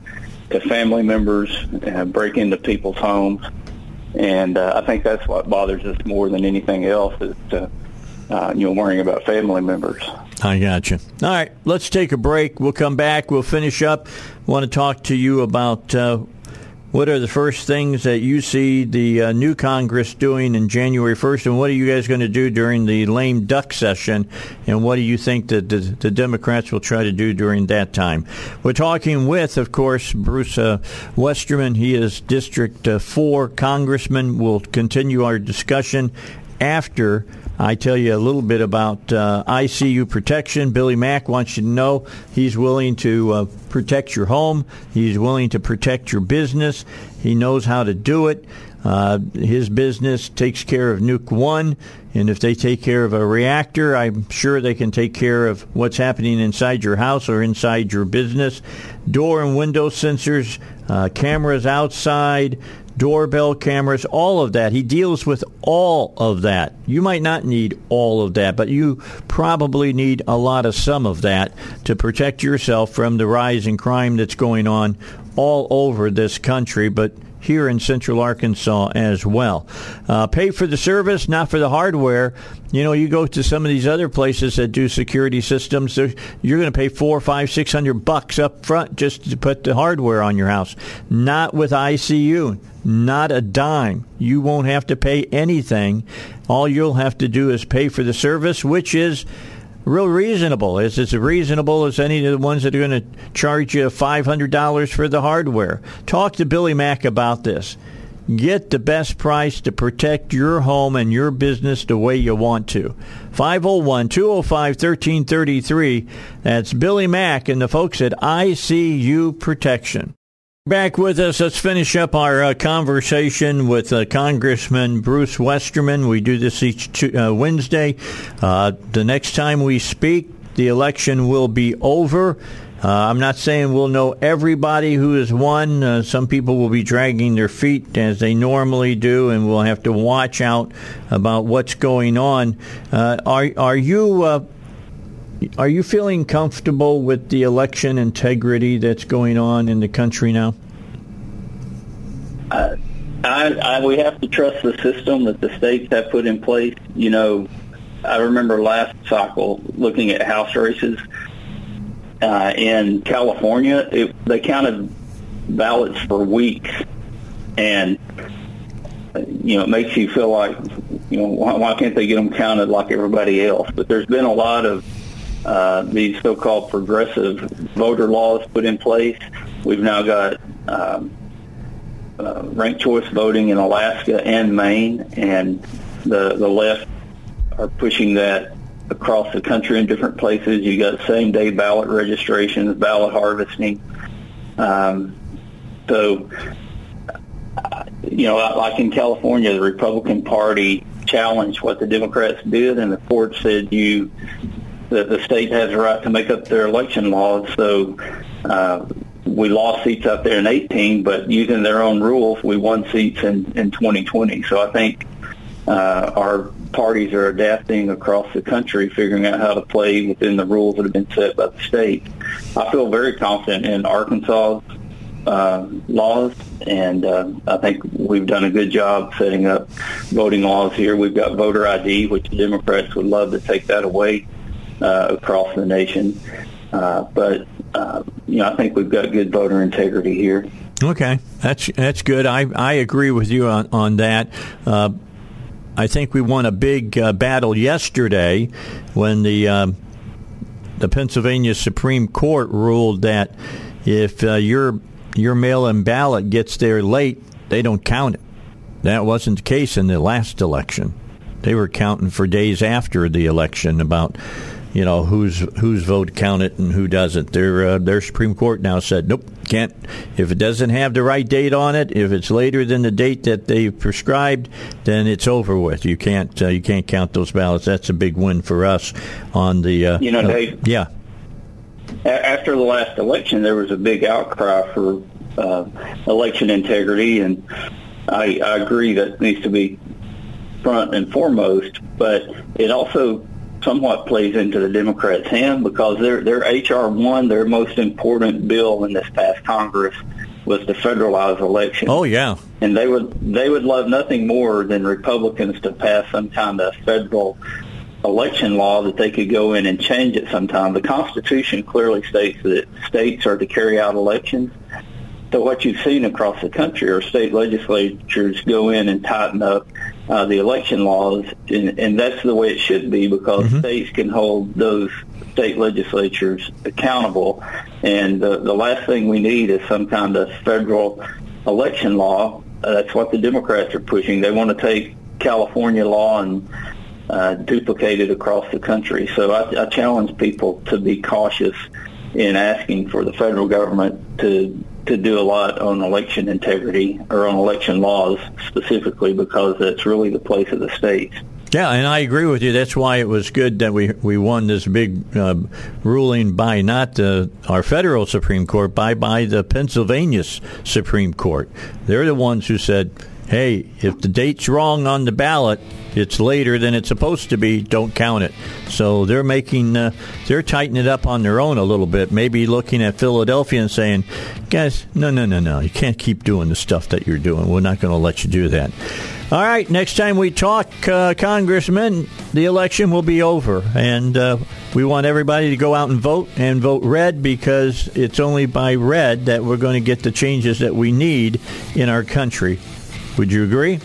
to family members, uh, break into people's homes, and uh, I think that's what bothers us more than anything else is to, uh, you know, worrying about family members. I got you. All right, let's take a break. We'll come back. We'll finish up. I want to talk to you about. Uh, What are the first things that you see the uh, new Congress doing in January first, and what are you guys going to do during the lame duck session, and what do you think that the, the Democrats will try to do during that time? We're talking with, of course, Bruce uh, Westerman. He is District uh, four Congressman. We'll continue our discussion after I tell you a little bit about uh, I C U protection. Billy Mack wants you to know he's willing to uh, protect your home. He's willing to protect your business. He knows how to do it. Uh, his business takes care of Nuke One, and if they take care of a reactor, I'm sure they can take care of what's happening inside your house or inside your business. Door and window sensors, uh, cameras outside, doorbell cameras, all of that. He deals with all of that. You might not need all of that, but you probably need a lot of some of that to protect yourself from the rise in crime that's going on all over this country, but here in Central Arkansas as well. Uh, pay for the service, not for the hardware. You know, you go to some of these other places that do security systems, you're going to pay four, five, six hundred bucks up front just to put the hardware on your house. Not with I C U. Not a dime. You won't have to pay anything. All you'll have to do is pay for the service, which is real reasonable. It's as reasonable as any of the ones that are going to charge you five hundred dollars for the hardware. Talk to Billy Mack about this. Get the best price to protect your home and your business the way you want to. five oh one, two oh five, one three three three. That's Billy Mack and the folks at I C U Protection. Back with us. Let's finish up our uh, conversation with uh, Congressman Bruce Westerman. We do this each two, uh, Wednesday. Uh, the next time we speak, the election will be over. Uh, I'm not saying we'll know everybody who has won. Uh, some people will be dragging their feet as they normally do, and we'll have to watch out about what's going on. Uh, are are you uh, Are you feeling comfortable with the election integrity that's going on in the country now? Uh, I, I, we have to trust the system that the states have put in place. You know, I remember last cycle looking at House races uh, in California. It, they counted ballots for weeks, and you know, it makes you feel like, you know, why, why can't they get them counted like everybody else? But there's been a lot of uh, these so-called progressive voter laws put in place. We've now got um, uh, ranked choice voting in Alaska and Maine, and the the left are pushing that across the country in different places. You got same-day ballot registrations, ballot harvesting. Um, so, you know, like in California, the Republican Party challenged what the Democrats did, and the court said you that the state has the right to make up their election laws. So uh, we lost seats out there in eighteen, but using their own rules, we won seats in, in twenty twenty. So I think uh, our parties are adapting across the country, figuring out how to play within the rules that have been set by the state. I feel very confident in Arkansas' uh, laws, and uh, I think we've done a good job setting up voting laws here. We've got voter I D, which the Democrats would love to take that away uh, across the nation. Uh, but, uh, you know, I think we've got good voter integrity here. Okay. That's that's good. I, I agree with you on, on that. Uh, I think we won a big uh, battle yesterday when the um, the Pennsylvania Supreme Court ruled that if uh, your your mail-in ballot gets there late, they don't count it. That wasn't the case in the last election. They were counting for days after the election about, you know, whose whose vote counted and who doesn't. Their uh, their Supreme Court now said, nope, can't. If it doesn't have the right date on it, if it's later than the date that they prescribed, then it's over with. You can't uh, you can't count those ballots. That's a big win for us on the uh, you know, Dave, uh, yeah. After the last election, there was a big outcry for uh, election integrity, and I, I agree that needs to be front and foremost. But it also somewhat plays into the Democrats' hand because their their H R one, their most important bill in this past Congress, was to federalize elections. Oh yeah, and they would they would love nothing more than Republicans to pass some kind of federal election law that they could go in and change at some time. The Constitution clearly states that states are to carry out elections. So what you've seen across the country are state legislatures go in and tighten up uh, the election laws, and, and that's the way it should be because mm-hmm. states can hold those state legislatures accountable. And the, the last thing we need is some kind of federal election law. Uh, that's what the Democrats are pushing. They want to take California law and uh, duplicate it across the country. So I, I challenge people to be cautious in asking for the federal government to to do a lot on election integrity or on election laws specifically because that's really the place of the states. Yeah, and I agree with you. That's why it was good that we, we won this big uh, ruling by not the, our federal Supreme Court, by, by the Pennsylvania Supreme Court. They're the ones who said, hey, if the date's wrong on the ballot, it's later than it's supposed to be, don't count it. So they're making, uh, they're tightening it up on their own a little bit, maybe looking at Philadelphia and saying, guys, no, no, no, no, you can't keep doing the stuff that you're doing. We're not going to let you do that. All right, next time we talk, uh, Congressman, the election will be over. And uh, we want everybody to go out and vote and vote red because it's only by red that we're going to get the changes that we need in our country. Would you agree?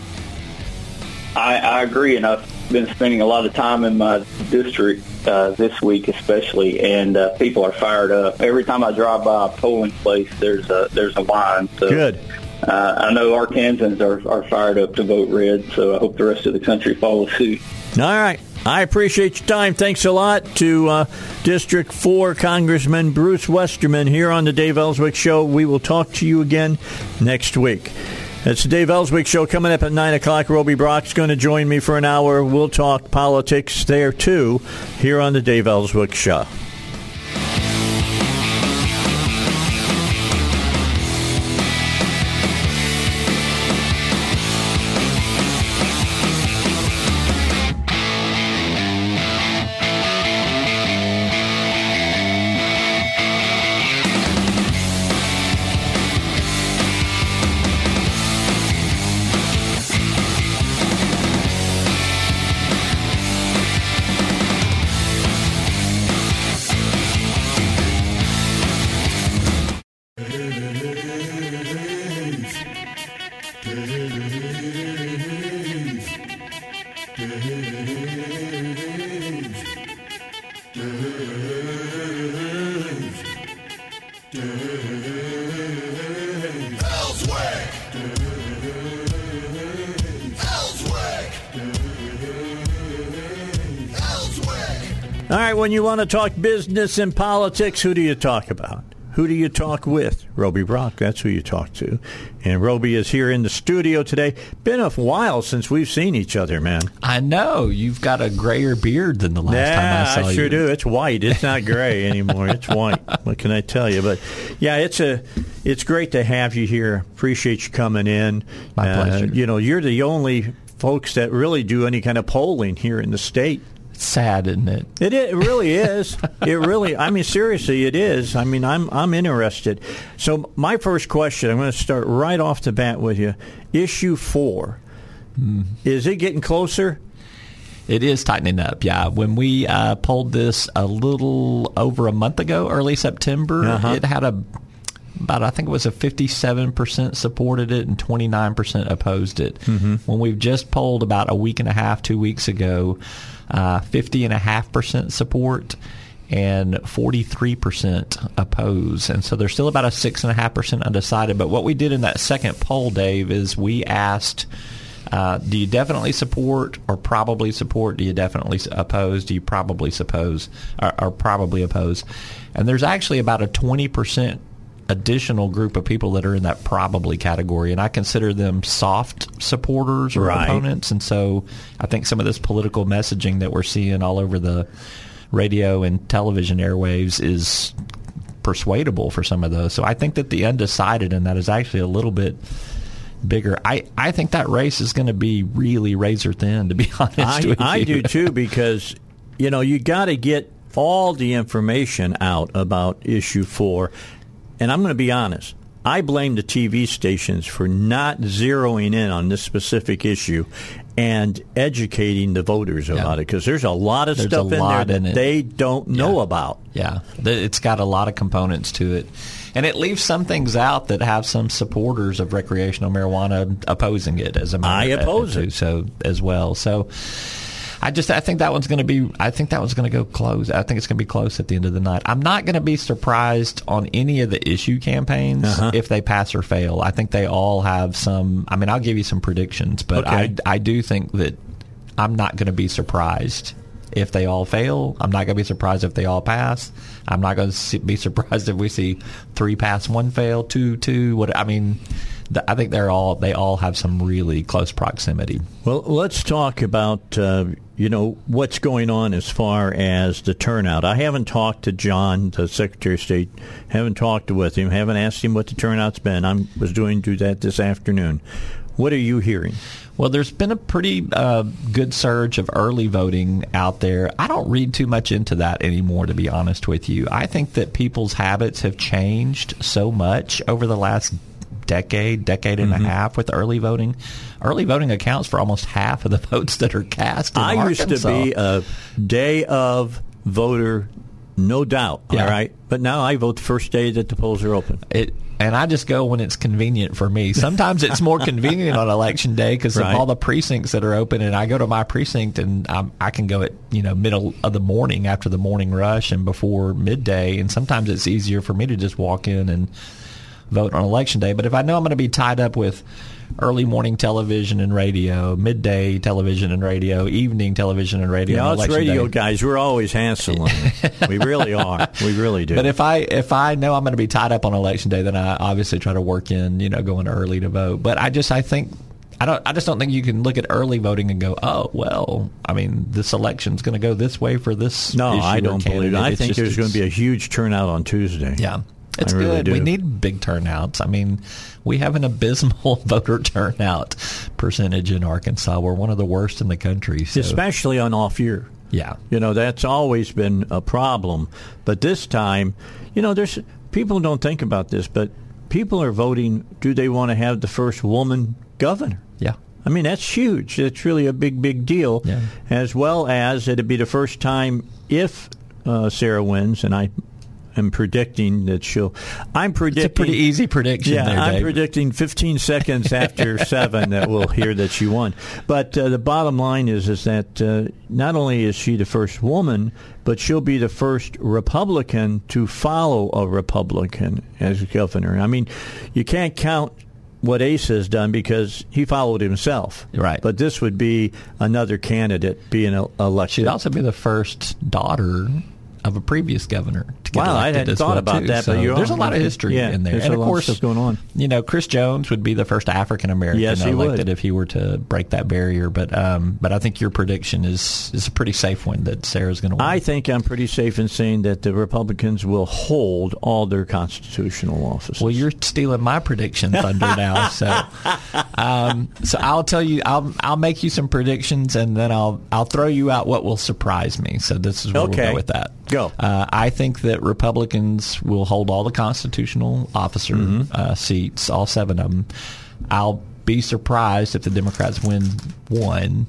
I, I agree, and I've been spending a lot of time in my district uh, this week especially, and uh, people are fired up. Every time I drive by a polling place, there's a, there's a line. So, good. Uh, I know Arkansans are, are fired up to vote red, so I hope the rest of the country follows suit. All right. I appreciate your time. Thanks a lot to uh, District four Congressman Bruce Westerman here on the Dave Ellswick Show. We will talk to you again next week. It's the Dave Ellswick Show coming up at nine o'clock. Roby Brock's going to join me for an hour. We'll talk politics there, too, here on the Dave Ellswick Show. All right, when you want to talk business and politics, who do you talk about? Who do you talk with? Roby Brock, that's who you talk to. And Roby is here in the studio today. Been a while since we've seen each other, man. I know. You've got a grayer beard than the last yeah, time I saw you. Yeah, I sure you. do. It's white. It's not gray anymore. It's white. What can I tell you? But, yeah, it's a it's great to have you here. Appreciate you coming in. My uh, pleasure. You know, you're the only folks that really do any kind of polling here in the state. Sad, isn't it? It is, it really is. It really. I mean, seriously, it is. I mean, I'm I'm interested. So my first question, I'm going to start right off the bat with you. Issue four, mm. is it getting closer? It is tightening up. Yeah, when we uh, polled this a little over a month ago, early September, uh-huh. it had a about I think it was a fifty-seven percent supported it and twenty-nine percent opposed it. Mm-hmm. When we've just polled about a week and a half, two weeks ago. Uh, fifty point five percent support and forty-three percent oppose. And so there's still about a six point five percent undecided. But what we did in that second poll, Dave, is we asked, uh, do you definitely support or probably support? Do you definitely oppose? Do you probably suppose or, or probably oppose? And there's actually about a twenty percent additional group of people that are in that probably category, and I consider them soft supporters or right. opponents. And so I think some of this political messaging that we're seeing all over the radio and television airwaves is persuadable for some of those. So I think that the undecided in that is actually a little bit bigger. I, I think that race is going to be really razor thin, to be honest I, with I you. I do, too, because, you know, you got to get all the information out about Issue four. And I'm going to be honest, I blame the T V stations for not zeroing in on this specific issue and educating the voters yeah. about it, because there's a lot of there's stuff in there that in they don't yeah. know about. Yeah, it's got a lot of components to it. And it leaves some things out that have some supporters of recreational marijuana opposing it as a matter I of oppose it. So, as well. So... I just I think that one's going to be I think that one's going to go close. I think it's going to be close at the end of the night. I'm not going to be surprised on any of the issue campaigns uh-huh. if they pass or fail. I think they all have some. I mean, I'll give you some predictions, but okay. I I do think that I'm not going to be surprised if they all fail. I'm not going to be surprised if they all pass. I'm not going to be surprised if we see three pass, one fail, two two. What I mean. I think they're all they all have some really close proximity. Well, let's talk about uh, you know what's going on as far as the turnout. I haven't talked to John, the Secretary of State. Haven't talked with him. Haven't asked him what the turnout's been. I was doing do that this afternoon. What are you hearing? Well, there's been a pretty uh, good surge of early voting out there. I don't read too much into that anymore, to be honest with you. I think that people's habits have changed so much over the last decade, decade and mm-hmm. a half with early voting. Early voting accounts for almost half of the votes that are cast in I Arkansas. Used to be a day of voter, no doubt, yeah. all right? But now I vote the first day that the polls are open. It, and I just go when it's convenient for me. Sometimes it's more convenient on election day because right. of all the precincts that are open, and I go to my precinct, and I'm, I can go at you know middle of the morning after the morning rush and before midday, and sometimes it's easier for me to just walk in and vote on election day. But if I know I'm going to be tied up with early morning television and radio, midday television and radio, evening television and radio, yeah, us radio day. Guys, we're always hassling. We really are. We really do. But if I if I know I'm going to be tied up on election day, then I obviously try to work in, you know, going early to vote. But I just I think I don't I just don't think you can look at early voting and go, oh well, I mean this election's going to go this way for this. No, issue I don't believe it. I it's think just, there's going to be a huge turnout on Tuesday. Yeah. It's I good. Really we need big turnouts. I mean, we have an abysmal voter turnout percentage in Arkansas. We're one of the worst in the country. So. Especially on off year. Yeah. You know, that's always been a problem. But this time, you know, there's people don't think about this, but people are voting, do they want to have the first woman governor? Yeah. I mean, that's huge. It's really a big, big deal. Yeah. As well as it'd be the first time if uh, Sarah wins, and I am predicting that she'll. I'm predicting. It's a pretty easy prediction. Yeah, there, I'm Dave. predicting fifteen seconds after seven that we'll hear that she won. But uh, the bottom line is is that uh, not only is she the first woman, but she'll be the first Republican to follow a Republican as governor. I mean, you can't count what Asa has done because he followed himself. Right. But this would be another candidate being elected. She'd also be the first daughter of a previous governor to get wow, elected. Wow, I hadn't thought well about too. that. So but you're there's a lot of history yeah, in there. And, of course, stuff going on. You know, Chris Jones would be the first African-American yes, elected would. if he were to break that barrier. But um, but I think your prediction is, is a pretty safe one that Sarah's going to win. I think I'm pretty safe in saying that the Republicans will hold all their constitutional offices. Well, you're stealing my prediction thunder now. So um, so I'll tell you, I'll I'll make you some predictions, and then I'll I'll throw you out what will surprise me. So this is where okay. we'll go with that. Go. Uh, I think that Republicans will hold all the constitutional officer mm-hmm. uh, seats, all seven of them. I'll be surprised if the Democrats win one.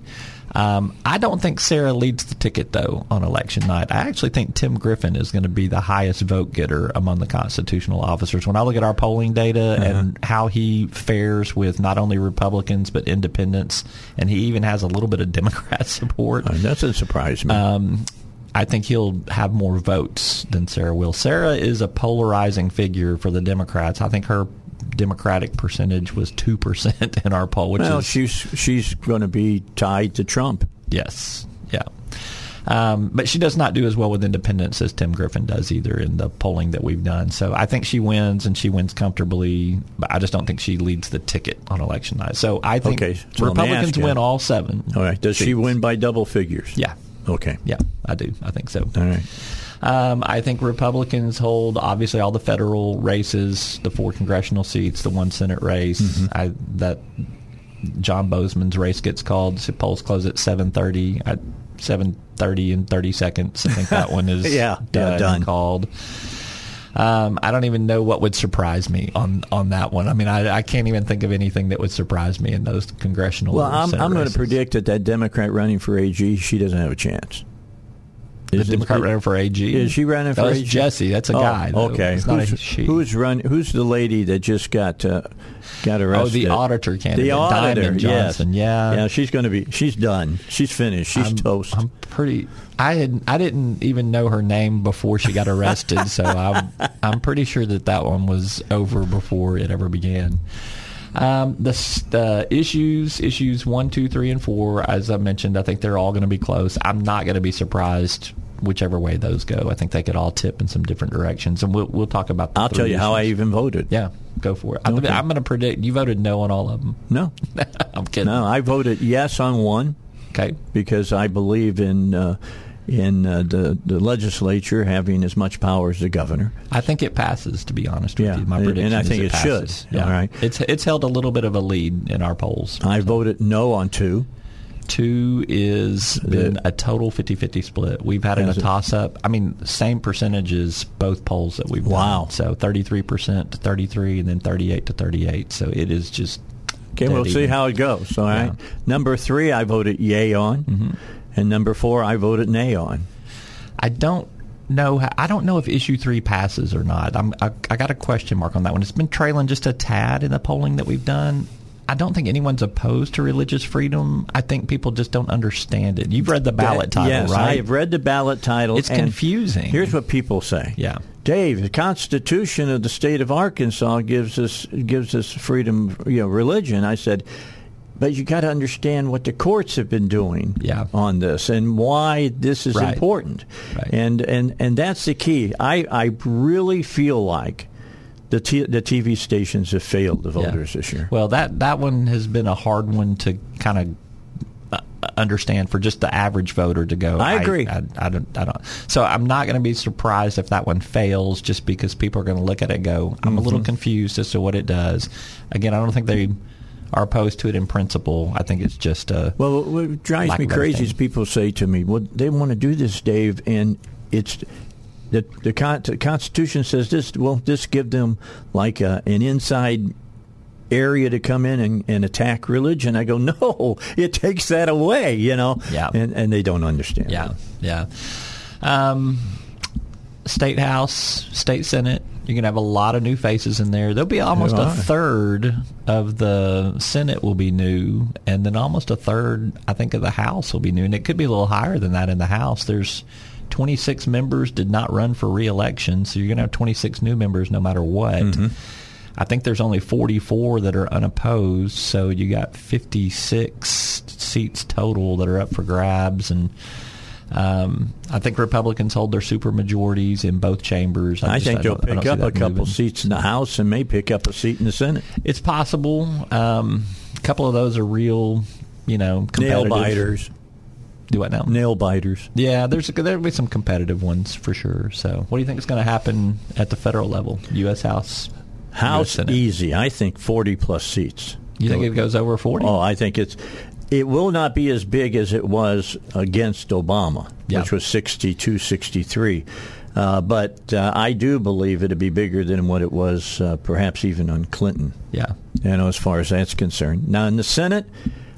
Um, I don't think Sarah leads the ticket, though, on election night. I actually think Tim Griffin is going to be the highest vote getter among the constitutional officers. When I look at our polling data mm-hmm. and how he fares with not only Republicans but independents, and he even has a little bit of Democrat support. Oh, that doesn't surprise me. Um, I think he'll have more votes than Sarah will. Sarah is a polarizing figure for the Democrats. I think her Democratic percentage was two percent in our poll, which well, is... she's, she's going to be tied to Trump. Yes. Yeah. Um, but she does not do as well with independents as Tim Griffin does either in the polling that we've done. So I think she wins, and she wins comfortably, but I just don't think she leads the ticket on election night. So I think okay, so Republicans win all seven. All right. Does seats. she win by double figures? Yeah. Okay. Yeah, I do. I think so. All right. Um, I think Republicans hold, obviously, all the federal races, the four congressional seats, the one Senate race. Mm-hmm. I, that John Bozeman's race gets called. So polls close at seven thirty. At seven thirty in thirty seconds. I think that one is yeah, done, yeah, done. called. Um, I don't even know what would surprise me on, on that one. I mean, I, I can't even think of anything that would surprise me in those congressional well, I'm, I'm going to predict that that Democrat running for A G, she doesn't have a chance. Is the Democrat it, running for A G? Is she running for A G? That's Jesse. That's a oh, guy. Though. Okay. It's not who's, a she. Who's, run, who's the lady that just got uh, got arrested? Oh, the auditor candidate. The auditor, Diamond Johnson. Yes. Yeah. Yeah, she's going to be – she's done. She's finished. She's I'm, toast. I'm pretty – I had I didn't even know her name before she got arrested, so I'm, I'm pretty sure that that one was over before it ever began. Um, the uh, issues, issues one, two, three, and four, as I mentioned, I think they're all going to be close. I'm not going to be surprised whichever way those go. I think they could all tip in some different directions, and we'll we'll talk about. The I'll tell you issues. how I even voted. Yeah, go for it. Okay. I'm going to predict you voted no on all of them. No, I'm kidding. No, I voted yes on one. Okay, because I believe in. Uh, in uh, the, the legislature having as much power as the governor. I think it passes, to be honest with yeah. you. My prediction and I think is it, it should. Yeah. All right. It's it's held a little bit of a lead in our polls. I voted no on two. Two is been a total fifty-fifty split. We've had in a toss-up. I mean, same percentages, both polls that we've wow. done. So thirty-three percent to thirty-three and then thirty-eight to thirty-eight. So it is just Okay, we'll even. see how it goes. All right. Yeah. Number three, I voted yay on. Mm-hmm. And number four, I voted nay on. I don't know. How, I don't know if issue three passes or not. I'm, I, I got a question mark on that one. It's been trailing just a tad in the polling that we've done. I don't think anyone's opposed to religious freedom. I think people just don't understand it. You've read the ballot title, yes, right? Yes, I have read the ballot title. It's confusing. Here's what people say. Yeah. Dave, the Constitution of the state of Arkansas gives us gives us freedom, you know, religion. I said, but you got to understand what the courts have been doing yeah. on this and why this is right. important. Right. And, and and that's the key. I, I really feel like the t- the T V stations have failed the voters yeah. this year. Well, that, that one has been a hard one to kind of understand for just the average voter to go. I agree. I, I, I don't. I don't. So I'm not going to be surprised if that one fails, just because people are going to look at it and go, I'm mm-hmm. a little confused as to what it does. Again, I don't think they are opposed to it in principle. I think it's just a well. What drives me crazy is people say to me, "Well, they want to do this, Dave, and it's the the, con- the Constitution says this. Won't this give them like a, an inside area to come in and, and attack religion?" I go, "No, it takes that away." You know, yeah, and and they don't understand. Yeah, that. yeah. Um, state house, state senate. You're going to have a lot of new faces in there. There'll be almost a third of the Senate will be new, and then almost a third, I think, of the House will be new. And it could be a little higher than that in the House. There's twenty-six members did not run for re-election, so you're going to have twenty-six new members no matter what. Mm-hmm. I think there's only forty-four that are unopposed, so you got fifty-six seats total that are up for grabs, and Um, I think Republicans hold their super majorities in both chambers. I, I just, think they'll I pick up a couple moving. seats in the House and may pick up a seat in the Senate. It's possible. Um, a couple of those are real, you know, competitive. Nail biters. Do what now? Nail biters. Yeah, there's a, there'll be some competitive ones for sure. So what do you think is going to happen at the federal level? U S House? House, U S easy. I think forty-plus seats. You think it goes over forty? Oh, I think it's... It will not be as big as it was against Obama, yeah. which was sixty-two, sixty-three. Uh, but uh, I do believe it'll be bigger than what it was uh, perhaps even on Clinton. Yeah. You know, as far as that's concerned. Now, in the Senate,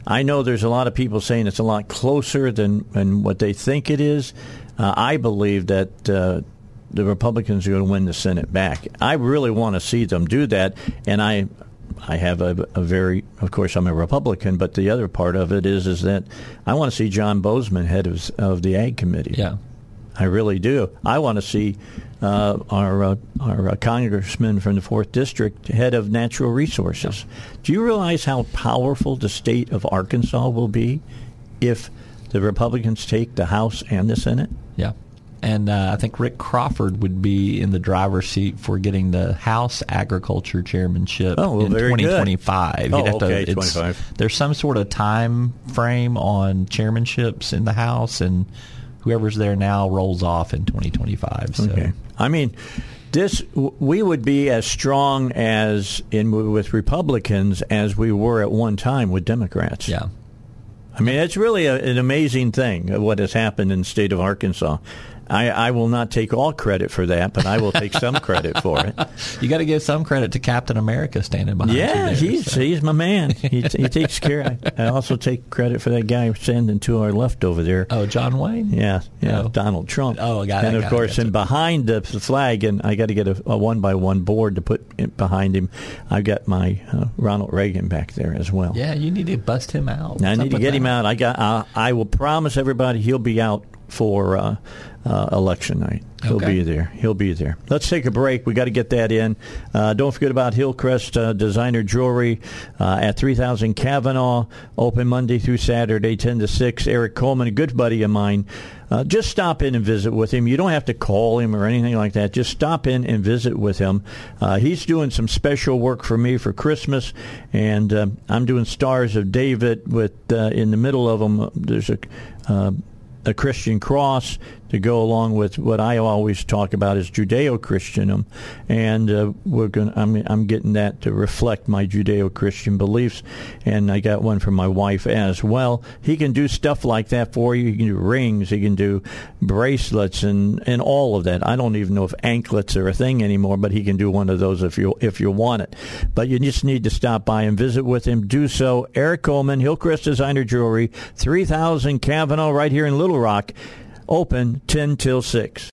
I know there's a lot of people saying it's a lot closer than, than what they think it is. Uh, I believe that uh, the Republicans are going to win the Senate back. I really want to see them do that, and I... I have a, a very, of course, I'm a Republican, but the other part of it is is that I want to see John Bozeman head of, of the Ag Committee. Yeah, I really do. I want to see uh, our uh, our uh, congressman from the fourth district head of Natural Resources. Yeah. Do you realize how powerful the state of Arkansas will be if the Republicans take the House and the Senate? Yeah. And uh, I think Rick Crawford would be in the driver's seat for getting the House Agriculture Chairmanship oh, well, in twenty twenty-five. Oh, have to, okay, twenty-five. There's some sort of time frame on chairmanships in the House, and whoever's there now rolls off in twenty twenty-five. So. Okay. I mean, this we would be as strong as in with Republicans as we were at one time with Democrats. Yeah. I mean, it's really a, an amazing thing what has happened in the state of Arkansas. I, I will not take all credit for that, but I will take some credit for it. You got to give some credit to Captain America standing behind yeah, you. Yeah, he's so. he's my man. He, he takes care. I also take credit for that guy standing to our left over there. Oh, John Wayne. Yeah, yeah. Oh. Donald Trump. Oh, got it. And of got course, it, and behind the flag, and I got to get a, a one by one board to put behind him. I've got my uh, Ronald Reagan back there as well. Yeah, you need to bust him out. I need to get him out. I got. Uh, I will promise everybody he'll be out for uh, uh, election night. He'll okay. be there. He'll be there. Let's take a break. We got to get that in. Uh, don't forget about Hillcrest uh, Designer Jewelry uh, at three thousand Cavanaugh, open Monday through Saturday, ten to six. Eric Coleman, a good buddy of mine, uh, just stop in and visit with him. You don't have to call him or anything like that. Just stop in and visit with him. Uh, he's doing some special work for me for Christmas, and uh, I'm doing Stars of David with uh, in the middle of them. There's a... Uh, a Christian cross to go along with what I always talk about is Judeo-Christianism, and uh, we're going. I'm I'm getting that to reflect my Judeo-Christian beliefs, and I got one for my wife as well. He can do stuff like that for you. He can do rings, he can do bracelets, and, and all of that. I don't even know if anklets are a thing anymore, but he can do one of those if you if you want it. But you just need to stop by and visit with him. Do so. Eric Coleman, Hillcrest Designer Jewelry, three thousand Cavanaugh, right here in Little Rock. Open ten till six.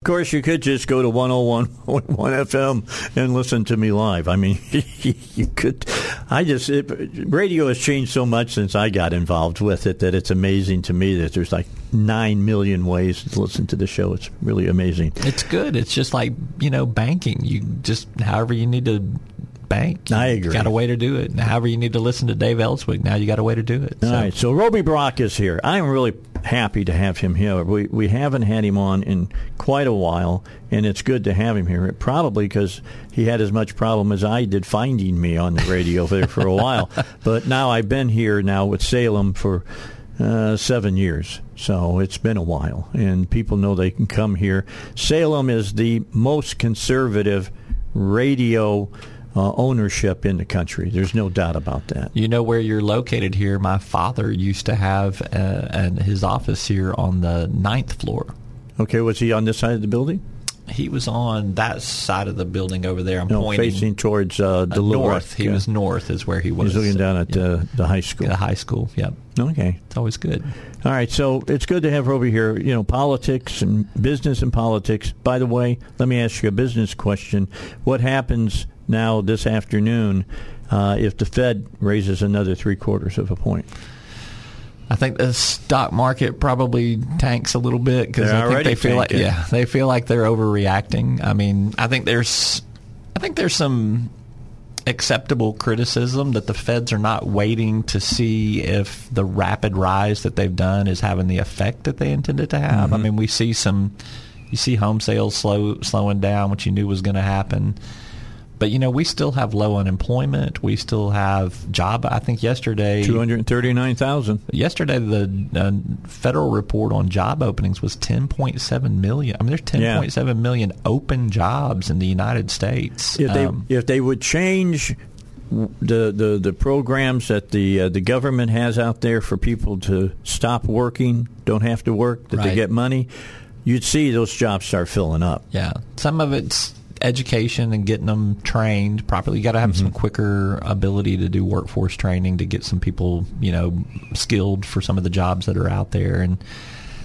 Of course, you could just go to one oh one point one F M and listen to me live. I mean, you could. I just it, radio has changed so much since I got involved with it that it's amazing to me that there's like nine million ways to listen to the show. It's really amazing. It's good. It's just like, you know, banking. You just however you need to. Bank. You I agree. You got a way to do it. And however, you need to listen to Dave Ellswick. Now you got a way to do it. So. All right. So Roby Brock is here. I'm really happy to have him here. We we haven't had him on in quite a while, and it's good to have him here. Probably because he had as much problem as I did finding me on the radio there for a while. But now I've been here now with Salem for uh, seven years. So it's been a while, and people know they can come here. Salem is the most conservative radio Uh, ownership in the country. There's no doubt about that. You know where you're located here. My father used to have uh, an, his office here on the ninth floor. Okay, was he on this side of the building? He was on that side of the building over there. I'm no, pointing facing towards uh, the north. He yeah. was north is where he was. He's looking down at yeah. uh, the high school. The high school. Yep. Okay. It's always good. All right. So it's good to have Roby here. You know, politics and business and politics. By the way, let me ask you a business question. What happens now this afternoon uh, if the Fed raises another three quarters of a point? I think the stock market probably tanks a little bit because I think they feel like yeah they feel like they're overreacting. I mean, I think there's I think there's some acceptable criticism that the Feds are not waiting to see if the rapid rise that they've done is having the effect that they intended to have. Mm-hmm. I mean, we see some you see home sales slow slowing down, which you knew was going to happen. But, you know, we still have low unemployment. We still have job, I think yesterday. two hundred thirty-nine thousand. Yesterday, the uh, federal report on job openings was ten point seven million. I mean, there's ten point seven yeah. million open jobs in the United States. If they, um, if they would change the, the, the programs that the uh, the government has out there for people to stop working, don't have to work, that right. they get money, you'd see those jobs start filling up. Yeah. Some of it's education and getting them trained properly. You got to have mm-hmm. some quicker ability to do workforce training to get some people, you know, skilled for some of the jobs that are out there. And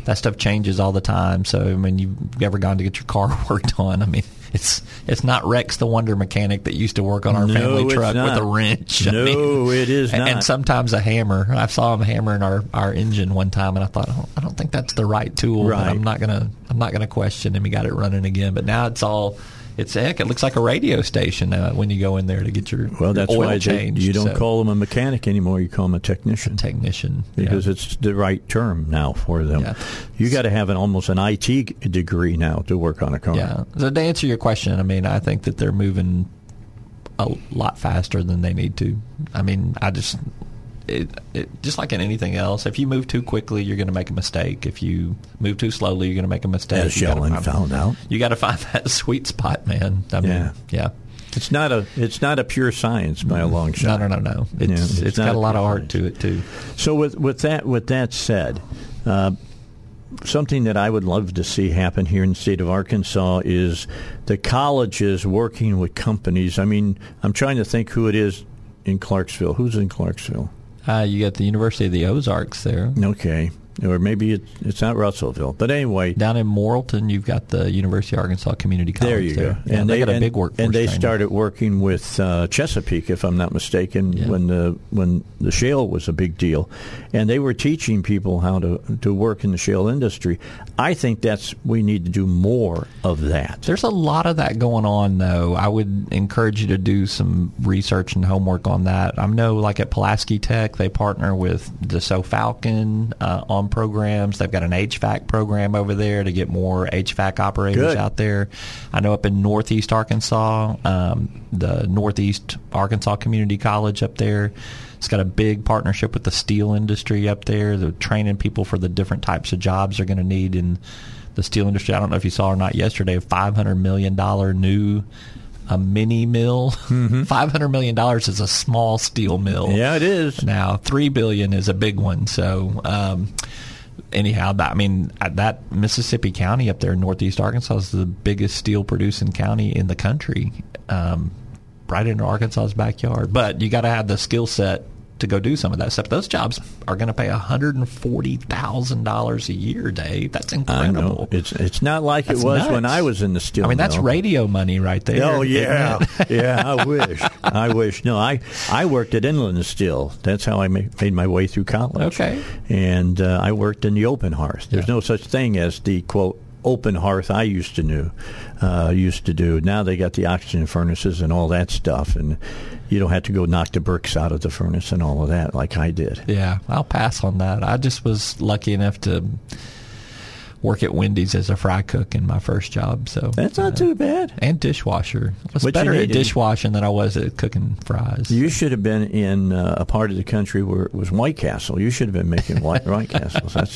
that stuff changes all the time. So, I mean, you've ever gone to get your car worked on. I mean, it's it's not Rex the Wonder Mechanic that used to work on our no, family truck with a wrench. No, I mean, it is and, not. And sometimes a hammer. I saw him hammering our, our engine one time, and I thought, oh, I don't think that's the right tool. Right. But I'm not gonna I'm not gonna question him. He got it running again. But now it's all. It's heck. It looks like a radio station uh, when you go in there to get your, well, your that's oil why changed. They, you don't so. call them a mechanic anymore. You call them a technician. A technician, because yeah. it's the right term now for them. Yeah. You got to have an almost an I T degree now to work on a car. Yeah. So to answer your question, I mean, I think that they're moving a lot faster than they need to. I mean, I just it, it just like in anything else. If you move too quickly, you're going to make a mistake. If you move too slowly, you're going to make a mistake. As Sheldon found out, you got to find that sweet spot, man. I mean, yeah, yeah. It's not a it's not a pure science by a long shot. No, no, no, no. It's yeah, it's, it's got a lot of art science to it too. So with with that with that said, uh, something that I would love to see happen here in the state of Arkansas is the colleges working with companies. I mean, I'm trying to think who it is in Clarksville. Who's in Clarksville? Uh, you got the University of the Ozarks there. Okay. Or maybe it, it's not Russellville. But anyway. Down in Morrilton, you've got the University of Arkansas Community College there. You there. Go. Yeah, and they, they got a big workforce. And they training. started working with uh, Chesapeake, if I'm not mistaken, yeah. when the when the shale was a big deal. And they were teaching people how to, to work in the shale industry. I think that's we need to do more of that. There's a lot of that going on, though. I would encourage you to do some research and homework on that. I know, like at Pulaski Tech, they partner with DeSoe Falcon uh, on programs. They've got an H V A C program over there to get more H V A C operators Good. out there. I know up in Northeast Arkansas, um, the Northeast Arkansas Community College up there, it's got a big partnership with the steel industry up there. They're training people for the different types of jobs they're going to need in the steel industry. I don't know if you saw or not yesterday, a five hundred million dollars new a mini mill. Mm-hmm. five hundred million dollars is a small steel mill. Yeah, it is. Now, three billion dollars is a big one. So, um, anyhow, I mean, that Mississippi County up there in Northeast Arkansas is the biggest steel-producing county in the country, um, right in Arkansas's backyard. But you got to have the skill set to go do some of that stuff. Those jobs are going to pay one hundred forty thousand dollars a year, Dave. That's incredible. It's it's not like that's it was nuts. When I was in the steel mill. I mean, that's radio money right there. Oh, yeah. yeah, I wish. I wish. No, I, I worked at Inland Steel. That's how I made my way through college. Okay. And uh, I worked in the open hearth. There's yeah. no such thing as the, quote, open hearth I used to do. Uh, used to do. Now they got the oxygen furnaces and all that stuff, and you don't have to go knock the bricks out of the furnace and all of that like I did. Yeah, I'll pass on that. I just was lucky enough to work at Wendy's as a fry cook in my first job. So that's not uh, too bad. And dishwasher. I was what better at dishwashing than I was at cooking fries. You should have been in uh, a part of the country where it was White Castle. You should have been making White, White Castles. That's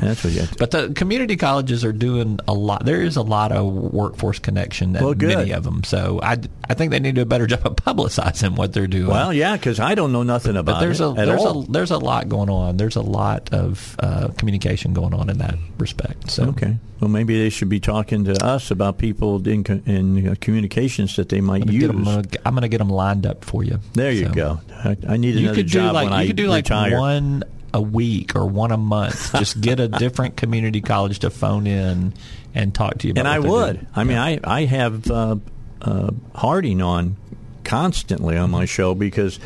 that's what you have to. But the community colleges are doing a lot. There is a lot of workforce connection at well, many of them. So I, I think they need to do a better job of publicizing what they're doing. Well, yeah, because I don't know nothing about but there's it a, at there's all. A, there's a lot going on. There's a lot of uh, communication going on in that respect. So. Okay. Well, maybe they should be talking to us about people in, in communications that they might I'm use. Them, I'm going to get them lined up for you. There you so. go. I, I need you another job like, when I retire. You could do like retire. one a week or one a month. Just get a different community college to phone in and talk to you about. And I would. Doing. I mean, yeah. I, I have uh, uh, Harding on constantly on my show because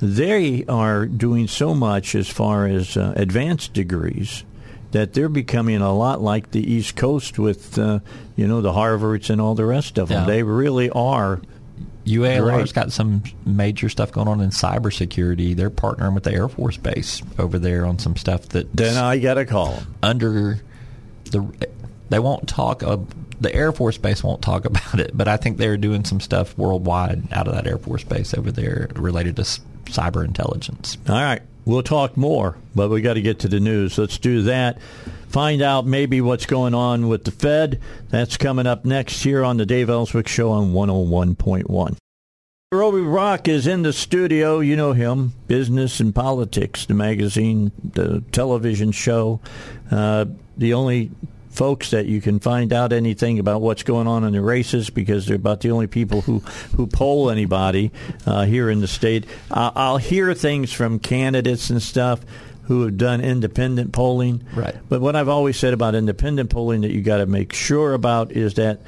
they are doing so much as far as uh, advanced degrees that they're becoming a lot like the East Coast with, uh, you know, the Harvards and all the rest of them. Yeah. They really are. U A L R's got some major stuff going on in cybersecurity. They're partnering with the Air Force Base over there on some stuff that. Then I got a call. Under the, they won't talk. Uh, the Air Force Base won't talk about it, but I think they're doing some stuff worldwide out of that Air Force Base over there related to cyber intelligence. All right. We'll talk more, but we got to get to the news. Let's do that. Find out maybe what's going on with the Fed. That's coming up next here on the Dave Ellswick Show on one oh one point one. Roby Brock is in the studio. You know him, Business and Politics, the magazine, the television show. Uh, the only folks that you can find out anything about what's going on in the races because they're about the only people who, who poll anybody uh, here in the state. Uh, I'll hear things from candidates and stuff who have done independent polling. Right. But what I've always said about independent polling that you got to make sure about is that,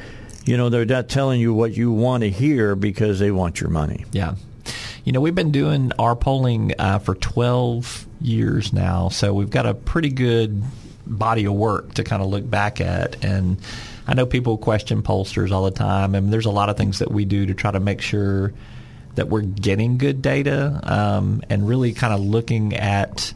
you know, they're not telling you what you want to hear because they want your money. Yeah. You know, we've been doing our polling uh, for twelve years now, so we've got a pretty good body of work to kind of look back at. And I know people question pollsters all the time, and there's a lot of things that we do to try to make sure that we're getting good data um, and really kind of looking at,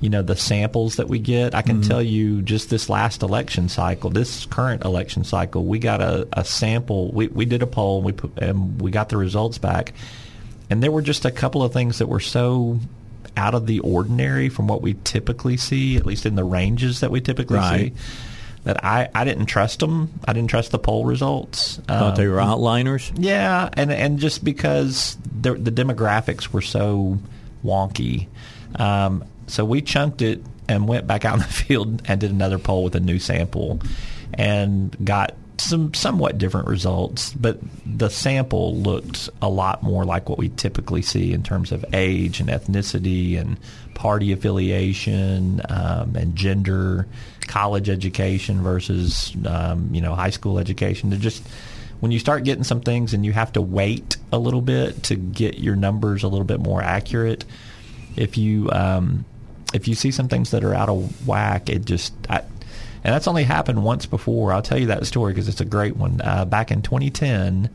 you know, the samples that we get. I can mm-hmm. tell you just this last election cycle, this current election cycle, we got a, a sample. We, we did a poll, and we, put, and we got the results back. And there were just a couple of things that were so out of the ordinary from what we typically see, at least in the ranges that we typically right. see, that I, I didn't trust them. I didn't trust the poll results. Thought um, they were outliers? Yeah, and and just because the, the demographics were so wonky. Um, so we chunked it and went back out in the field and did another poll with a new sample and got some somewhat different results, but the sample looked a lot more like what we typically see in terms of age and ethnicity and party affiliation um, and gender, college education versus um, you know, high school education. They're just when you start getting some things and you have to wait a little bit to get your numbers a little bit more accurate. If you um, if you see some things that are out of whack, it just. I, And that's only happened once before. I'll tell you that story because it's a great one. Uh, back in twenty ten,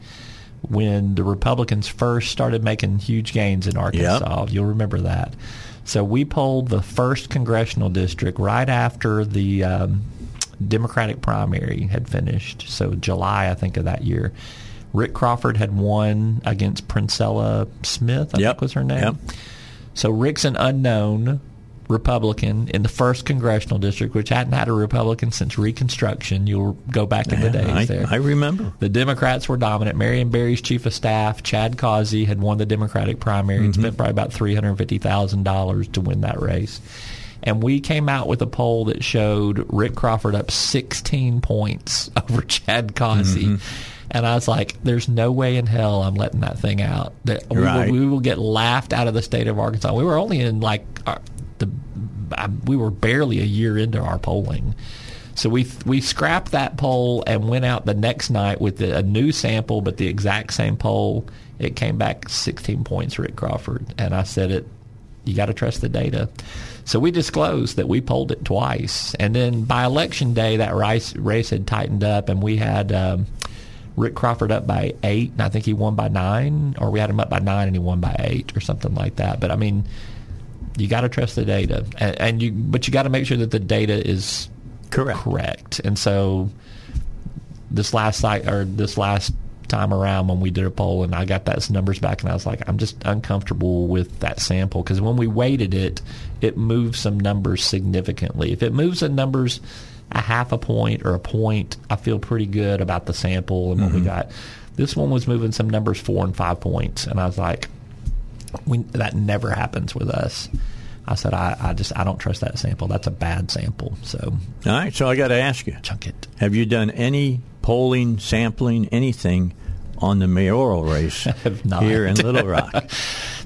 when the Republicans first started making huge gains in Arkansas, yep. You'll remember that. So we polled the first congressional district right after the um, Democratic primary had finished. So July, I think, of that year. Rick Crawford had won against Prinsella Smith, I yep. think was her name. Yep. So Rick's an unknown Republican in the first congressional district, which hadn't had a Republican since Reconstruction. You'll go back in the days I, there. I remember. The Democrats were dominant. Marion Barry's chief of staff, Chad Causey, had won the Democratic primary and mm-hmm. spent probably about three hundred fifty thousand dollars to win that race. And we came out with a poll that showed Rick Crawford up sixteen points over Chad Causey. Mm-hmm. And I was like, there's no way in hell I'm letting that thing out. That we, right. will, we will get laughed out of the state of Arkansas. We were only in like our, the, I, we were barely a year into our polling. So we we scrapped that poll and went out the next night with the, a new sample, but the exact same poll. It came back sixteen points, Rick Crawford. And I said, it. You got to trust the data. So we disclosed that we polled it twice. And then by election day, that race, race had tightened up, and we had um, Rick Crawford up by eight, and I think he won by nine, or we had him up by nine and he won by eight or something like that. But, I mean, you got to trust the data, and, and you, but you got to make sure that the data is correct. Correct. And so, this last or this last time around when we did a poll, and I got those numbers back, and I was like, I'm just uncomfortable with that sample because when we weighted it, it moved some numbers significantly. If it moves the numbers a half a point or a point, I feel pretty good about the sample and what mm-hmm. we got. This one was moving some numbers four and five points, and I was like. We, that never happens with us. I said, I, I just, I don't trust that sample. That's a bad sample. So, all right. So I got to ask you, chunk it. Have you done any polling, sampling, anything on the mayoral race here in Little Rock?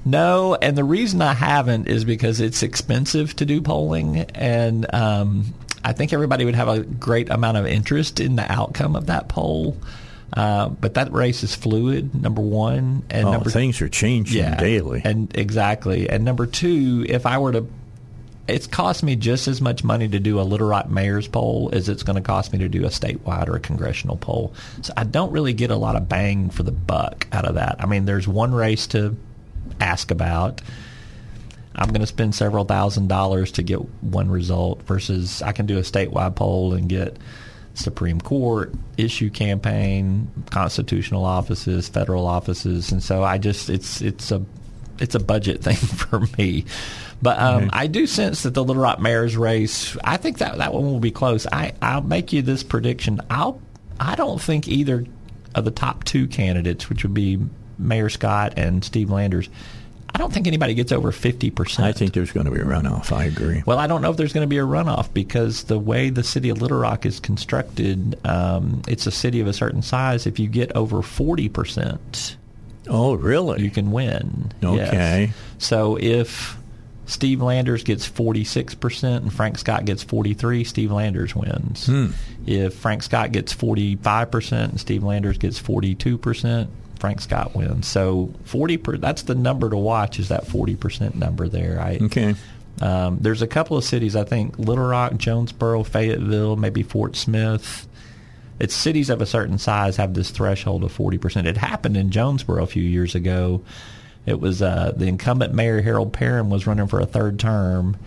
No, and the reason I haven't is because it's expensive to do polling, and um, I think everybody would have a great amount of interest in the outcome of that poll. Uh, but that race is fluid, number one. And oh, number things are changing yeah, daily. And exactly. And number two, if I were to – it's cost me just as much money to do a Little Rock mayor's poll as it's going to cost me to do a statewide or a congressional poll. So I don't really get a lot of bang for the buck out of that. I mean, there's one race to – ask about. I'm going to spend several thousand dollars to get one result versus I can do a statewide poll and get Supreme Court, issue campaign, constitutional offices, federal offices. And so I just, it's it's a it's a budget thing for me. But um, mm-hmm. I do sense that the Little Rock mayor's race, I think that, that one will be close. I, I'll make you this prediction. I'll, I don't think either of the top two candidates, which would be Mayor Scott and Steve Landers, I don't think anybody gets over fifty percent. I think there's going to be a runoff. I agree. Well, I don't know if there's going to be a runoff because the way the city of Little Rock is constructed, um, it's a city of a certain size. If you get over forty percent, oh, really? You can win. Okay. Yes. So if Steve Landers gets forty-six percent and Frank Scott gets forty-three, Steve Landers wins. Hmm. If Frank Scott gets forty-five percent and Steve Landers gets forty-two percent, Frank Scott wins. So forty per, that's the number to watch, is that forty percent number there. I, okay. Um, there's a couple of cities, I think Little Rock, Jonesboro, Fayetteville, maybe Fort Smith. It's cities of a certain size have this threshold of forty percent. It happened in Jonesboro a few years ago. It was uh, the incumbent mayor Harold Perrin was running for a third term,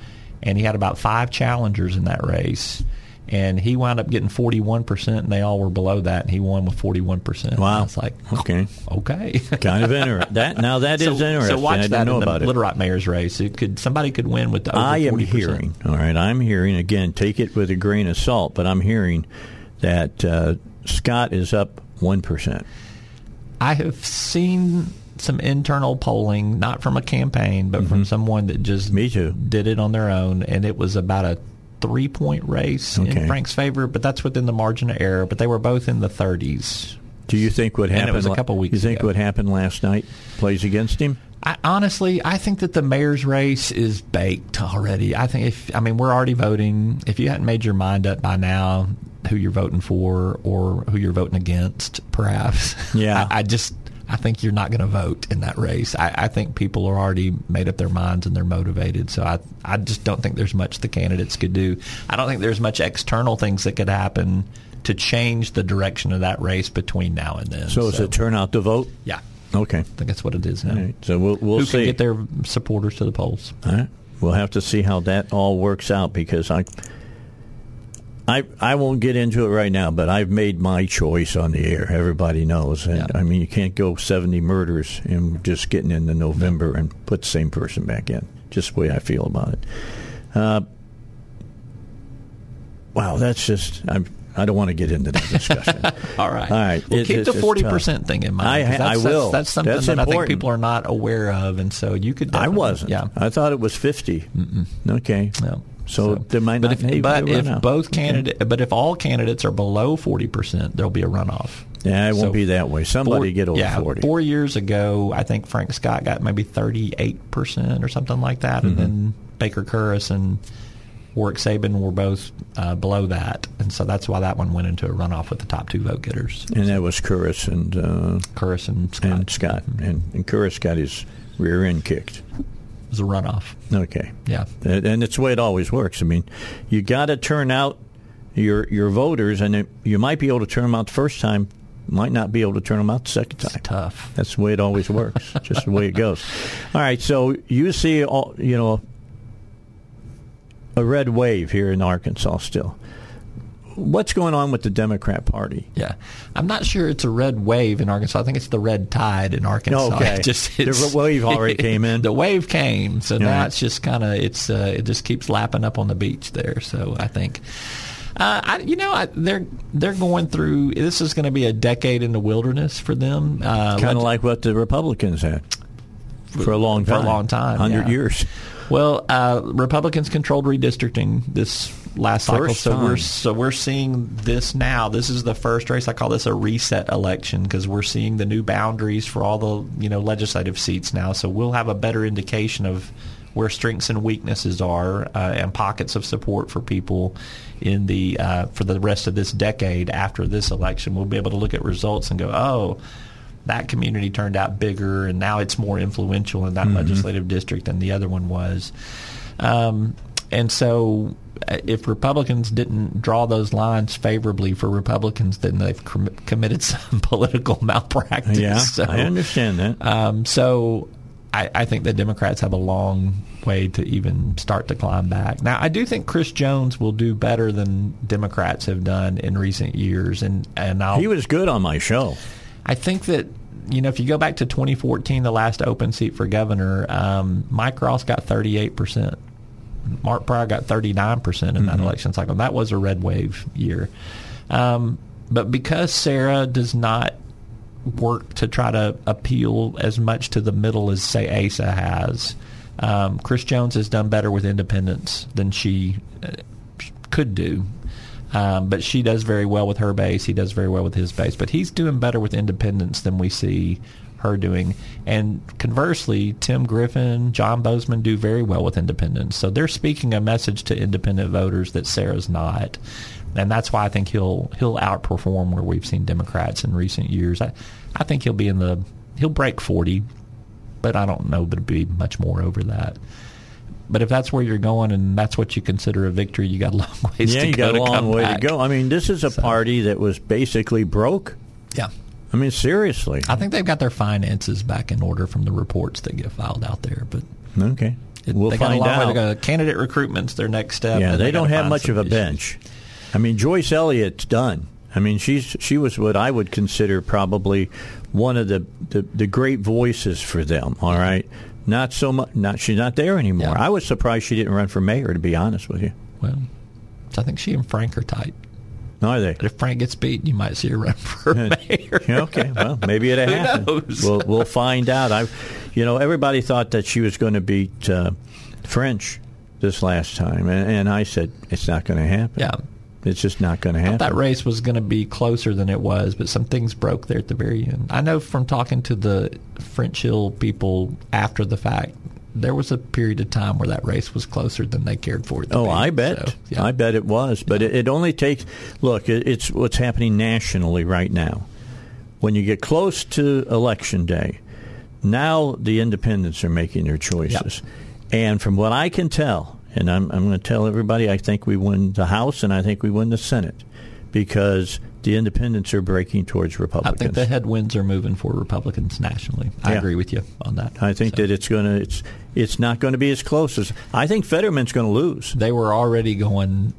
and he had about five challengers in that race. And he wound up getting forty-one percent, and they all were below that, and he won with forty-one percent. Wow. It's like, okay. Okay. Kind of interesting. That, now, that so, is interesting. So watch I that know in about the Little Rock mayor's race. It could, somebody could win with the over I am forty percent. Hearing, all right, I'm hearing, again, take it with a grain of salt, but I'm hearing that uh, Scott is up one percent. I have seen some internal polling, not from a campaign, but mm-hmm. from someone that just Me too. did it on their own, and it was about a three-point race okay. in Frank's favor, but that's within the margin of error. But they were both in the thirties. Do you think what happened? And it was a couple weeks ago. You think ago. what happened last night plays against him? I, honestly, I think that the mayor's race is baked already. I think if I mean we're already voting. If you hadn't made your mind up by now, who you're voting for or who you're voting against, perhaps. Yeah, I, I just I think you're not going to vote in that race. I, I think people are already made up their minds and they're motivated. So I I just don't think there's much the candidates could do. I don't think there's much external things that could happen to change the direction of that race between now and then. So, so. It's a turnout to vote? Yeah. Okay. I think that's what it is now. All right. So we'll, we'll Who see. Who can get their supporters to the polls. All right. We'll have to see how that all works out because I, I, I won't get into it right now, but I've made my choice on the air. Everybody knows. And yeah. I mean, you can't go seventy murders and just getting into November and put the same person back in. Just the way I feel about it. Uh, wow, that's just – I I don't want to get into that discussion. All right. All right. Well, it, keep the forty percent thing in mind. I, that's, I will. That's, that's something that's that important. I think people are not aware of, and so you could – I wasn't. Yeah. I thought it was fifty. Mm-mm. Okay. No. So, so there might not be a runoff. But if, but if both candidate, okay. but if all candidates are below forty percent, there'll be a runoff. Yeah, it so won't be that way. Somebody four, get over yeah, forty. Four years ago, I think Frank Scott got maybe thirty-eight percent or something like that, mm-hmm. and then Baker Curris and Warwick Saban were both uh, below that, and so that's why that one went into a runoff with the top two vote getters. And so, that was Curris and uh, Curris and Scott, and, Scott. Mm-hmm. and, and Curris got his rear end kicked. It was a runoff. Okay. Yeah. And it's the way it always works. I mean, you got to turn out your your voters, and it, you might be able to turn them out the first time, might not be able to turn them out the second time. It's tough. That's the way it always works. Just the way it goes. All right. So you see, all, you know, a red wave here in Arkansas still. What's going on with the Democrat Party? Yeah. I'm not sure it's a red wave in Arkansas. I think it's the red tide in Arkansas. Okay. It just, it's, the wave already came in. The wave came. So yeah. now it's just kind of – it's uh, it just keeps lapping up on the beach there. So I think uh, – I, you know, I, they're they're going through – this is going to be a decade in the wilderness for them. Uh, kind of like what the Republicans had for a long time. For a long time, one hundred yeah. years. Well, uh, Republicans controlled redistricting this last cycle, so time. we're so we're seeing this now. This is the first race. I call this a reset election because we're seeing the new boundaries for all the you know legislative seats now. So we'll have a better indication of where strengths and weaknesses are uh, and pockets of support for people in the uh, for the rest of this decade after this election. We'll be able to look at results and go, oh, that community turned out bigger and now it's more influential in that mm-hmm. legislative district than the other one was. Um, and so if Republicans didn't draw those lines favorably for Republicans, then they've com- committed some political malpractice. Yeah, so, I understand that. Um, so I, I think the Democrats have a long way to even start to climb back. Now, I do think Chris Jones will do better than Democrats have done in recent years. And, and I'll, he was good on my show. I think that, you know, if you go back to twenty fourteen, the last open seat for governor, um, Mike Ross got thirty-eight percent. Mark Pryor got thirty-nine percent in mm-hmm. that election cycle. That was a red wave year. Um, but because Sarah does not work to try to appeal as much to the middle as, say, Asa has, um, Chris Jones has done better with independents than she could do. Um, but she does very well with her base. He does very well with his base. But he's doing better with independents than we see her doing. And conversely, Tim Griffin, John Bozeman do very well with independents. So they're speaking a message to independent voters that Sarah's not. And that's why I think he'll he'll outperform where we've seen Democrats in recent years. I, I think he'll be in the – he'll break forty, but I don't know that it'll be much more over that. But if that's where you're going and that's what you consider a victory, you got a long ways yeah, to go. Yeah, you got a long way back. to go. I mean, this is a so. party that was basically broke. Yeah. I mean, seriously. I think they've got their finances back in order from the reports that get filed out there. But okay. It, we'll they find got a long out. Way to go. Candidate recruitment's their next step. Yeah, they, they don't have much of a issues. bench. I mean, Joyce Elliott's done. I mean, she's she was what I would consider probably one of the, the, the great voices for them, all right? Not so much. Not she's not there anymore. Yeah. I was surprised she didn't run for mayor, to be honest with you. Well, I think she and Frank are tight. Are they? But if Frank gets beat, you might see her run for mayor. Okay. Well, maybe it'll happen. Who knows? We'll we'll find out. I, you know, everybody thought that she was going to beat uh, French this last time, and, and I said it's not going to happen. Yeah. It's just not going to happen. I thought that race was going to be closer than it was, but some things broke there at the very end. I know from talking to the French Hill people after the fact, there was a period of time where that race was closer than they cared for. It to oh, be. I bet. So, yeah. I bet it was. But yeah. it, it only takes – look, it, it's what's happening nationally right now. When you get close to Election Day, now the independents are making their choices. Yep. And from what I can tell – and I'm, I'm going to tell everybody I think we win the House and I think we win the Senate because the independents are breaking towards Republicans. I think the headwinds are moving for Republicans nationally. I yeah. agree with you on that. I think so. that it's going to it's it's not going to be as close as I think Fetterman's going to lose. They were already going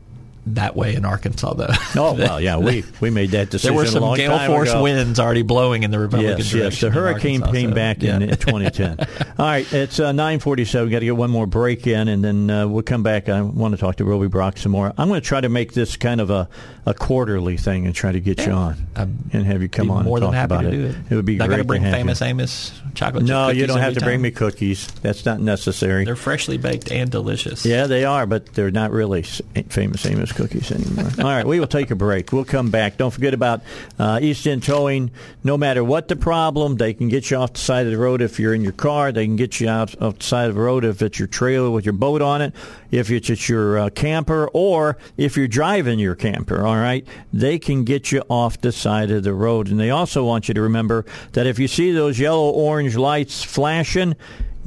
that way in Arkansas, though. Oh well, yeah, we we made that decision. There were some a long gale time force ago. winds already blowing in the Republican yes, direction. Yes, the hurricane Arkansas, came so. back yeah. in twenty ten. All right, it's uh, nine forty-seven. We've got to get one more break in, and then uh, we'll come back. I want to talk to Roby Brock some more. I'm going to try to make this kind of a, a quarterly thing and try to get yeah. you on I'm and have you come on. More and than talk happy about to do it. It, it would be Not great. I got to bring Famous you. Amos chocolate. No, chip you don't have to time. bring me cookies. That's not necessary. They're freshly baked and delicious. Yeah, they are, but they're not really Famous Amos cookies anymore. All right, we will take a break. We'll come back. Don't forget about uh, East End Towing. No matter what the problem, they can get you off the side of the road if you're in your car. They can get you out off the side of the road if it's your trailer with your boat on it, if it's, it's your uh, camper, or if you're driving your camper, all right? They can get you off the side of the road. And they also want you to remember that if you see those yellow-orange lights flashing,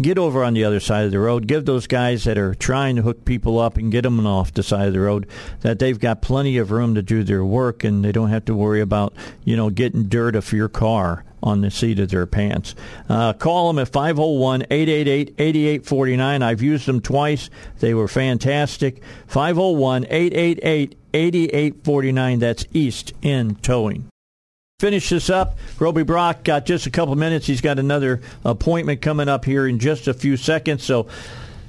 get over on the other side of the road. Give those guys that are trying to hook people up and get them off the side of the road that they've got plenty of room to do their work and they don't have to worry about, you know, getting dirt off your car on the seat of their pants. Uh, call them at five oh one, eight eight eight, eight eight four nine. I've used them twice. They were fantastic. five oh one, eight eight eight, eight eight four nine. That's East End Towing. Finish this up. Roby Brock got just a couple minutes. He's got another appointment coming up here in just a few seconds. So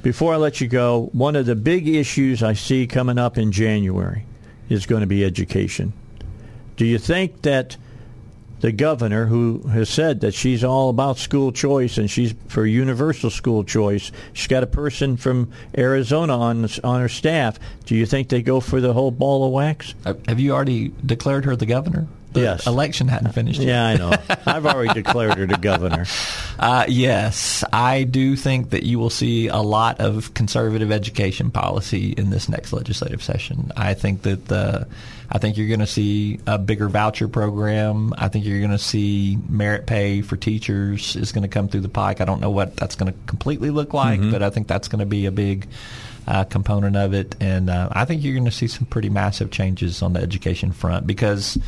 before I let you go, one of the big issues I see coming up in January is going to be education. Do you think that the governor, who has said that she's all about school choice and she's for universal school choice. She's got a person from Arizona on on her staff. Do you think they go for the whole ball of wax? Have you already declared her the governor? The yes. election hadn't finished yet. Yeah, I know. I've already declared her the governor. Uh, yes, I do think that you will see a lot of conservative education policy in this next legislative session. I think that the, I think you're going to see a bigger voucher program. I think you're going to see merit pay for teachers is going to come through the pike. I don't know what that's going to completely look like, mm-hmm. but I think that's going to be a big Uh, component of it, and uh, I think you're going to see some pretty massive changes on the education front, because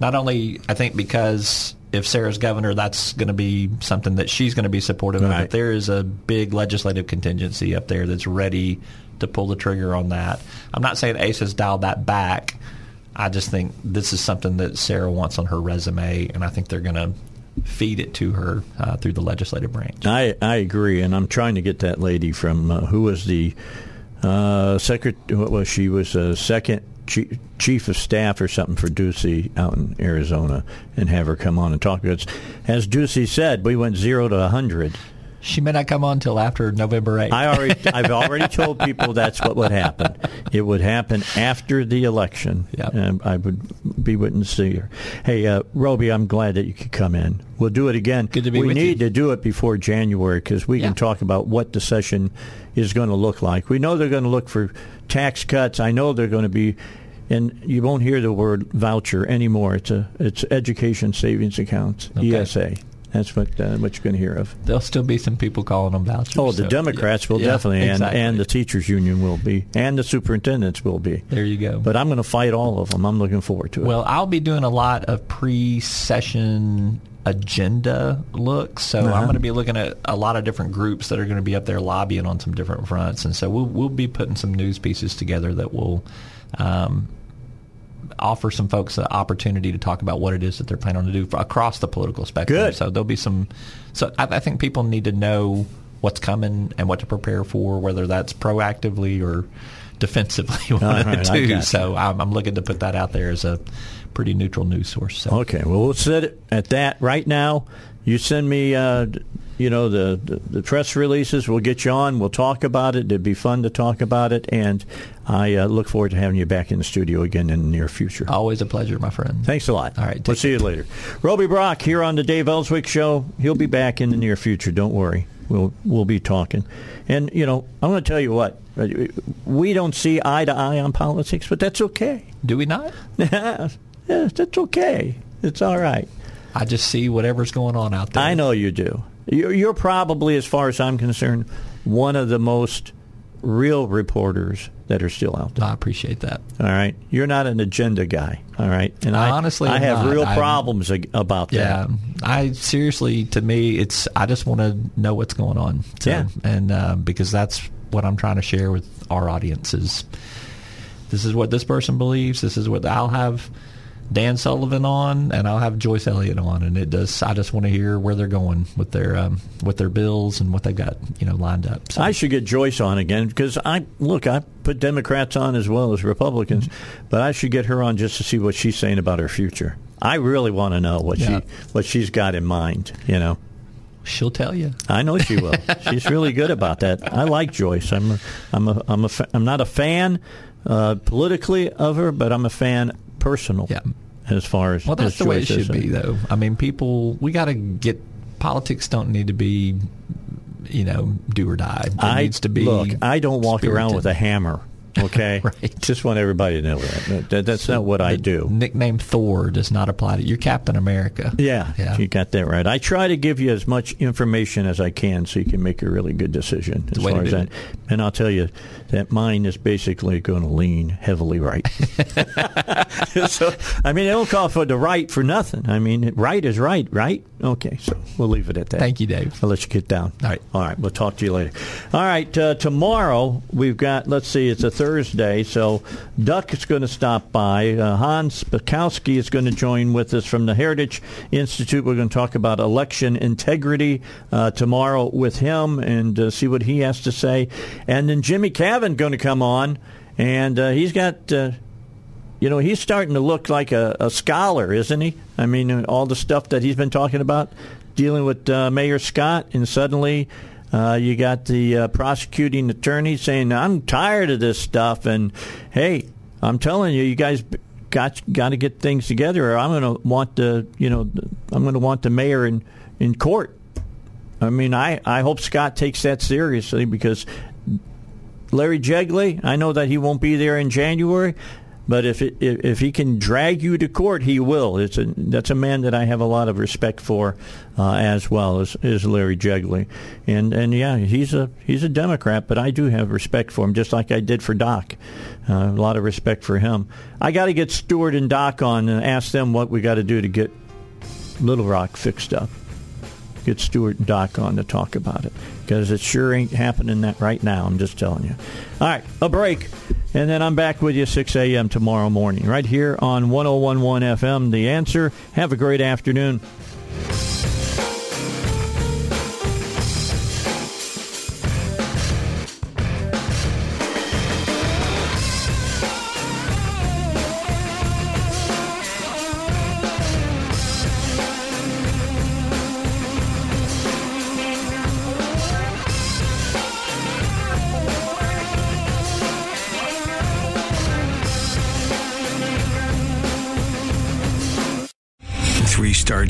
not only I think because if Sarah's governor, that's going to be something that she's going to be supportive right. of, but there is a big legislative contingency up there that's ready to pull the trigger on that. I'm not saying Asa's dialed that back. I just think this is something that Sarah wants on her resume, and I think they're going to feed it to her uh, through the legislative branch. I, I agree, and I'm trying to get that lady from uh, who was the Uh, secret, what was she? Was a second chief, chief of staff or something for Ducey out in Arizona, and have her come on and talk to us. As Ducey said, we went zero to a hundred. She may not come on till after November eighth. I already, I've already told people that's what would happen. It would happen after the election. Yep. And I would be waiting to see her. Hey, uh, Roby, I'm glad that you could come in. We'll do it again. Good to be we with you. We need to do it before January, because we yeah. can talk about what the session is going to look like. We know they're going to look for tax cuts. I know they're going to be. And you won't hear the word voucher anymore. It's a, it's education savings accounts, okay. E S A. That's what uh, what you're going to hear of. There'll still be some people calling them vouchers. Oh, the so, Democrats yeah, will yeah, definitely, exactly. and, and the teachers' union will be, and the superintendents will be. There you go. But I'm going to fight all of them. I'm looking forward to it. Well, I'll be doing a lot of pre-session agenda looks, so uh-huh. I'm going to be looking at a lot of different groups that are going to be up there lobbying on some different fronts, and so we'll we'll be putting some news pieces together that will Um, offer some folks the opportunity to talk about what it is that they're planning on to do for, across the political spectrum. Good. So there'll be some – so I, I think people need to know what's coming and what to prepare for, whether that's proactively or defensively. One of the two. So I'm, I'm looking to put that out there as a pretty neutral news source. So. Okay. Well, we'll sit it at that right now. You send me uh, – You know, the, the, the press releases, we'll get you on. We'll talk about it. It'd be fun to talk about it. And I uh, look forward to having you back in the studio again in the near future. Always a pleasure, my friend. Thanks a lot. All right. We'll see you later. Roby Brock here on the Dave Ellswick Show. He'll be back in the near future. Don't worry. We'll, we'll be talking. And, you know, I'm going to tell you what. We don't see eye to eye on politics, but that's okay. Do we not? Yes, that's okay. It's all right. I just see whatever's going on out there. I know you do. You're probably, as far as I'm concerned, one of the most real reporters that are still out there. I appreciate that. All right. You're not an agenda guy. All right. And I, I honestly I have not. real problems I'm, about yeah, that. Yeah. I seriously, to me, it's I just want to know what's going on. So, yeah. And uh, because that's what I'm trying to share with our audiences. This is what this person believes. This is what I'll have Dan Sullivan on, and I'll have Joyce Elliott on, and it does. I just want to hear where they're going with their um, with their bills and what they've got, you know, lined up. So. I should get Joyce on again, because I look, I put Democrats on as well as Republicans, mm-hmm. but I should get her on just to see what she's saying about her future. I really want to know what yeah. she what she's got in mind, you know. She'll tell you. I know she will. She's really good about that. I like Joyce. I'm a, I'm a, I'm a fa- I'm not a fan uh, politically of her, but I'm a fan personal. Yeah. As far as well, that's the way it should be, though. I mean, people, we got to get politics. Don't need to be, you know, do or die. It I, needs to be. Look, I don't walk spirited. around with a hammer. Okay, right. Just want everybody to know that, that that's so not what I do. Nickname Thor does not apply to you. You're Captain America. Yeah, yeah, you got that right. I try to give you as much information as I can, so you can make a really good decision as far as that. It. And I'll tell you that mine is basically going to lean heavily right. So I mean, they don't call for the right for nothing. I mean, right is right, right? Okay, so we'll leave it at that. Thank you, Dave. I'll let you get down. All right, all right. We'll talk to you later. All right, uh, tomorrow we've got. Let's see, it's a Thursday. Thursday, so Duck is going to stop by. Uh, Hans Spakowski is going to join with us from the Heritage Institute. We're going to talk about election integrity uh, tomorrow with him and uh, see what he has to say. And then Jimmy Cavan going to come on, and uh, he's got uh, You know, he's starting to look like a, a scholar, isn't he? I mean, all the stuff that he's been talking about, dealing with uh, Mayor Scott, and suddenly uh, you got the uh, prosecuting attorney saying, I'm tired of this stuff, and hey, I'm telling you, you guys got got to get things together, or I'm going to want the, you know, I'm going to want the mayor in, in court. I mean, I, I hope Scott takes that seriously, because Larry Jegley, I know that he won't be there in January, but if it, if he can drag you to court, he will. It's a, that's a man that I have a lot of respect for, uh, as well as is Larry Jegley, and and yeah, he's a he's a Democrat, but I do have respect for him, just like I did for Doc. Uh, a lot of respect for him. I got to get Stewart and Doc on and ask them what we got to do to get Little Rock fixed up. Get Stewart and Doc on to talk about it, because it sure ain't happening that right now. I'm just telling you. All right, a break, and then I'm back with you six a.m. tomorrow morning right here on one oh one point one F M, The Answer. Have a great afternoon.